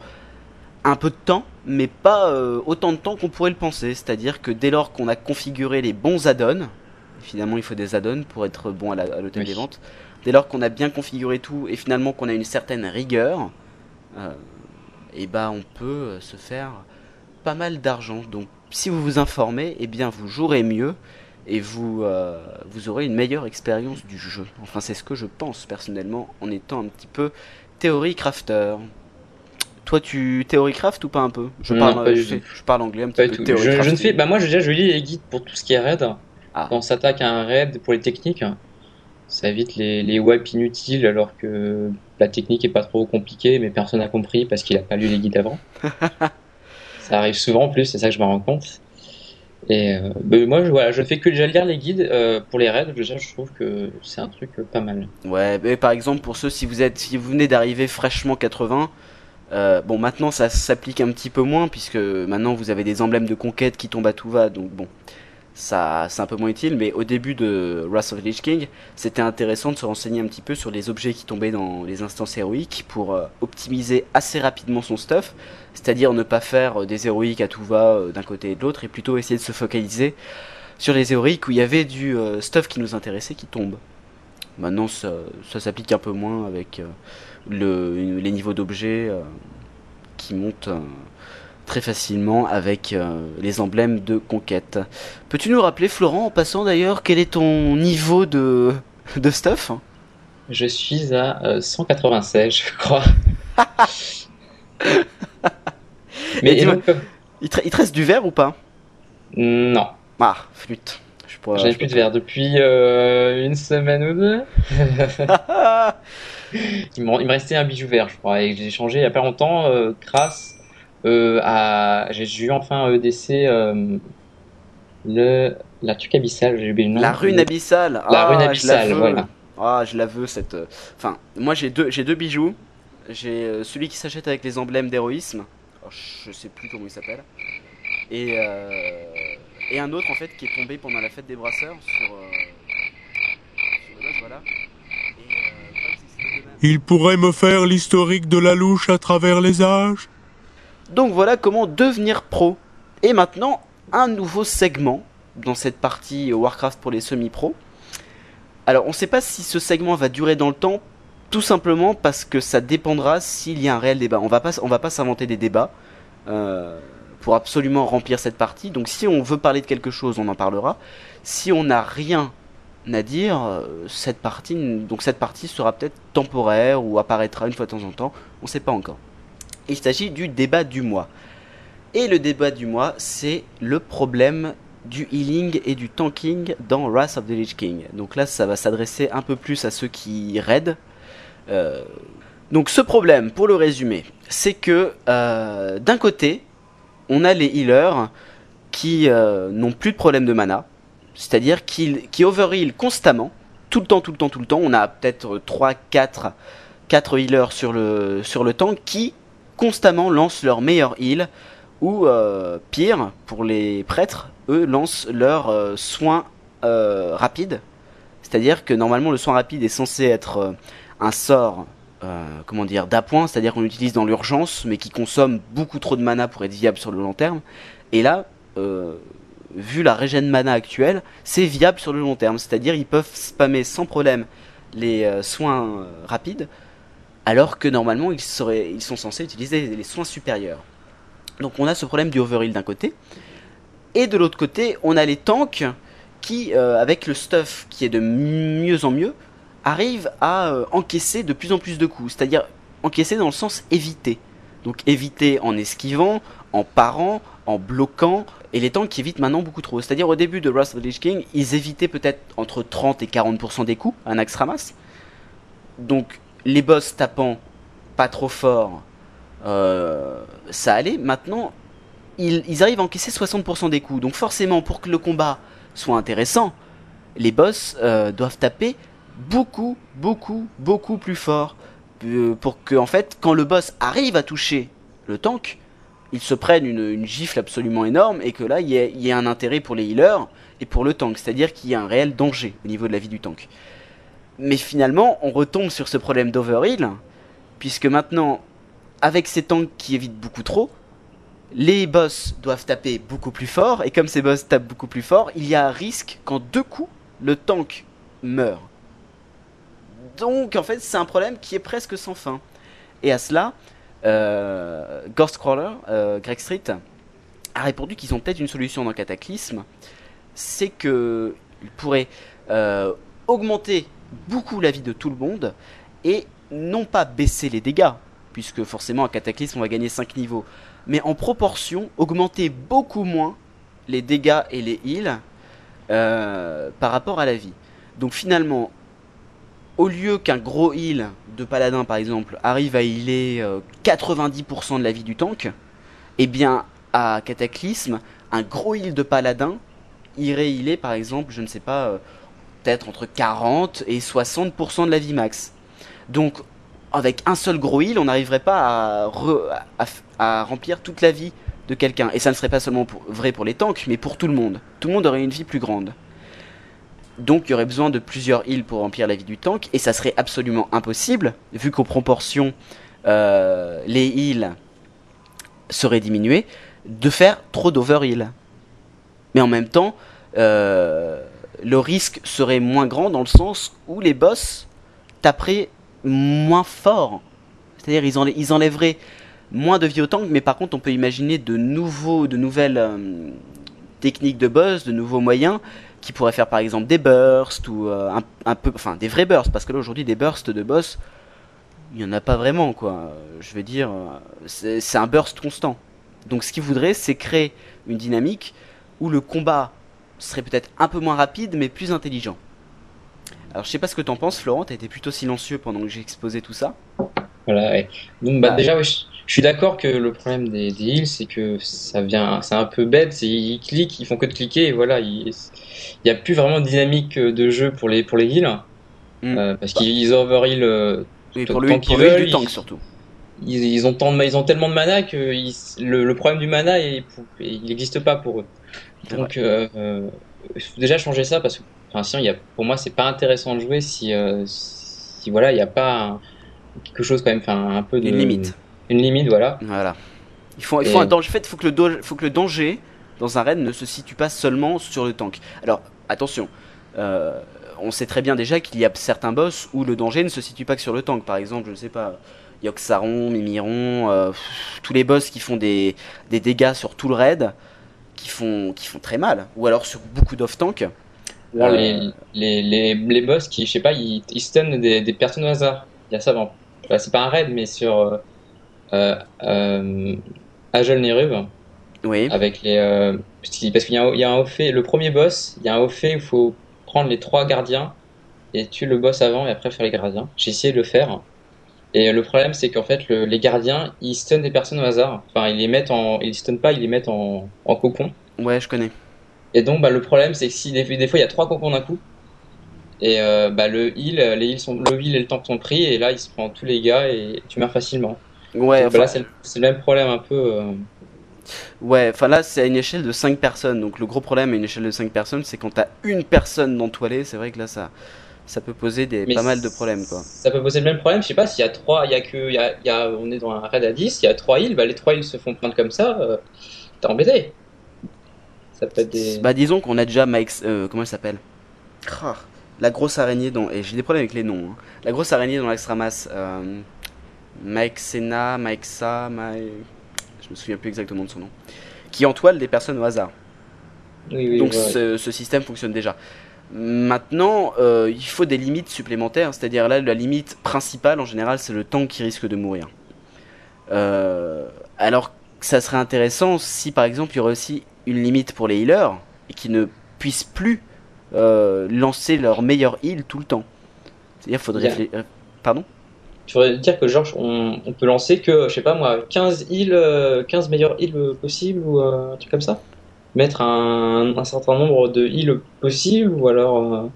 un peu de temps, mais pas autant de temps qu'on pourrait le penser. C'est-à-dire que dès lors qu'on a configuré les bons add-ons, finalement il faut des add-ons pour être bon à l'hôtel des ventes, dès lors qu'on a bien configuré tout et finalement qu'on a une certaine rigueur, on peut se faire pas mal d'argent. Donc si vous vous informez, vous jouerez mieux et vous aurez une meilleure expérience du jeu. Enfin, c'est ce que je pense personnellement en étant un petit peu théorie crafter. Toi, tu théoricraft ou pas un peu? Je parle anglais un petit peu. Moi, je lis les guides pour tout ce qui est raid. Ah. Quand on s'attaque à un raid pour les techniques, ça évite les wipes inutiles alors que la technique est pas trop compliquée, mais personne n'a compris parce qu'il a pas lu les guides avant. Ça arrive souvent en plus, c'est ça que je me rends compte. Et moi, je fais que déjà lire les guides pour les raids. Déjà, je trouve que c'est un truc pas mal. Ouais, mais par exemple, pour ceux, si vous venez d'arriver fraîchement 80, bon, maintenant ça s'applique un petit peu moins puisque maintenant vous avez des emblèmes de conquête qui tombent à tout va, donc bon, ça c'est un peu moins utile. Mais au début de Wrath of the Lich King, c'était intéressant de se renseigner un petit peu sur les objets qui tombaient dans les instances héroïques pour optimiser assez rapidement son stuff, c'est-à-dire ne pas faire des héroïques à tout va d'un côté et de l'autre, et plutôt essayer de se focaliser sur les héroïques où il y avait du stuff qui nous intéressait qui tombe. Maintenant ça s'applique un peu moins avec les niveaux d'objets qui montent très facilement avec les emblèmes de conquête. Peux-tu nous rappeler, Florent, en passant d'ailleurs, quel est ton niveau de stuff? Je suis à 196, je crois. Mais il te reste du verre ou pas? Non. Ah, flûte. J'avais plus de verre depuis une semaine ou deux. Il me restait un bijou vert, je crois, et j'ai changé il n'y a pas longtemps grâce à... J'ai eu enfin un EDC la truc abyssale, j'ai oublié le nom. La rune abyssale. Voilà. Ah, je la veux cette... Enfin, moi j'ai deux bijoux. J'ai celui qui s'achète avec les emblèmes d'héroïsme. Je sais plus comment il s'appelle. Et un autre en fait qui est tombé pendant la fête des brasseurs sur le... Voilà. Il pourrait me faire l'historique de la louche à travers les âges. Donc voilà comment devenir pro. Et maintenant, un nouveau segment dans cette partie Warcraft pour les semi-pros. Alors, on ne sait pas si ce segment va durer dans le temps, tout simplement parce que ça dépendra s'il y a un réel débat. On va pas s'inventer des débats pour absolument remplir cette partie. Donc si on veut parler de quelque chose, on en parlera. Si on n'a rien à dire, cette partie sera peut-être temporaire ou apparaîtra une fois de temps en temps, on ne sait pas encore. Il s'agit du débat du mois. Et le débat du mois, c'est le problème du healing et du tanking dans Wrath of the Lich King. Donc là, ça va s'adresser un peu plus à ceux qui raident. Donc ce problème, pour le résumer, c'est que d'un côté, on a les healers qui n'ont plus de problème de mana. C'est-à-dire qui overheal constamment, tout le temps. On a peut-être 4 healers sur le tank qui constamment lancent leur meilleur heal, ou pire, pour les prêtres, eux lancent leur soin rapide. C'est-à-dire que normalement le soin rapide est censé être un sort d'appoint, c'est-à-dire qu'on l'utilise dans l'urgence, mais qui consomme beaucoup trop de mana pour être viable sur le long terme. Et là... vu la régène mana actuelle, c'est viable sur le long terme, c'est-à-dire ils peuvent spammer sans problème les soins rapides, alors que normalement ils sont censés utiliser les soins supérieurs. Donc on a ce problème du overheal d'un côté, et de l'autre côté on a les tanks qui, avec le stuff qui est de mieux en mieux, arrivent à encaisser de plus en plus de coups, c'est-à-dire encaisser dans le sens éviter. Donc éviter en esquivant, en parant, en bloquant, et les tanks qui évitent maintenant beaucoup trop. C'est-à-dire au début de Wrath of the Lich King, ils évitaient peut-être entre 30 et 40% des coups, un axe ramasse. Donc les boss tapant pas trop fort, ça allait. Maintenant, ils arrivent à encaisser 60% des coups. Donc forcément, pour que le combat soit intéressant, les boss doivent taper beaucoup plus fort. Pour que, en fait, quand le boss arrive à toucher le tank, ils se prennent une gifle absolument énorme, et que là il y a un intérêt pour les healers et pour le tank, c'est-à-dire qu'il y a un réel danger au niveau de la vie du tank. Mais finalement on retombe sur ce problème d'overheal, puisque maintenant avec ces tanks qui évitent beaucoup trop, les boss doivent taper beaucoup plus fort, et comme ces boss tapent beaucoup plus fort, il y a un risque qu'en deux coups le tank meurt. Donc en fait c'est un problème qui est presque sans fin. Et à cela, Ghostcrawler, Greg Street, a répondu qu'ils ont peut-être une solution dans Cataclysm. C'est qu'ils pourraient augmenter beaucoup la vie de tout le monde et non pas baisser les dégâts. puisque forcément à Cataclysme on va gagner 5 niveaux. Mais en proportion, augmenter beaucoup moins les dégâts et les heals par rapport à la vie. Donc finalement, au lieu qu'un gros heal de paladin par exemple arrive à healer 90% de la vie du tank, eh bien à Cataclysme, un gros heal de paladin irait healer par exemple, je ne sais pas, peut-être entre 40 et 60% de la vie max. Donc avec un seul gros heal, on n'arriverait pas à remplir toute la vie de quelqu'un. Et ça ne serait pas seulement vrai pour les tanks, mais pour tout le monde. Tout le monde aurait une vie plus grande. Donc il y aurait besoin de plusieurs heals pour remplir la vie du tank, et ça serait absolument impossible, vu qu'aux proportions, les heals seraient diminués, de faire trop d'overheal. Mais en même temps, le risque serait moins grand dans le sens où les boss taperaient moins fort. C'est-à-dire ils enlèveraient moins de vie au tank, mais par contre on peut imaginer de nouvelles techniques de boss, de nouveaux moyens, qui pourraient faire par exemple des bursts, ou enfin des vrais bursts, parce que là aujourd'hui des bursts de boss, il n'y en a pas vraiment quoi. Je veux dire, c'est un burst constant. Donc ce qu'ils voudraient, c'est créer une dynamique où le combat serait peut-être un peu moins rapide, mais plus intelligent. Alors, je sais pas ce que t'en penses, Florent, t'as été plutôt silencieux pendant que j'ai exposé tout ça. Voilà, ouais. Donc, bah, déjà, ouais, je suis d'accord que le problème des heals, c'est que ça vient, c'est un peu bête, ils cliquent, ils font que de cliquer, et voilà, il n'y a plus vraiment de dynamique de jeu pour les heals, parce qu'ils overheal pour le tank qu'ils veulent, du tank surtout. Ils ont tellement de mana que le problème du mana, il n'existe pas pour eux. Donc, il faut déjà changer ça, parce que enfin, sinon, pour moi, c'est pas intéressant de jouer si voilà, il n'y a pas quelque chose quand même, enfin un peu de une limite, voilà. Il faut un danger. En fait, faut que le danger dans un raid ne se situe pas seulement sur le tank. Alors attention, on sait très bien déjà qu'il y a certains boss où le danger ne se situe pas que sur le tank. Par exemple, je ne sais pas, Yogg-Saron, Mimiron, tous les boss qui font des dégâts sur tout le raid, qui font très mal, ou alors sur beaucoup d'off-tank. Ou alors les boss qui, je sais pas, ils stunnent des personnes au hasard. Il y a ça, bon, là, c'est pas un raid, mais sur Ajol Nerub, oui. Avec parce qu'il y a un OFE, le premier boss, il y a un OFE où il faut prendre les 3 gardiens et tuer le boss avant et après faire les gardiens. J'ai essayé de le faire. Et le problème, c'est qu'en fait, les gardiens, ils stunnent des personnes au hasard. Enfin, ils stunnent pas, ils les mettent en cocon. Ouais, je connais. Et donc, bah, le problème, c'est que si des fois, il y a 3 cocons d'un coup, et bah, le heal et le tank sont pris, et là, il se prend tous les gars, et tu meurs facilement. Ouais, donc, bah, là, c'est le même problème un peu. Ouais, enfin là, c'est à une échelle de 5 personnes. Donc, le gros problème à une échelle de 5 personnes, c'est quand t'as une personne d'entoilée, c'est vrai que là, ça peut poser pas mal de problèmes, quoi. Ça peut poser le même problème, je sais pas, s'il y a 3, on est dans un raid à 10, il y a 3 heals, bah les 3 heals se font prendre comme ça, t'es embêté. Ça peut être Bah disons qu'on a déjà Mike, comment elle s'appelle, la grosse araignée dans... Et j'ai des problèmes avec les noms, hein. La grosse araignée dans l'Extramasse, Mike Senna, Mike Sa, Mike... Je me souviens plus exactement de son nom. Qui entoile des personnes au hasard. Oui, donc ouais. Ce système fonctionne déjà. Maintenant, il faut des limites supplémentaires, c'est-à-dire là, la limite principale, en général, c'est le tank qui risque de mourir. Alors que ça serait intéressant si, par exemple, il y aurait aussi une limite pour les healers, et qu'ils ne puissent plus lancer leur meilleur heal tout le temps. C'est-à-dire qu'il faudrait... Pardon ? Je voudrais dire que, genre, on peut lancer que, je sais pas moi, 15 meilleurs heals possibles, ou un truc comme ça ? Mettre un certain nombre de heals possibles, ou alors...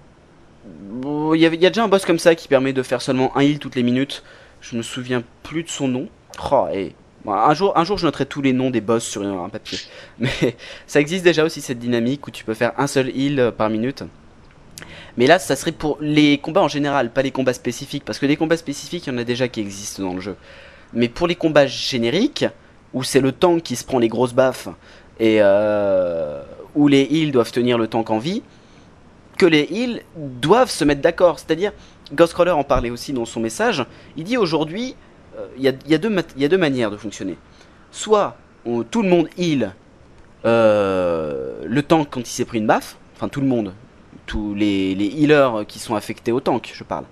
Il y a déjà un boss comme ça qui permet de faire seulement un heal toutes les minutes. Je me souviens plus de son nom. Un jour, je noterai tous les noms des boss sur un papier. Mais ça existe déjà aussi, cette dynamique où tu peux faire un seul heal par minute. Mais là, ça serait pour les combats en général, pas les combats spécifiques. Parce que les combats spécifiques, il y en a déjà qui existent dans le jeu. Mais pour les combats génériques, où c'est le tank qui se prend les grosses baffes, et où les heals doivent tenir le tank en vie, que les heals doivent se mettre d'accord. C'est-à-dire, Ghostcrawler en parlait aussi dans son message, il dit aujourd'hui, il y a deux manières de fonctionner. Soit tout le monde heal le tank quand il s'est pris une baffe, enfin tout le monde, tous les healers qui sont affectés au tank, je parle.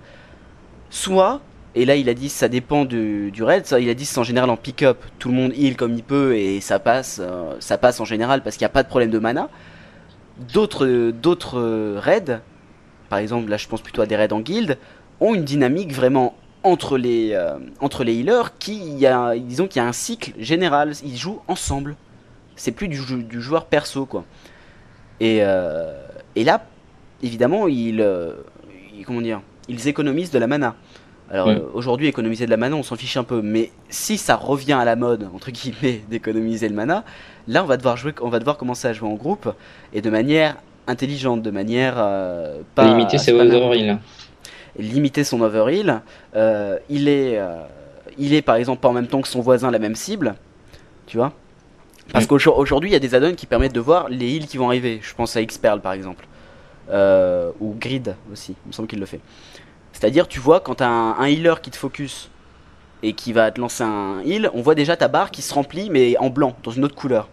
Soit Et là il a dit ça dépend du raid, ça, il a dit c'est en général en pick-up, tout le monde heal comme il peut et ça passe en général parce qu'il n'y a pas de problème de mana. D'autres raids, par exemple là je pense plutôt à des raids en guilde, ont une dynamique vraiment entre les healers disons qu'il y a un cycle général, ils jouent ensemble. C'est plus du joueur perso quoi. Et là évidemment ils économisent de la mana. Alors aujourd'hui économiser de la mana on s'en fiche un peu, mais si ça revient à la mode entre guillemets d'économiser le mana, là on va devoir commencer à jouer en groupe et de manière intelligente, de manière pas limiter ses overheal. Limiter son overheal, il est par exemple pas en même temps que son voisin la même cible, tu vois. Parce qu'aujourd'hui il y a des add-ons qui permettent de voir les heals qui vont arriver. Je pense à Xperl par exemple, ou Grid aussi, il me semble qu'il le fait. C'est-à-dire, tu vois, quand t'as un healer qui te focus et qui va te lancer un heal, on voit déjà ta barre qui se remplit, mais en blanc, dans une autre couleur.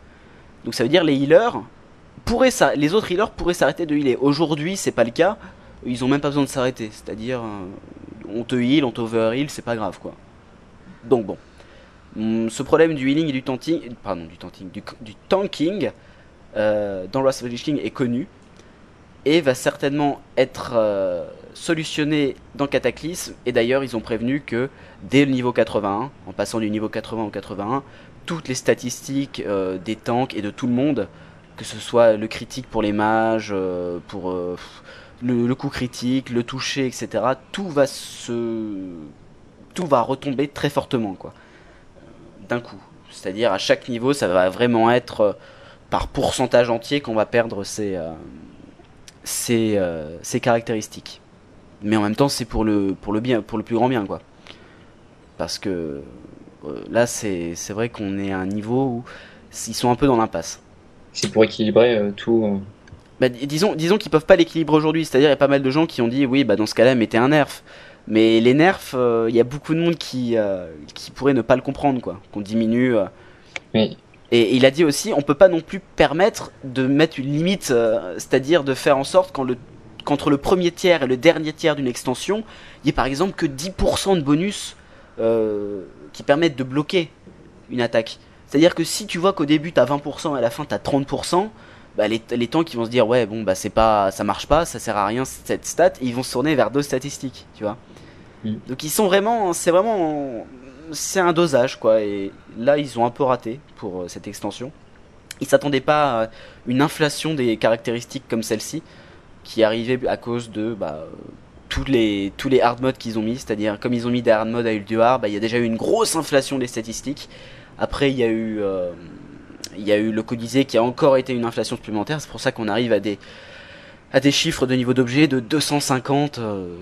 Donc ça veut dire les autres healers pourraient s'arrêter de healer. Aujourd'hui, c'est pas le cas, ils ont même pas besoin de s'arrêter. C'est-à-dire, on te heal, on t'overheal, c'est pas grave, quoi. Donc bon, ce problème du healing et du tanking dans Wrath of the Lich King est connu et va certainement être solutionné dans Cataclysm. Et d'ailleurs ils ont prévenu que dès le niveau 81, en passant du niveau 80 au 81, toutes les statistiques des tanks et de tout le monde, que ce soit le critique pour les mages, pour le coup critique, le toucher, etc., tout va retomber très fortement quoi, d'un coup. C'est à dire à chaque niveau ça va vraiment être par pourcentage entier qu'on va perdre ces caractéristiques. Mais en même temps, c'est pour le plus grand bien, quoi. Parce que là, c'est vrai qu'on est à un niveau où ils sont un peu dans l'impasse. C'est pour équilibrer tout. Bah, disons qu'ils peuvent pas l'équilibrer aujourd'hui. C'est-à-dire, il y a pas mal de gens qui ont dit oui, bah dans ce cas-là, mettez un nerf. Mais les nerfs, il y a beaucoup de monde qui pourrait ne pas le comprendre, quoi. Qu'on diminue. Oui. Et il a dit aussi, on peut pas non plus permettre de mettre une limite, c'est-à-dire de faire en sorte qu'entre le premier tiers et le dernier tiers d'une extension, il y ait par exemple que 10% de bonus qui permettent de bloquer une attaque. C'est-à-dire que si tu vois qu'au début t'as 20% et à la fin t'as 30%, bah les tanks qui vont se dire ouais bon bah c'est pas, ça marche pas, ça sert à rien cette stat, et ils vont se tourner vers d'autres statistiques, tu vois. Donc ils sont vraiment, c'est un dosage quoi, et là ils ont un peu raté pour cette extension. Ils s'attendaient pas à une inflation des caractéristiques comme celle-ci qui arrivait à cause de tous les hard modes qu'ils ont mis, c'est-à-dire comme ils ont mis des hard modes à Ulduar, il y a déjà eu une grosse inflation des statistiques. Après il y a eu le Colisée qui a encore été une inflation supplémentaire, c'est pour ça qu'on arrive à des chiffres de niveau d'objet de 250,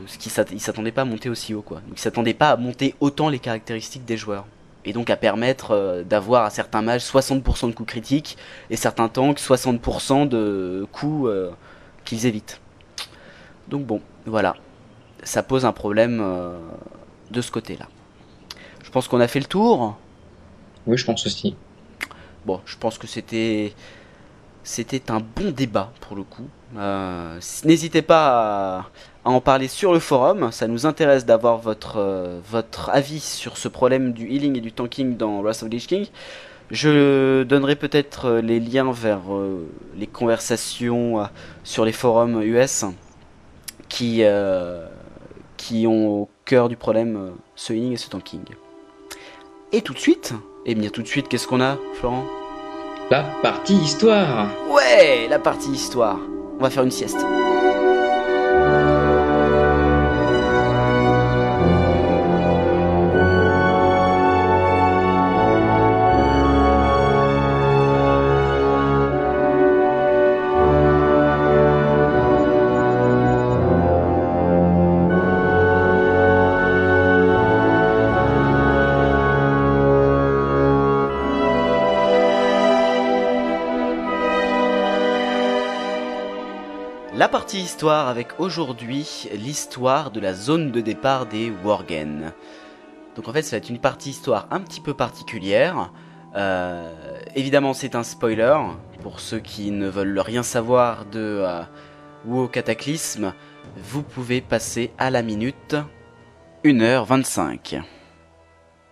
ce qu'ils s'attendaient pas à monter aussi haut, quoi. Donc, ils s'attendaient pas à monter autant les caractéristiques des joueurs. Et donc à permettre d'avoir à certains mages 60% de coups critiques et certains tanks 60% de coups qu'ils évitent. Donc bon, voilà. Ça pose un problème de ce côté-là. Je pense qu'on a fait le tour. Oui, je pense aussi. Bon, je pense que c'était un bon débat pour le coup. N'hésitez pas à en parler sur le forum, ça nous intéresse d'avoir votre avis sur ce problème du healing et du tanking dans Wrath of the Lich King. Je donnerai peut-être les liens vers les conversations sur les forums US qui ont au cœur du problème ce healing et ce tanking. Et tout de suite, qu'est-ce qu'on a, Florent ? La partie histoire. Ouais, la partie histoire. On va faire une sieste. La partie histoire avec aujourd'hui l'histoire de la zone de départ des Worgen. Donc en fait ça va être une partie histoire un petit peu particulière. Évidemment c'est un spoiler pour ceux qui ne veulent rien savoir de WoW Cataclysme. Vous pouvez passer à la minute 1h25.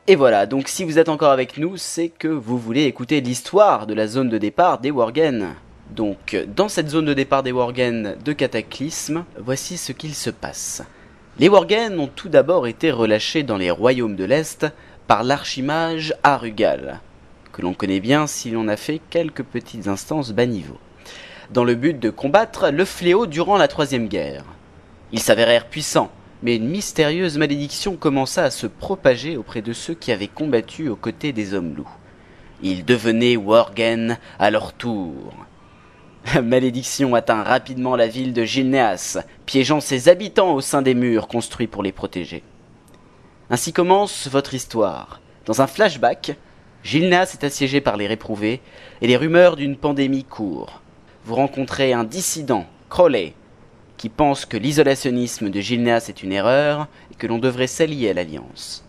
Et voilà, donc si vous êtes encore avec nous, c'est que vous voulez écouter l'histoire de la zone de départ des Worgen. Donc, dans cette zone de départ des Worgen de Cataclysme, voici ce qu'il se passe. Les Worgen ont tout d'abord été relâchés dans les royaumes de l'Est par l'archimage Arugal, que l'on connaît bien si l'on a fait quelques petites instances bas niveau, dans le but de combattre le fléau durant la Troisième Guerre. Ils s'avérèrent puissants, mais une mystérieuse malédiction commença à se propager auprès de ceux qui avaient combattu aux côtés des hommes-loups. Ils devenaient Worgen à leur tour. La malédiction atteint rapidement la ville de Gilneas, piégeant ses habitants au sein des murs construits pour les protéger. Ainsi commence votre histoire. Dans un flashback, Gilneas est assiégé par les réprouvés et les rumeurs d'une pandémie courent. Vous rencontrez un dissident, Crowley, qui pense que l'isolationnisme de Gilneas est une erreur et que l'on devrait s'allier à l'Alliance.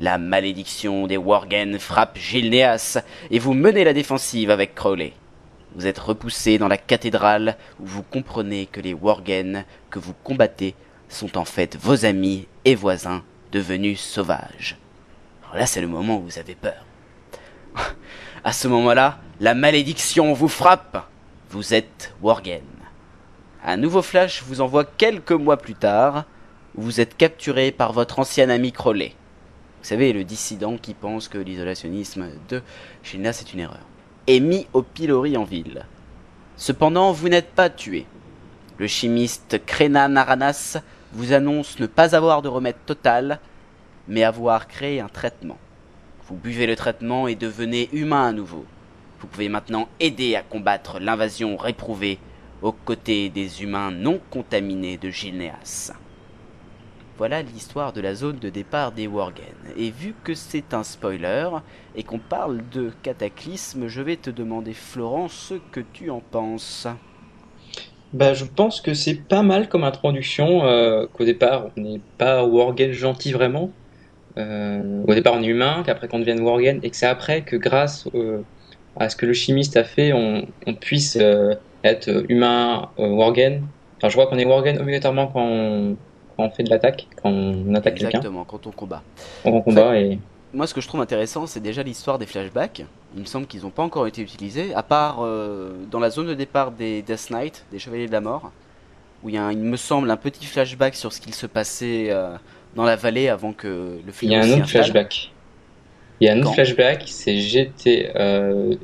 La malédiction des Worgen frappe Gilneas et vous menez la défensive avec Crowley. Vous êtes repoussé dans la cathédrale où vous comprenez que les Worgen que vous combattez sont en fait vos amis et voisins devenus sauvages. Alors là, c'est le moment où vous avez peur. À ce moment-là, la malédiction vous frappe. Vous êtes Worgen. Un nouveau flash vous envoie quelques mois plus tard, où vous êtes capturé par votre ancien ami Crowley. Vous savez, le dissident qui pense que l'isolationnisme de Gilneas est une erreur. Et mis au pilori en ville. Cependant, vous n'êtes pas tué. Le chimiste Krenan Aranas vous annonce ne pas avoir de remède total, mais avoir créé un traitement. Vous buvez le traitement et devenez humain à nouveau. Vous pouvez maintenant aider à combattre l'invasion réprouvée aux côtés des humains non contaminés de Gilneas. Voilà l'histoire de la zone de départ des Worgen. Et vu que c'est un spoiler et qu'on parle de cataclysme, je vais te demander, Florent, ce que tu en penses. Bah, je pense que c'est pas mal comme introduction, qu'au départ on n'est pas Worgen gentil vraiment. Au départ on est humain, qu'après qu'on devienne Worgen, et que c'est après que grâce à ce que le chimiste a fait, on puisse... être humain, Worgen. Enfin, je crois qu'on est Worgen obligatoirement quand on fait de l'attaque, quand on attaque quelqu'un. Exactement, quand on combat. Moi, ce que je trouve intéressant, c'est déjà l'histoire des flashbacks. Il me semble qu'ils n'ont pas encore été utilisés, à part dans la zone de départ des Death Knight, des Chevaliers de la Mort, où il y a, il me semble, un petit flashback sur ce qu'il se passait dans la vallée avant que le film. Il y a un autre flashback. C'est GT2.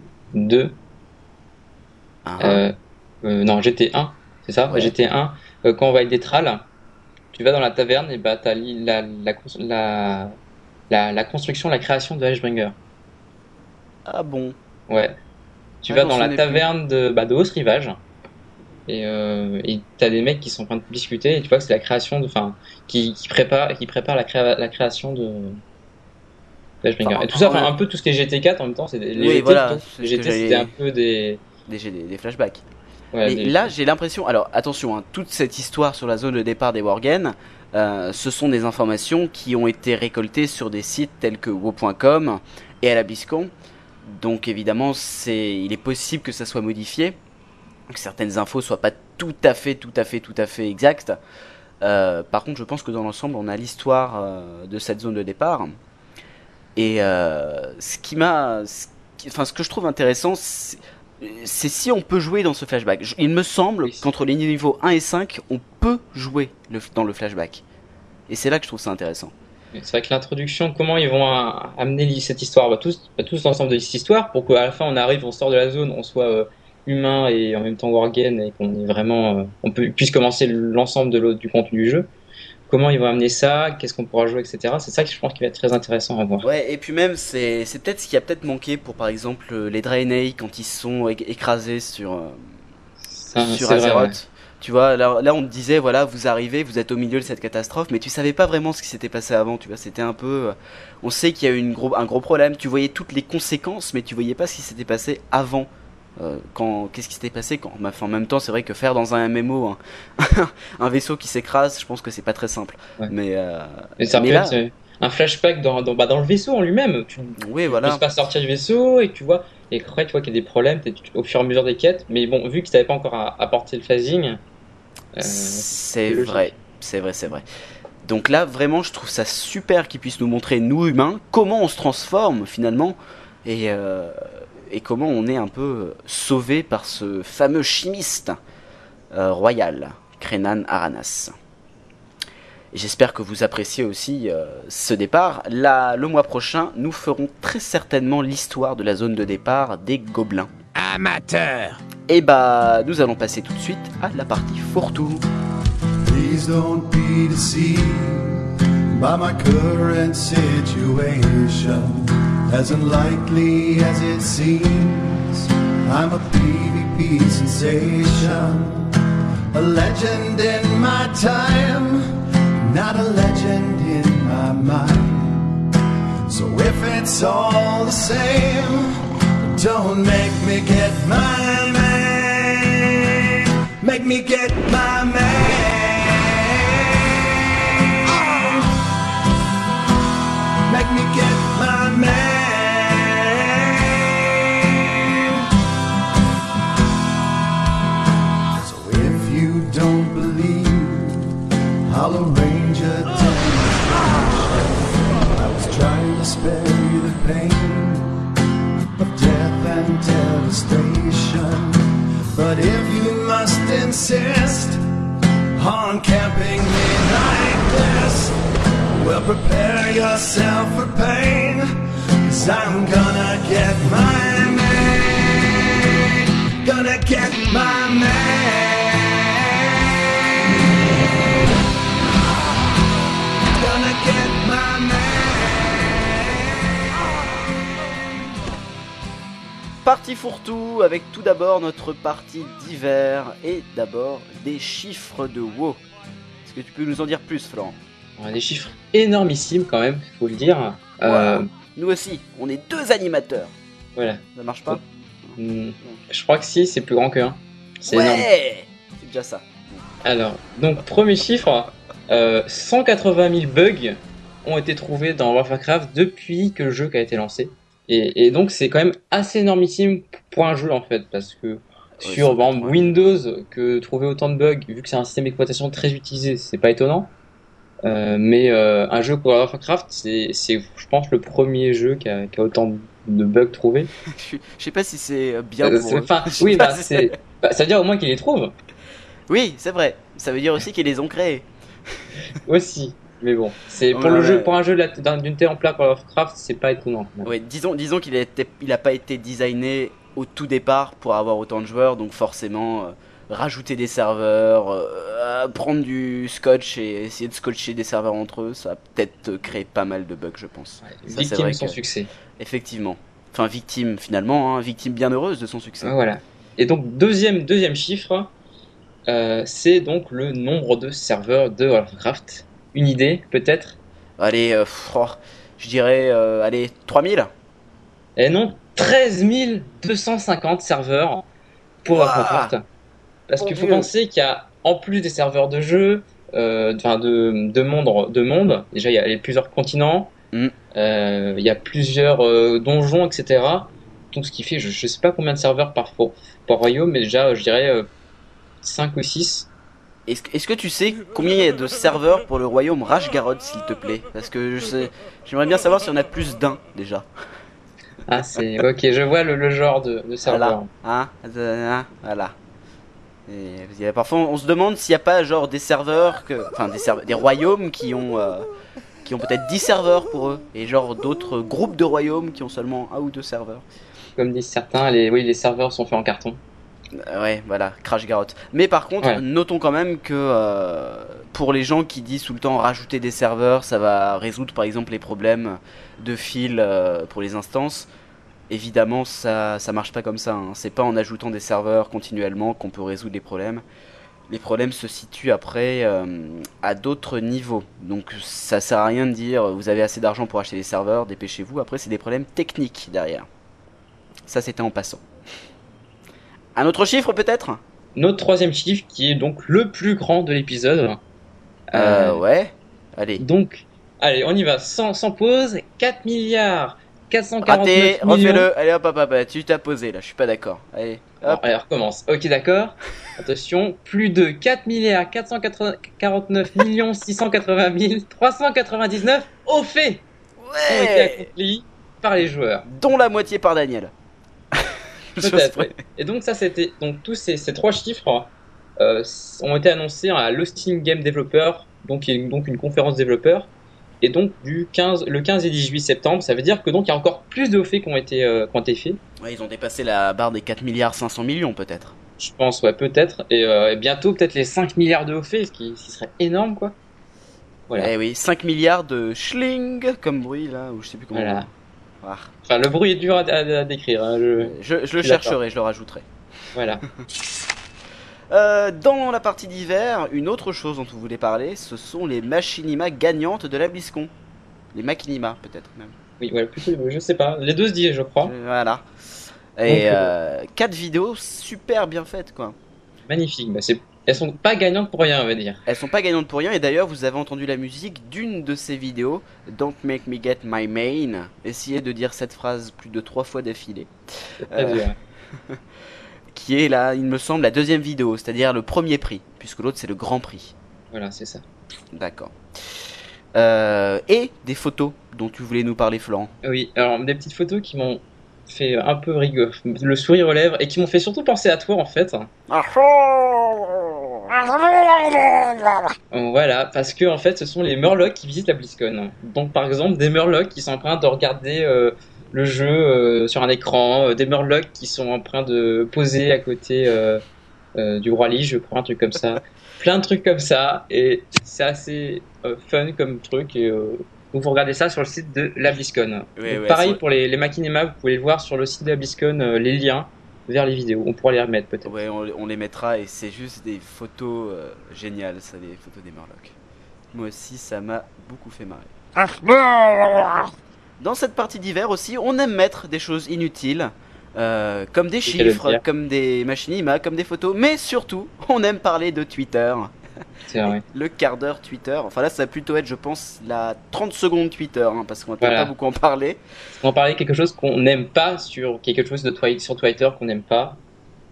Non, GT1, c'est ça, ouais. GT1, quand on va être des trals, tu vas dans la taverne et bah t'as la construction, la création de Ashbringer. Ah bon? Ouais. Tu vas dans la taverne de Hausse Rivage et t'as des mecs qui sont en train de discuter et tu vois que c'est la création qui prépare la création de Ashbringer. Et tout ça, un peu tout ce qui est GT4 en même temps, c'est GT c'était un peu des flashbacks. Mais là, j'ai l'impression... Alors, attention, toute cette histoire sur la zone de départ des Worgen, ce sont des informations qui ont été récoltées sur des sites tels que wo.com et à la BlizzCon. Donc, évidemment, il est possible que ça soit modifié, que certaines infos soient pas tout à fait exactes. Par contre, je pense que dans l'ensemble, on a l'histoire de cette zone de départ. Et ce que je trouve intéressant... C'est si on peut jouer dans ce flashback. Il me semble qu'entre les niveaux 1 et 5, on peut jouer dans le flashback. Et c'est là que je trouve ça intéressant. C'est vrai que l'introduction, comment ils vont amener cette histoire, tous l'ensemble de cette histoire, pour qu'à la fin on arrive, on sort de la zone, on soit humain et en même temps Worgen, et qu'on est vraiment, puisse commencer l'ensemble du contenu du jeu. Comment ils vont amener ça, qu'est-ce qu'on pourra jouer, etc. C'est ça que je pense qui va être très intéressant à voir. Ouais, et puis même, c'est peut-être ce qui a peut-être manqué pour, par exemple, les Draenei quand ils sont écrasés sur Azeroth. Vrai, ouais. Tu vois, là on te disait, voilà, vous arrivez, vous êtes au milieu de cette catastrophe, mais tu savais pas vraiment ce qui s'était passé avant, tu vois, c'était un peu... On sait qu'il y a eu un gros problème, tu voyais toutes les conséquences, mais tu voyais pas ce qui s'était passé avant. Qu'est-ce qui s'était passé quand... Enfin, en même temps, c'est vrai que faire dans un MMO un vaisseau qui s'écrase, je pense que c'est pas très simple. Ouais. Mais un flashback dans le vaisseau en lui-même. Tu ne peux pas sortir du vaisseau et tu vois. Et après, tu vois qu'il y a des problèmes au fur et à mesure des quêtes. Mais bon, vu que tu n'avais pas encore apporté le phasing, c'est vrai. Donc là, vraiment, je trouve ça super qu'ils puissent nous montrer, nous humains, comment on se transforme finalement et comment on est un peu sauvé par ce fameux chimiste royal, Krenan Aranas. J'espère que vous appréciez aussi ce départ. Là, le mois prochain, nous ferons très certainement l'histoire de la zone de départ des gobelins. Amateurs. Et bah, nous allons passer tout de suite à la partie fourre-tout. Please don't be deceived by my current situation. As unlikely as it seems, I'm a PvP sensation. A legend in my time, not a legend in my mind. So if it's all the same, don't make me get my man. Make me get my man. Oh. Make me get my man. I'll arrange a demonstration. I was trying to spare you the pain of death and devastation. But if you must insist on camping me like this, well, prepare yourself for pain, 'cause I'm gonna get my man. Gonna get my man. Partie fourre-tout avec tout d'abord notre partie d'hiver et d'abord des chiffres de WoW. Est-ce que tu peux nous en dire plus, Florent? On a des chiffres énormissimes quand même, faut le dire. Ouais, nous aussi, on est deux animateurs. Voilà. Ça marche pas? Je crois que si, c'est plus grand que 1. C'est ouais énorme. C'est déjà ça. Alors, donc premier chiffre, 180 000 bugs ont été trouvés dans World of Warcraft depuis que le jeu a été lancé. Et donc c'est quand même assez énormissime pour un jeu en fait, parce que ouais, sur par exemple, Windows, que trouver autant de bugs, vu que c'est un système d'exploitation très utilisé, c'est pas étonnant. Mais un jeu comme World of Warcraft, c'est je pense le premier jeu qui a autant de bugs trouvés. Je sais pas si c'est bien pour eux. Enfin, oui, bah, ça veut dire au moins qu'ils les trouvent. Oui, c'est vrai. Ça veut dire aussi qu'ils les ont créés. Aussi. Mais bon, c'est pour le jeu, pour un jeu d'une terre en plat pour World of Warcraft, c'est pas étonnant. Ouais, disons qu'il n'a pas été designé au tout départ pour avoir autant de joueurs, donc forcément rajouter des serveurs, prendre du scotch et essayer de scotcher des serveurs entre eux, ça a peut-être créé pas mal de bugs, je pense. Ouais, ça, victime de son succès. Effectivement. Enfin, victime finalement, hein, victime bien heureuse de son succès. Ouais, voilà. Et donc deuxième chiffre, c'est donc le nombre de serveurs de World of Warcraft. Une idée, peut-être? Allez, je dirais, 3000? Eh non, 13 250 serveurs pour World of Warcraft. Parce qu'il faut penser qu'il y a, en plus des serveurs de jeu, de monde, déjà il y a plusieurs continents, il y a plusieurs donjons, etc. Donc ce qui fait, je sais pas combien de serveurs par royaume, mais déjà, je dirais 5 ou 6. Est-ce que tu sais combien il y a de serveurs pour le royaume Rashgarod, s'il te plaît? Parce que j'aimerais bien savoir si on a plus d'un, déjà. Ah, c'est... Ok, je vois le genre de serveur. Voilà. Ah, voilà. Et parfois, on se demande s'il n'y a pas genre des serveurs... des royaumes qui ont peut-être 10 serveurs pour eux. Et genre d'autres groupes de royaumes qui ont seulement un ou deux serveurs. Comme disent certains, les serveurs sont faits en carton. Ouais, voilà, Crash Garotte. Mais par contre, Notons quand même que pour les gens qui disent tout le temps rajouter des serveurs, ça va résoudre par exemple les problèmes de fil pour les instances. Évidemment, ça marche pas comme ça, hein. C'est pas en ajoutant des serveurs continuellement qu'on peut résoudre les problèmes. Les problèmes se situent après à d'autres niveaux. Donc ça sert à rien de dire vous avez assez d'argent pour acheter des serveurs, dépêchez-vous. Après, c'est des problèmes techniques derrière. Ça, c'était en passant. Un autre chiffre peut-être? Notre troisième chiffre qui est donc le plus grand de l'épisode. Ouais. Allez. Donc, allez, on y va sans pause. 4 449 millions. Refais-le. Allez, hop, tu t'as posé là, je suis pas d'accord. Allez. Hop. Allez, on recommence. Ok, d'accord. Attention, plus de 4 449 680 399 au fait ont été accomplis par les joueurs. Dont la moitié par Daniel. Peut-être. Ouais. Et donc ça, c'était donc tous ces trois chiffres ont été annoncés à l'Austin Game Developer, donc une conférence développeur, et donc le 15 et 18 septembre. Ça veut dire que donc il y a encore plus de faits qui ont été faits. Ouais, ils ont dépassé la barre des 4,5 milliards peut-être. Je pense, ouais, peut-être, et bientôt peut-être les 5 milliards de faits, ce qui serait énorme, quoi. Voilà. Eh oui, 5 milliards de schling comme bruit là, ou je sais plus comment. Voilà. Enfin, le bruit est dur à décrire. Hein. Je le chercherai, je le rajouterai. Voilà. Dans la partie d'hiver, une autre chose dont on voulait parler, ce sont les machinimas gagnantes de la BlizzCon. Les machinimas, peut-être même. Oui, ouais, je sais pas. Les deux se disent, je crois. Voilà. Et 4 vidéos super bien faites, quoi. Magnifique. Bah, elles sont pas gagnantes pour rien, on va dire. Elles sont pas gagnantes pour rien, et d'ailleurs, vous avez entendu la musique d'une de ces vidéos, Don't Make Me Get My Main. Essayez de dire cette phrase plus de 3 fois d'affilée. Qui est là, il me semble, la deuxième vidéo, c'est-à-dire le premier prix, puisque l'autre c'est le grand prix. Voilà, c'est ça. D'accord. Et des photos dont tu voulais nous parler, Florent. Oui, alors des petites photos qui m'ont fait un peu rigoler, le sourire aux lèvres, et qui m'ont fait surtout penser à toi en fait. Voilà, parce que en fait ce sont les Murlocs qui visitent la BlizzCon. Donc par exemple des Murlocs qui sont en train de regarder le jeu sur un écran, des Murlocs qui sont en train de poser à côté du Roi Lich, je crois, un truc comme ça. Plein de trucs comme ça, et c'est assez fun comme truc. Et, donc vous regardez ça sur le site de la BlizzCon. Ouais, ouais, pareil pour les makinemas, vous pouvez les voir sur le site de la BlizzCon, les liens vers les vidéos, on pourra les remettre peut-être. Ouais, on les mettra, et c'est juste des photos géniales, ça, les photos des Murlocs. Moi aussi, ça m'a beaucoup fait marrer. Dans cette partie d'hiver aussi, on aime mettre des choses inutiles, comme des chiffres, comme des machinimas, comme des photos, mais surtout, on aime parler de Twitter. C'est vrai. Le quart d'heure Twitter. Enfin là, ça va plutôt être, je pense, la 30 secondes Twitter, hein, parce qu'on ne peut pas beaucoup en parler. On va parler de quelque chose qu'on n'aime pas sur quelque chose sur Twitter qu'on n'aime pas,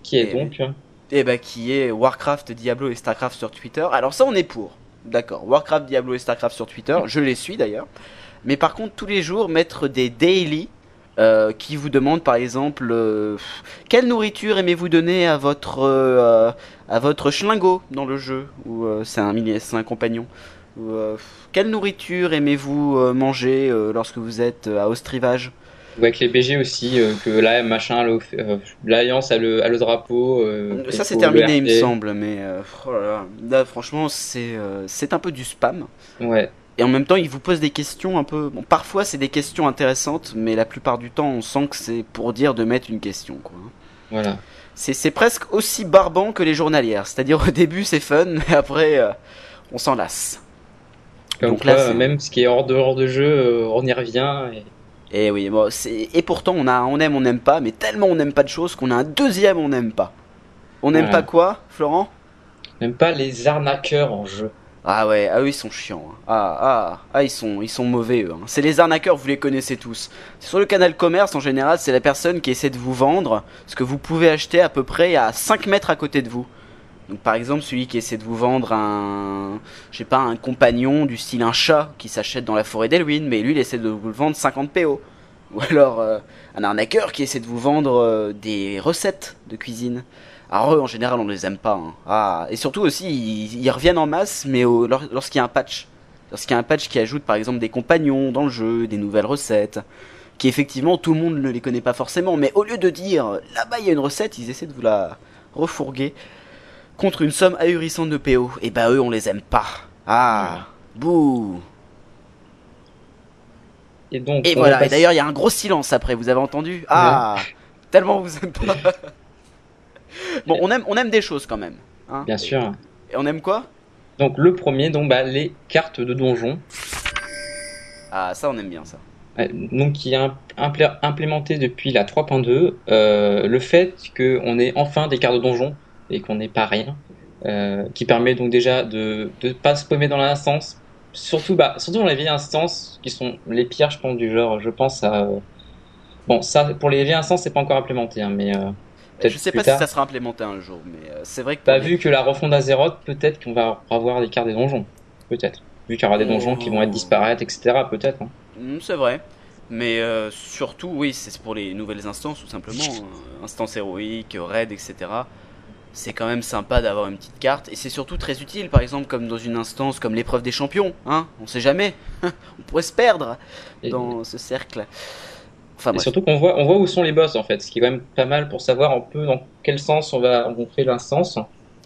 qui est qui est Warcraft, Diablo et Starcraft sur Twitter. Alors ça, on est pour. D'accord. Warcraft, Diablo et Starcraft sur Twitter. Je les suis d'ailleurs. Mais par contre, tous les jours, mettre des daily qui vous demandent, par exemple, quelle nourriture aimez-vous donner à votre schlingo dans le jeu, ou c'est un compagnon, ou quelle nourriture aimez-vous manger lorsque vous êtes à Ostrivage. Ou avec les BG aussi, que là, machin, l'Alliance a le drapeau. Ça, c'est terminé, il me semble, mais là, franchement, c'est un peu du spam. Ouais. Et en même temps, ils vous posent des questions un peu... Bon, parfois, c'est des questions intéressantes, mais la plupart du temps, on sent que c'est pour dire de mettre une question, quoi. Voilà. C'est presque aussi barbant que les journalières. C'est-à-dire, au début, c'est fun, mais après, on s'en lasse. Donc là, même ce qui est hors de jeu, on y revient. Et oui, bon, et pourtant, on aime, on n'aime pas, mais tellement on n'aime pas de choses qu'on a un deuxième on n'aime pas. On n'aime pas quoi, Florent ? On n'aime pas les arnaqueurs en jeu. Ah ouais, ah eux ils sont chiants, hein. Ils sont mauvais eux, hein. C'est les arnaqueurs, vous les connaissez tous. Sur le canal commerce en général, c'est la personne qui essaie de vous vendre ce que vous pouvez acheter à peu près à 5 mètres à côté de vous. Donc par exemple, celui qui essaie de vous vendre un compagnon du style un chat qui s'achète dans la forêt d'Elwyn, mais lui il essaie de vous le vendre 50 PO. Ou alors un arnaqueur qui essaie de vous vendre des recettes de cuisine. Alors eux, en général, on les aime pas. Hein. Ah, et surtout aussi, ils reviennent en masse, mais lorsqu'il y a un patch. Lorsqu'il y a un patch qui ajoute, par exemple, des compagnons dans le jeu, des nouvelles recettes, qui effectivement, tout le monde ne les connaît pas forcément, mais au lieu de dire, là-bas, il y a une recette, ils essaient de vous la refourguer contre une somme ahurissante de PO. Et bah eux, on les aime pas. Ah, bouh. Et donc... Et voilà, et d'ailleurs, il y a un gros silence après, vous avez entendu ? Ah, tellement on vous aime pas. Bon, on aime des choses quand même, hein. Bien sûr. Et on aime quoi ? Donc le premier, les cartes de donjon. Ah, ça on aime bien ça. Donc qui est implémenté depuis la 3.2, le fait qu'on ait enfin des cartes de donjon et qu'on n'ait pas rien, qui permet donc déjà de ne pas spammer dans l'instance, surtout dans les vieilles instances qui sont les pires, je pense, du genre. Je pense à... Bon, ça, pour les vieilles instances, c'est pas encore implémenté, hein, mais... Je sais pas si ça sera implémenté un jour, mais c'est vrai que... Bah, vu que la refonte d'Azeroth, peut-être qu'on va avoir des cartes des donjons. Peut-être. Vu qu'il y aura des donjons qui vont être disparaître, etc. Peut-être. Hein. C'est vrai. Mais surtout, oui, c'est pour les nouvelles instances, tout simplement. Instances héroïques, raids, etc. C'est quand même sympa d'avoir une petite carte. Et c'est surtout très utile, par exemple, comme dans une instance comme l'épreuve des champions. Hein, on sait jamais. On pourrait se perdre dans ce cercle. Enfin, et surtout qu'on voit, où sont les boss, en fait. Ce qui est quand même pas mal pour savoir un peu dans quel sens on va rencontrer l'instance.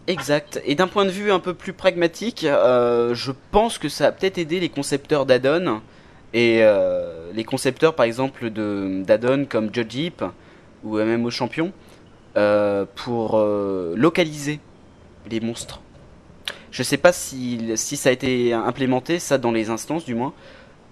Exact. Et d'un point de vue un peu plus pragmatique, je pense que ça a peut-être aidé les concepteurs d'addons. Et les concepteurs, par exemple, d'addons comme Judge Heap ou MMO Champion. Pour localiser les monstres. Je sais pas si ça a été implémenté, ça, dans les instances du moins.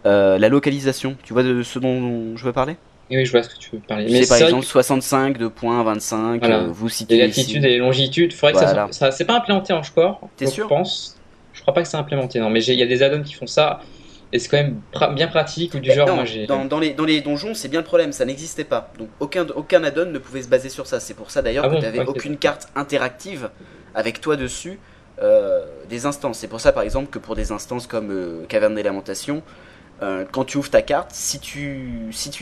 La localisation, tu vois de ce dont je veux parler ? Oui, je vois ce que tu veux parler. Mais c'est par exemple que... 65, 2.25, voilà. Vous situez les latitudes ici. Et les longitudes, il faudrait que voilà. Ça c'est pas implémenté en sport, je pense. Je crois pas que c'est implémenté, non, mais il y a des add-ons qui font ça. Et c'est quand même bien pratique, ou du genre... Dans les donjons, c'est bien le problème, ça n'existait pas. Donc aucun add-on ne pouvait se baser sur ça. C'est pour ça d'ailleurs que tu n'avais aucune carte interactive avec toi dessus des instances. C'est pour ça par exemple que pour des instances comme Caverne des Lamentations, quand tu ouvres ta carte, si tu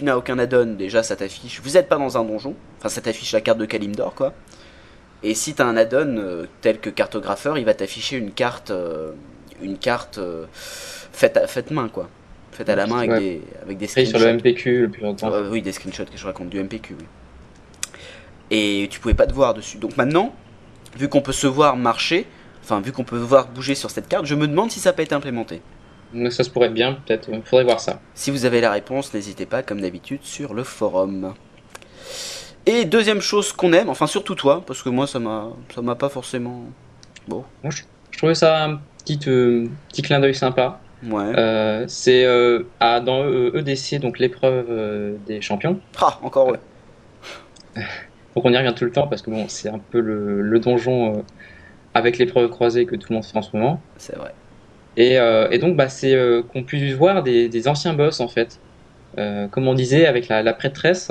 n'as aucun add-on, déjà ça t'affiche... Vous n'êtes pas dans un donjon, enfin ça t'affiche la carte de Kalimdor, quoi. Et si tu as un add-on tel que cartographeur, il va t'afficher une carte... faite main, quoi. Faite à la main avec des screenshots. Sur le MPQ le plus longtemps. Oui, des screenshots que je raconte, du MPQ, oui. Et tu pouvais pas te voir dessus. Donc maintenant, vu qu'on peut se voir marcher, enfin vu qu'on peut voir bouger sur cette carte, je me demande si ça peut être implémenté. Ça se pourrait bien, peut-être, il faudrait voir ça. Si vous avez la réponse, n'hésitez pas, comme d'habitude, sur le forum. Et deuxième chose qu'on aime, enfin surtout toi, parce que moi ça m'a pas forcément... Bon. Je trouvais ça un petit clin d'œil sympa. Ouais. C'est dans EDC, donc l'épreuve des champions. Ah, encore ouais. Faut qu'on y revient tout le temps parce que bon, c'est un peu le donjon avec l'épreuve croisée que tout le monde fait en ce moment. C'est vrai. Et donc bah, c'est qu'on puisse voir des anciens boss en fait. Comme on disait avec la prêtresse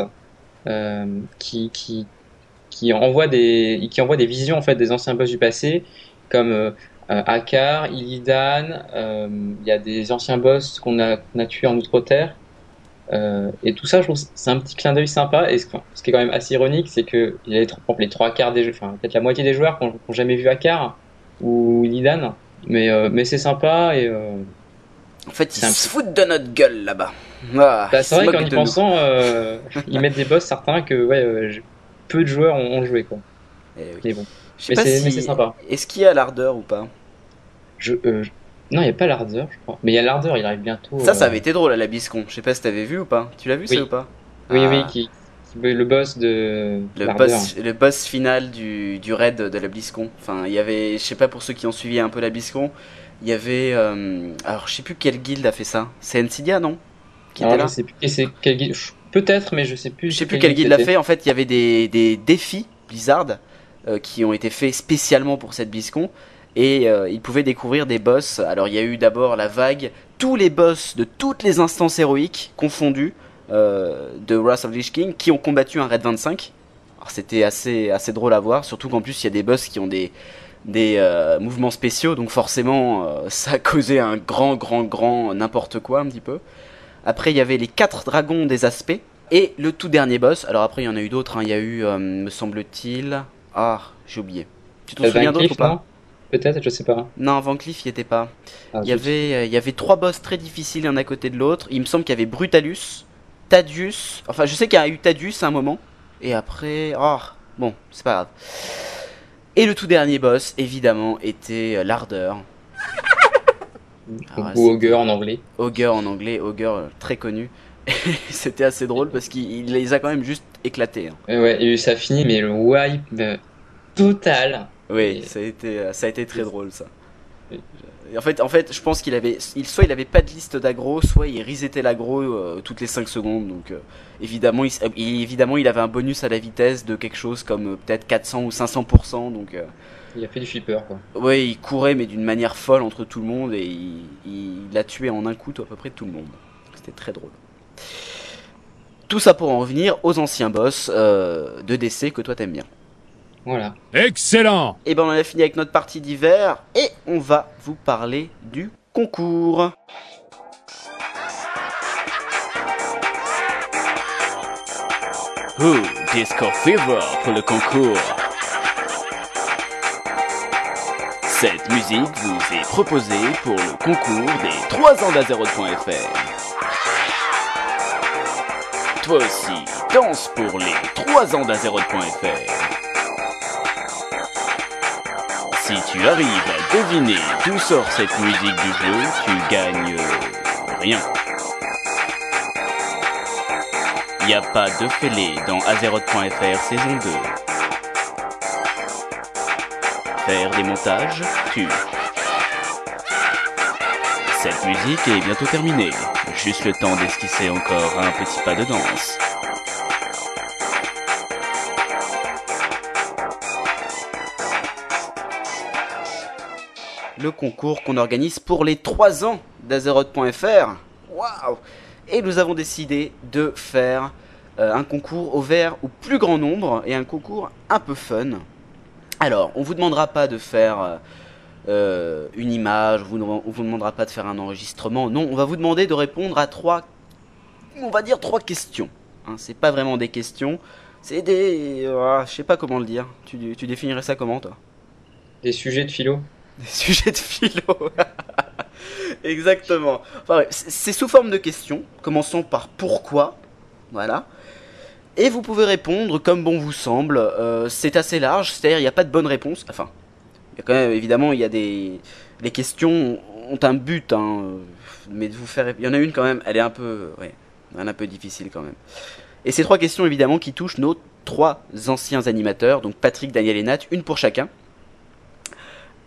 qui envoie des visions en fait des anciens boss du passé comme Akkar, Illidan, il y a des anciens boss qu'on a tués en Outre-Terre. Et tout ça, je trouve c'est un petit clin d'œil sympa. Et ce qui est quand même assez ironique, c'est que il y a les trois quarts des jeux, enfin peut-être la moitié des joueurs qui n'ont jamais vu Akkar ou Illidan. Mais c'est sympa. Et, en fait, ils se foutent de notre gueule là-bas. Ah, bah, c'est vrai qu'en y pensant, ils mettent des boss certains que peu de joueurs ont joué. Quoi. Et oui. Mais bon. Mais c'est sympa. Est-ce qu'il y a l'ardeur ou pas ? Non, il n'y a pas l'ardeur, je crois. Mais il y a l'ardeur, il arrive bientôt. Ça avait été drôle à la Biscon. Je sais pas si t'avais vu ou pas. Tu l'as vu, oui. Ça ou pas ? Oui, oui, le boss de. Le boss final du raid de la BlizzCon. Enfin, il y avait, je sais pas pour ceux qui ont suivi un peu la BlizzCon, il y avait. Alors, je sais plus quelle guilde a fait ça. C'est Nsidia, non ? Qui était là ? Je sais plus. Et c'est quelle guilde ? Peut-être, mais je sais plus. Je sais plus quelle guilde l'a fait. En fait, il y avait des défis Blizzard qui ont été faits spécialement pour cette BlizzCon. Et ils pouvaient découvrir des boss. Alors il y a eu d'abord la vague, tous les boss de toutes les instances héroïques confondus de Wrath of the Lich King qui ont combattu un raid 25. Alors c'était assez drôle à voir, surtout qu'en plus il y a des boss qui ont des mouvements spéciaux, donc forcément ça a causé un grand n'importe quoi un petit peu. Après il y avait les 4 dragons des aspects et le tout dernier boss. Alors après il y en a eu d'autres, hein. Il y a eu me semble-t-il, j'ai oublié. Tu te souviens d'autres ou pas ? Peut-être, je sais pas. Non, Van Cleef y était pas. Il y avait 3 boss très difficiles l'un à côté de l'autre. Il me semble qu'il y avait Brutalus, Tadius. Enfin, je sais qu'il y a eu Tadius à un moment. Et après, bon, c'est pas grave. Et le tout dernier boss, évidemment, était l'ardeur. Ou Ogre en anglais. Ogre très connu. C'était assez drôle parce qu'il les a quand même juste éclatés. Hein. Ouais, et ça finit mais le wipe total. Oui, ça a été très drôle ça. En fait, je pense qu'il avait, soit il avait pas de liste d'aggro, soit il resetait l'aggro toutes les 5 secondes. Donc évidemment, il avait un bonus à la vitesse de quelque chose comme peut-être 400 ou 500%. Donc il a fait du flipper quoi. Oui, il courait mais d'une manière folle entre tout le monde et il a tué en un coup à peu près tout le monde. C'était très drôle. Tout ça pour en revenir aux anciens boss de DC que toi t'aimes bien. Voilà. Excellent. Et ben on a fini avec notre partie d'hiver et on va vous parler du concours. Ouh, Discord Fever pour le concours. Cette musique vous est proposée pour le concours des 3 ans d'Azeroth.fr. Toi aussi, danse pour les 3 ans d'Azeroth.fr. Si tu arrives à deviner d'où sort cette musique du jeu, tu gagnes rien. Y a pas de fêlé dans Azeroth.fr saison 2. Faire des montages, tu. Cette musique est bientôt terminée. Juste le temps d'esquisser encore un petit pas de danse. Le concours qu'on organise pour les 3 ans d'Azeroth.fr. Waouh! Et nous avons décidé de faire un concours ouvert au plus grand nombre et un concours un peu fun. Alors, on vous demandera pas de faire une image, on vous demandera pas de faire un enregistrement. Non, on va vous demander de répondre à 3 questions. Hein, c'est pas vraiment des questions, c'est des, je sais pas comment le dire. Tu définirais ça comment toi? Des sujets de philo. Des sujets de philo. Exactement. Enfin, c'est sous forme de questions. Commençons par pourquoi. Voilà. Et vous pouvez répondre comme bon vous semble. C'est assez large, c'est-à-dire il n'y a pas de bonne réponse. Enfin, il y a quand même, évidemment, il y a des. Les questions ont un but, hein. Mais de vous faire. Il y en a une quand même, elle est un peu. Ouais, un peu difficile quand même. Et ces 3 questions évidemment qui touchent nos 3 anciens animateurs, donc Patrick, Daniel et Nat, une pour chacun.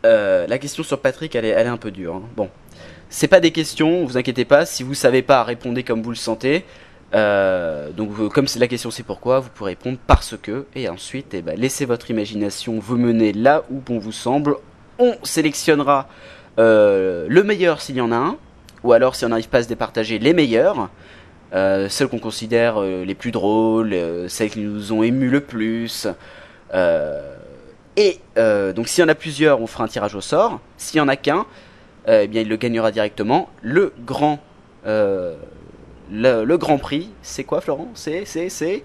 La question sur Patrick, elle est un peu dure. Hein. Bon, c'est pas des questions, vous inquiétez pas. Si vous savez pas, répondez comme vous le sentez. Donc, comme la question c'est pourquoi, vous pourrez répondre parce que. Et ensuite, laissez votre imagination vous mener là où bon vous semble. On sélectionnera le meilleur s'il y en a un, ou alors si on n'arrive pas à se départager, les meilleurs, ceux qu'on considère les plus drôles, ceux qui nous ont émus le plus. Donc s'il y en a plusieurs, on fera un tirage au sort. S'il y en a qu'un, eh bien il le gagnera directement. Le grand prix, c'est quoi Florent ? C'est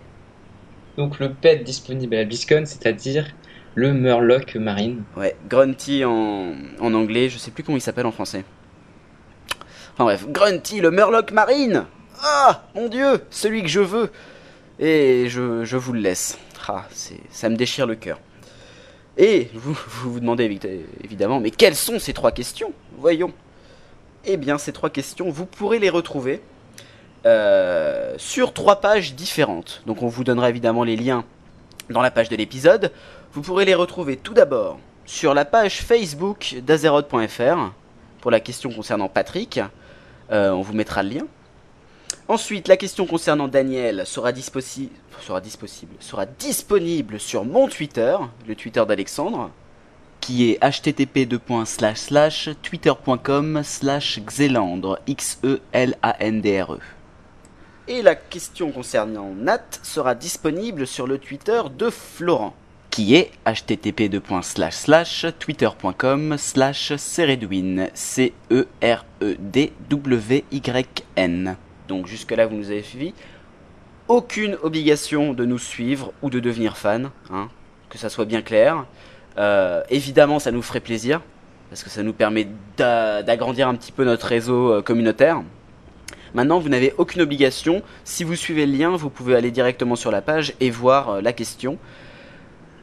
donc le pet disponible à la BlizzCon, c'est-à-dire le Murloc marine. Ouais, Grunty en anglais, je sais plus comment il s'appelle en français. Enfin bref, Grunty, le Murloc marine. Ah, mon Dieu, celui que je veux. Et je vous le laisse. Ah, ça me déchire le cœur. Et vous demandez évidemment, mais quelles sont ces 3 questions? Voyons. Eh bien, ces 3 questions, vous pourrez les retrouver sur 3 pages différentes. Donc, on vous donnera évidemment les liens dans la page de l'épisode. Vous pourrez les retrouver tout d'abord sur la page Facebook d'Azeroth.fr pour la question concernant Patrick. On vous mettra le lien. Ensuite, la question concernant Daniel sera disponible sur mon Twitter, le Twitter d'Alexandre, qui est http://twitter.com/xelandre. Xelandre. Et la question concernant Nat sera disponible sur le Twitter de Florent, qui est http://twitter.com/ceredwyn. CEREDWYN. Donc jusque-là, vous nous avez suivis. Aucune obligation de nous suivre ou de devenir fan, hein, que ça soit bien clair. Évidemment, ça nous ferait plaisir, parce que ça nous permet d'agrandir un petit peu notre réseau communautaire. Maintenant, vous n'avez aucune obligation. Si vous suivez le lien, vous pouvez aller directement sur la page et voir la question.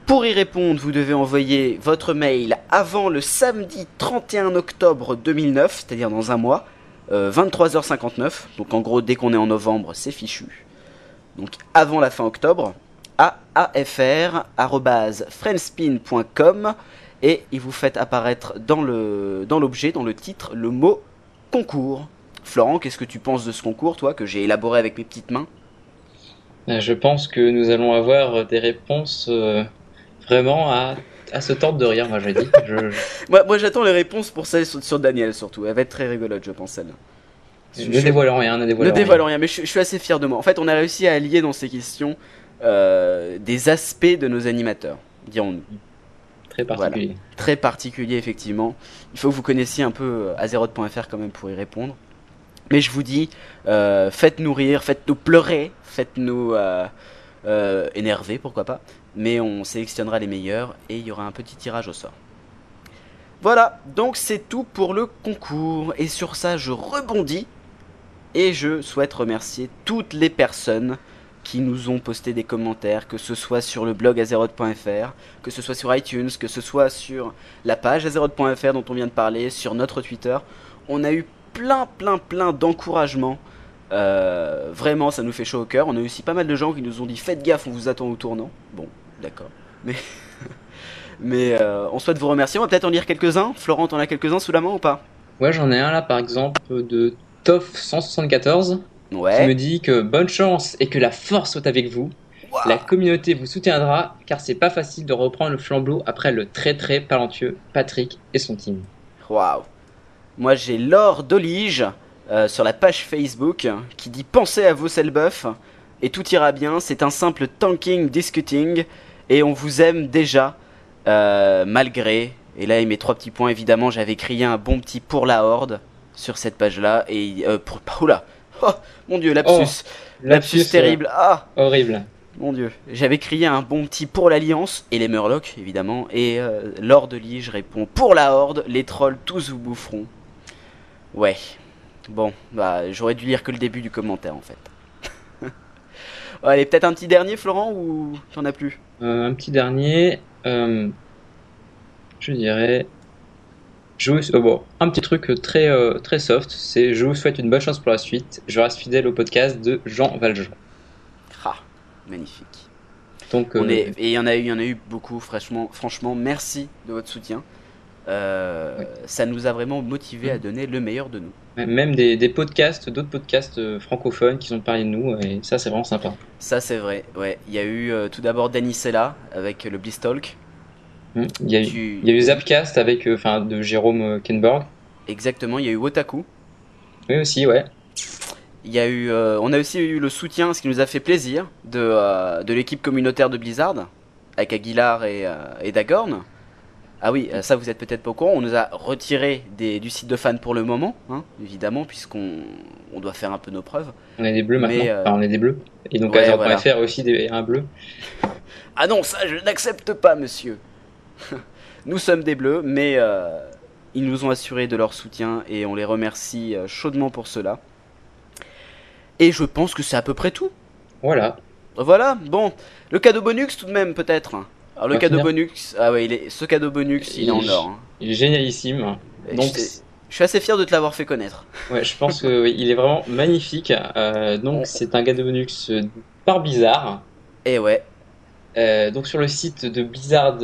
Pour y répondre, vous devez envoyer votre mail avant le samedi 31 octobre 2009, c'est-à-dire dans un mois, 23h59, donc en gros dès qu'on est en novembre c'est fichu, donc avant la fin octobre, à afr@friendspin.com, et vous faites apparaître dans l'objet, dans le titre, le mot concours. Florent, qu'est-ce que tu penses de ce concours, toi, que j'ai élaboré avec mes petites mains? Je pense que nous allons avoir des réponses vraiment à se tordre de rire, moi j'ai dit. Moi j'attends les réponses pour celle sur Daniel surtout. Elle va être très rigolote, je pense, celle-là. Ne dévoilons rien, mais je suis assez fier de moi. En fait, on a réussi à allier dans ces questions des aspects de nos animateurs. dirons-nous. Très particulier. Voilà. Très particulier, effectivement. Il faut que vous connaissiez un peu Azeroth.fr quand même pour y répondre. Mais je vous dis, faites-nous rire, faites-nous pleurer, faites-nous énerver, pourquoi pas. Mais on sélectionnera les meilleurs et il y aura un petit tirage au sort. Voilà, donc c'est tout pour le concours. Et sur ça, je rebondis. Et je souhaite remercier toutes les personnes qui nous ont posté des commentaires, que ce soit sur le blog Azeroth.fr, que ce soit sur iTunes, que ce soit sur la page Azeroth.fr dont on vient de parler, sur notre Twitter. On a eu plein d'encouragements. Vraiment, ça nous fait chaud au cœur. On a eu aussi pas mal de gens qui nous ont dit « Faites gaffe, on vous attend au tournant ». Bon, d'accord. Mais on souhaite vous remercier. On va peut-être en lire quelques-uns. Florent, t'en as quelques-uns sous la main ou pas? Ouais, j'en ai un là, par exemple, de... Toff174, ouais, qui me dit que bonne chance et que la force soit avec vous. Wow. La communauté vous soutiendra car c'est pas facile de reprendre le flambeau après le très talentueux Patrick et son team. Waouh. Moi j'ai Laure Dolige sur la page Facebook qui dit pensez à vos selbuffs et tout ira bien. C'est un simple tanking discuting et on vous aime déjà malgré. Et là il met 3 petits points évidemment. J'avais crié un bon petit pour la horde sur cette page-là, et... Oula. Oh, mon Dieu, lapsus. Lapsus terrible. Ouais. Ah, horrible. Mon Dieu. J'avais crié un bon petit pour l'Alliance, et les Murlocs, évidemment, et Lord Lige répond, pour la Horde, les trolls tous vous boufferont. Ouais. Bon, bah, j'aurais dû lire que le début du commentaire, en fait. Allez, peut-être un petit dernier, Florent, ou t'en as plus? Un petit dernier... Je dirais... un petit truc très soft, c'est je vous souhaite une bonne chance pour la suite. Je reste fidèle au podcast de Jean Valjean. Ah, magnifique. Donc, il y en a eu beaucoup, franchement, merci de votre soutien. Oui. Ça nous a vraiment motivés à donner le meilleur de nous. Même d'autres podcasts francophones qui ont parlé de nous, et ça c'est vraiment sympa. Ça c'est vrai, ouais. Il y a eu tout d'abord Danicella avec le BlizzTalk. Il y a eu Zapcast avec, de Jérôme Kenborg. Exactement, il y a eu Otaku. Oui aussi, ouais. Il y a eu, on a aussi eu le soutien, ce qui nous a fait plaisir, de l'équipe communautaire de Blizzard, avec Aguilar et Dagorn. Ah oui, ça vous êtes peut-être pas au courant, on nous a retiré du site de fans pour le moment, hein, évidemment, puisqu'on doit faire un peu nos preuves. On est des bleus maintenant, on est des bleus. Et donc Azeroth.fr voilà. Aussi un bleu. Ah non, ça je n'accepte pas, monsieur. Nous sommes des bleus, mais ils nous ont assuré de leur soutien et on les remercie chaudement pour cela. Et je pense que c'est à peu près tout. Voilà, bon, le cadeau bonus tout de même peut-être. Alors le cadeau bonus, ce cadeau bonus il est en or. Hein. Il est génialissime. Donc, je suis assez fier de te l'avoir fait connaître. Ouais, je pense qu'il est vraiment magnifique. Donc c'est un cadeau bonus par Blizzard. Et ouais. Donc sur le site de Blizzard,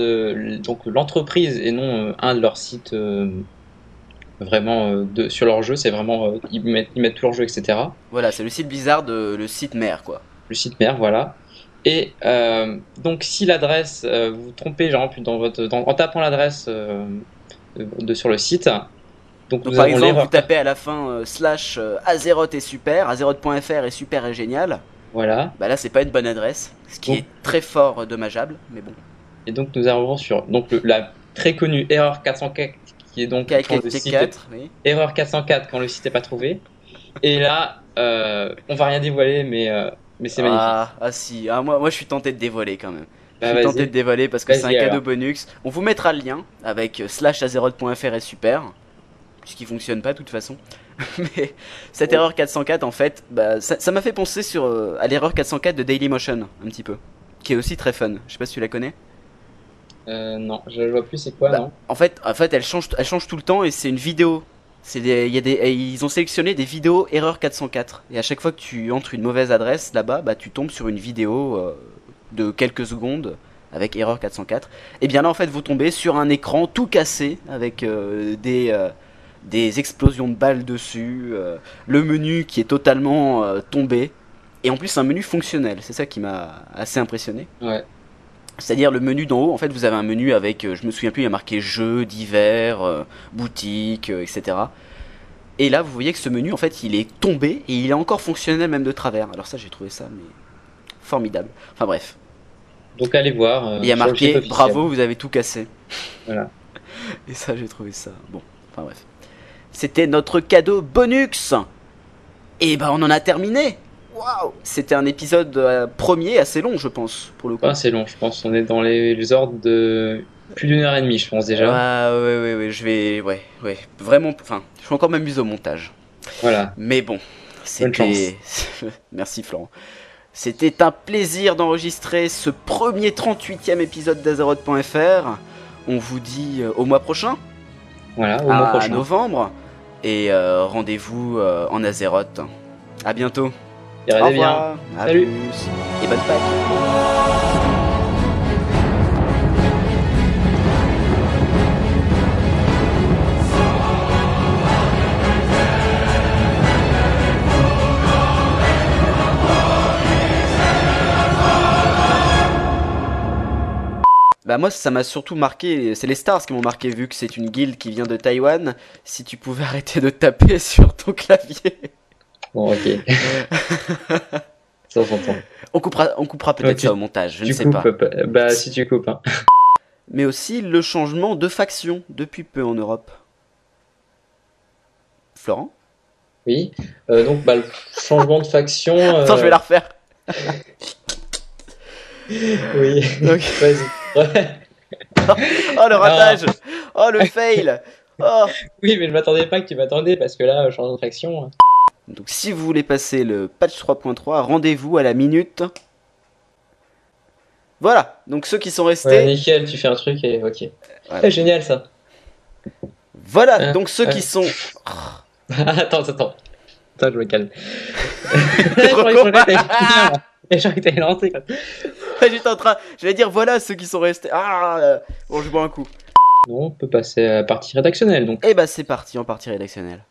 donc l'entreprise et non un de leurs sites sur leur jeu, c'est vraiment ils mettent tout leur jeu, etc. Voilà, c'est le site Blizzard, le site mère quoi. Le site mère, voilà. Et donc si l'adresse vous trompez, genre en tapant l'adresse sur le site. Donc par exemple vous tapez à la fin / Azeroth est super, Azeroth.fr est super et génial. Voilà. Bah là, c'est pas une bonne adresse, ce qui est très fort dommageable, mais bon. Et donc, nous arrivons sur la très connue erreur 404, qui est donc erreur 404 quand le site n'est pas trouvé. Et là, on va rien dévoiler, mais c'est magnifique. Ah si, moi je suis tenté de dévoiler quand même. Parce que c'est un cadeau bonus. On vous mettra le lien avec / azeroth.fr est super, puisqu'il fonctionne pas de toute façon. Mais cette erreur 404 en fait, ça m'a fait penser à l'erreur 404 de Dailymotion un petit peu, qui est aussi très fun. Je sais pas si tu la connais. Non, je vois plus c'est quoi. Non. En fait, elle change tout le temps et c'est une vidéo. Ils ont sélectionné des vidéos erreur 404 et à chaque fois que tu entres une mauvaise adresse là-bas, tu tombes sur une vidéo de quelques secondes avec erreur 404. Et bien là en fait, vous tombez sur un écran tout cassé avec des explosions de balles dessus, le menu qui est totalement tombé, et en plus c'est un menu fonctionnel, c'est ça qui m'a assez impressionné. Ouais. C'est-à-dire le menu d'en haut, en fait vous avez un menu avec, je me souviens plus, il y a marqué jeux, divers, boutiques, etc. Et là vous voyez que ce menu en fait il est tombé et il est encore fonctionnel même de travers. Alors ça j'ai trouvé ça formidable. Enfin bref, Donc allez voir. Il y a marqué « Bravo, vous avez tout cassé ». Voilà. Et ça, j'ai trouvé ça. Bon, enfin bref. C'était notre cadeau bonus. Et ben, on en a terminé. Waouh, c'était un épisode premier assez long, je pense, pour le coup. Assez long, je pense. On est dans les ordres de plus d'une heure et demie, je pense déjà. Ah ouais, je vais, ouais, vraiment. Enfin, je vais encore m'amuser au montage. Voilà. Mais bon, c'était. Merci Florent. C'était un plaisir d'enregistrer ce premier 38e épisode d'Azeroth.fr. On vous dit au mois prochain. Voilà, au mois prochain. À novembre. Et rendez-vous en Azeroth. À bientôt. Et regardez bien. Salut. Et bonne Pâques. Bah moi ça m'a surtout marqué, c'est les Stars qui m'ont marqué vu que c'est une guilde qui vient de Taïwan. Si tu pouvais arrêter de taper sur ton clavier. Bon ok. Ça s'entend. On coupera peut-être ça au montage, je ne sais pas. Bah si tu coupes. Hein. Mais aussi le changement de faction depuis peu en Europe. Florent ? Oui, donc bah, le changement de faction... Attends je vais la refaire. Oui, donc... vas-y. Ouais. Oh le ratage. Oh le fail. Oh. Oui mais je m'attendais pas que tu m'attendais parce que là, changement de faction. Donc si vous voulez passer le patch 3.3, rendez-vous à la minute. Voilà, donc ceux qui sont restés... Ouais, nickel, tu fais un truc et ok. Voilà. Génial ça. Voilà, donc ceux qui sont... Attends. Attends, je me calme. J'aurais été lancé quand même. J'étais en train, j'allais dire voilà ceux qui sont restés. Bon, je bois un coup. Non, on peut passer à la partie rédactionnelle donc. Eh bah, c'est parti en partie rédactionnelle.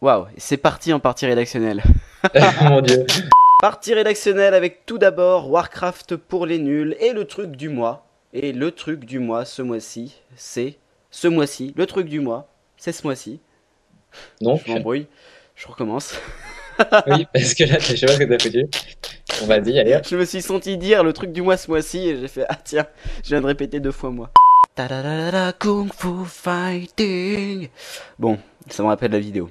Waouh, c'est parti en partie rédactionnelle. Mon dieu. Partie rédactionnelle avec tout d'abord Warcraft pour les nuls et le truc du mois. Et le truc du mois ce mois-ci, c'est. Ce mois-ci, le truc du mois, c'est ce mois-ci. Donc. Je m'embrouille, je recommence. Oui, parce que là, je sais pas ce que t'as foutu. On va dire, allez. Je me suis senti dire le truc du mois ce mois-ci et j'ai fait ah tiens, je viens de répéter deux fois moi. Ta da da da kung fu fighting. Bon, ça me rappelle la vidéo.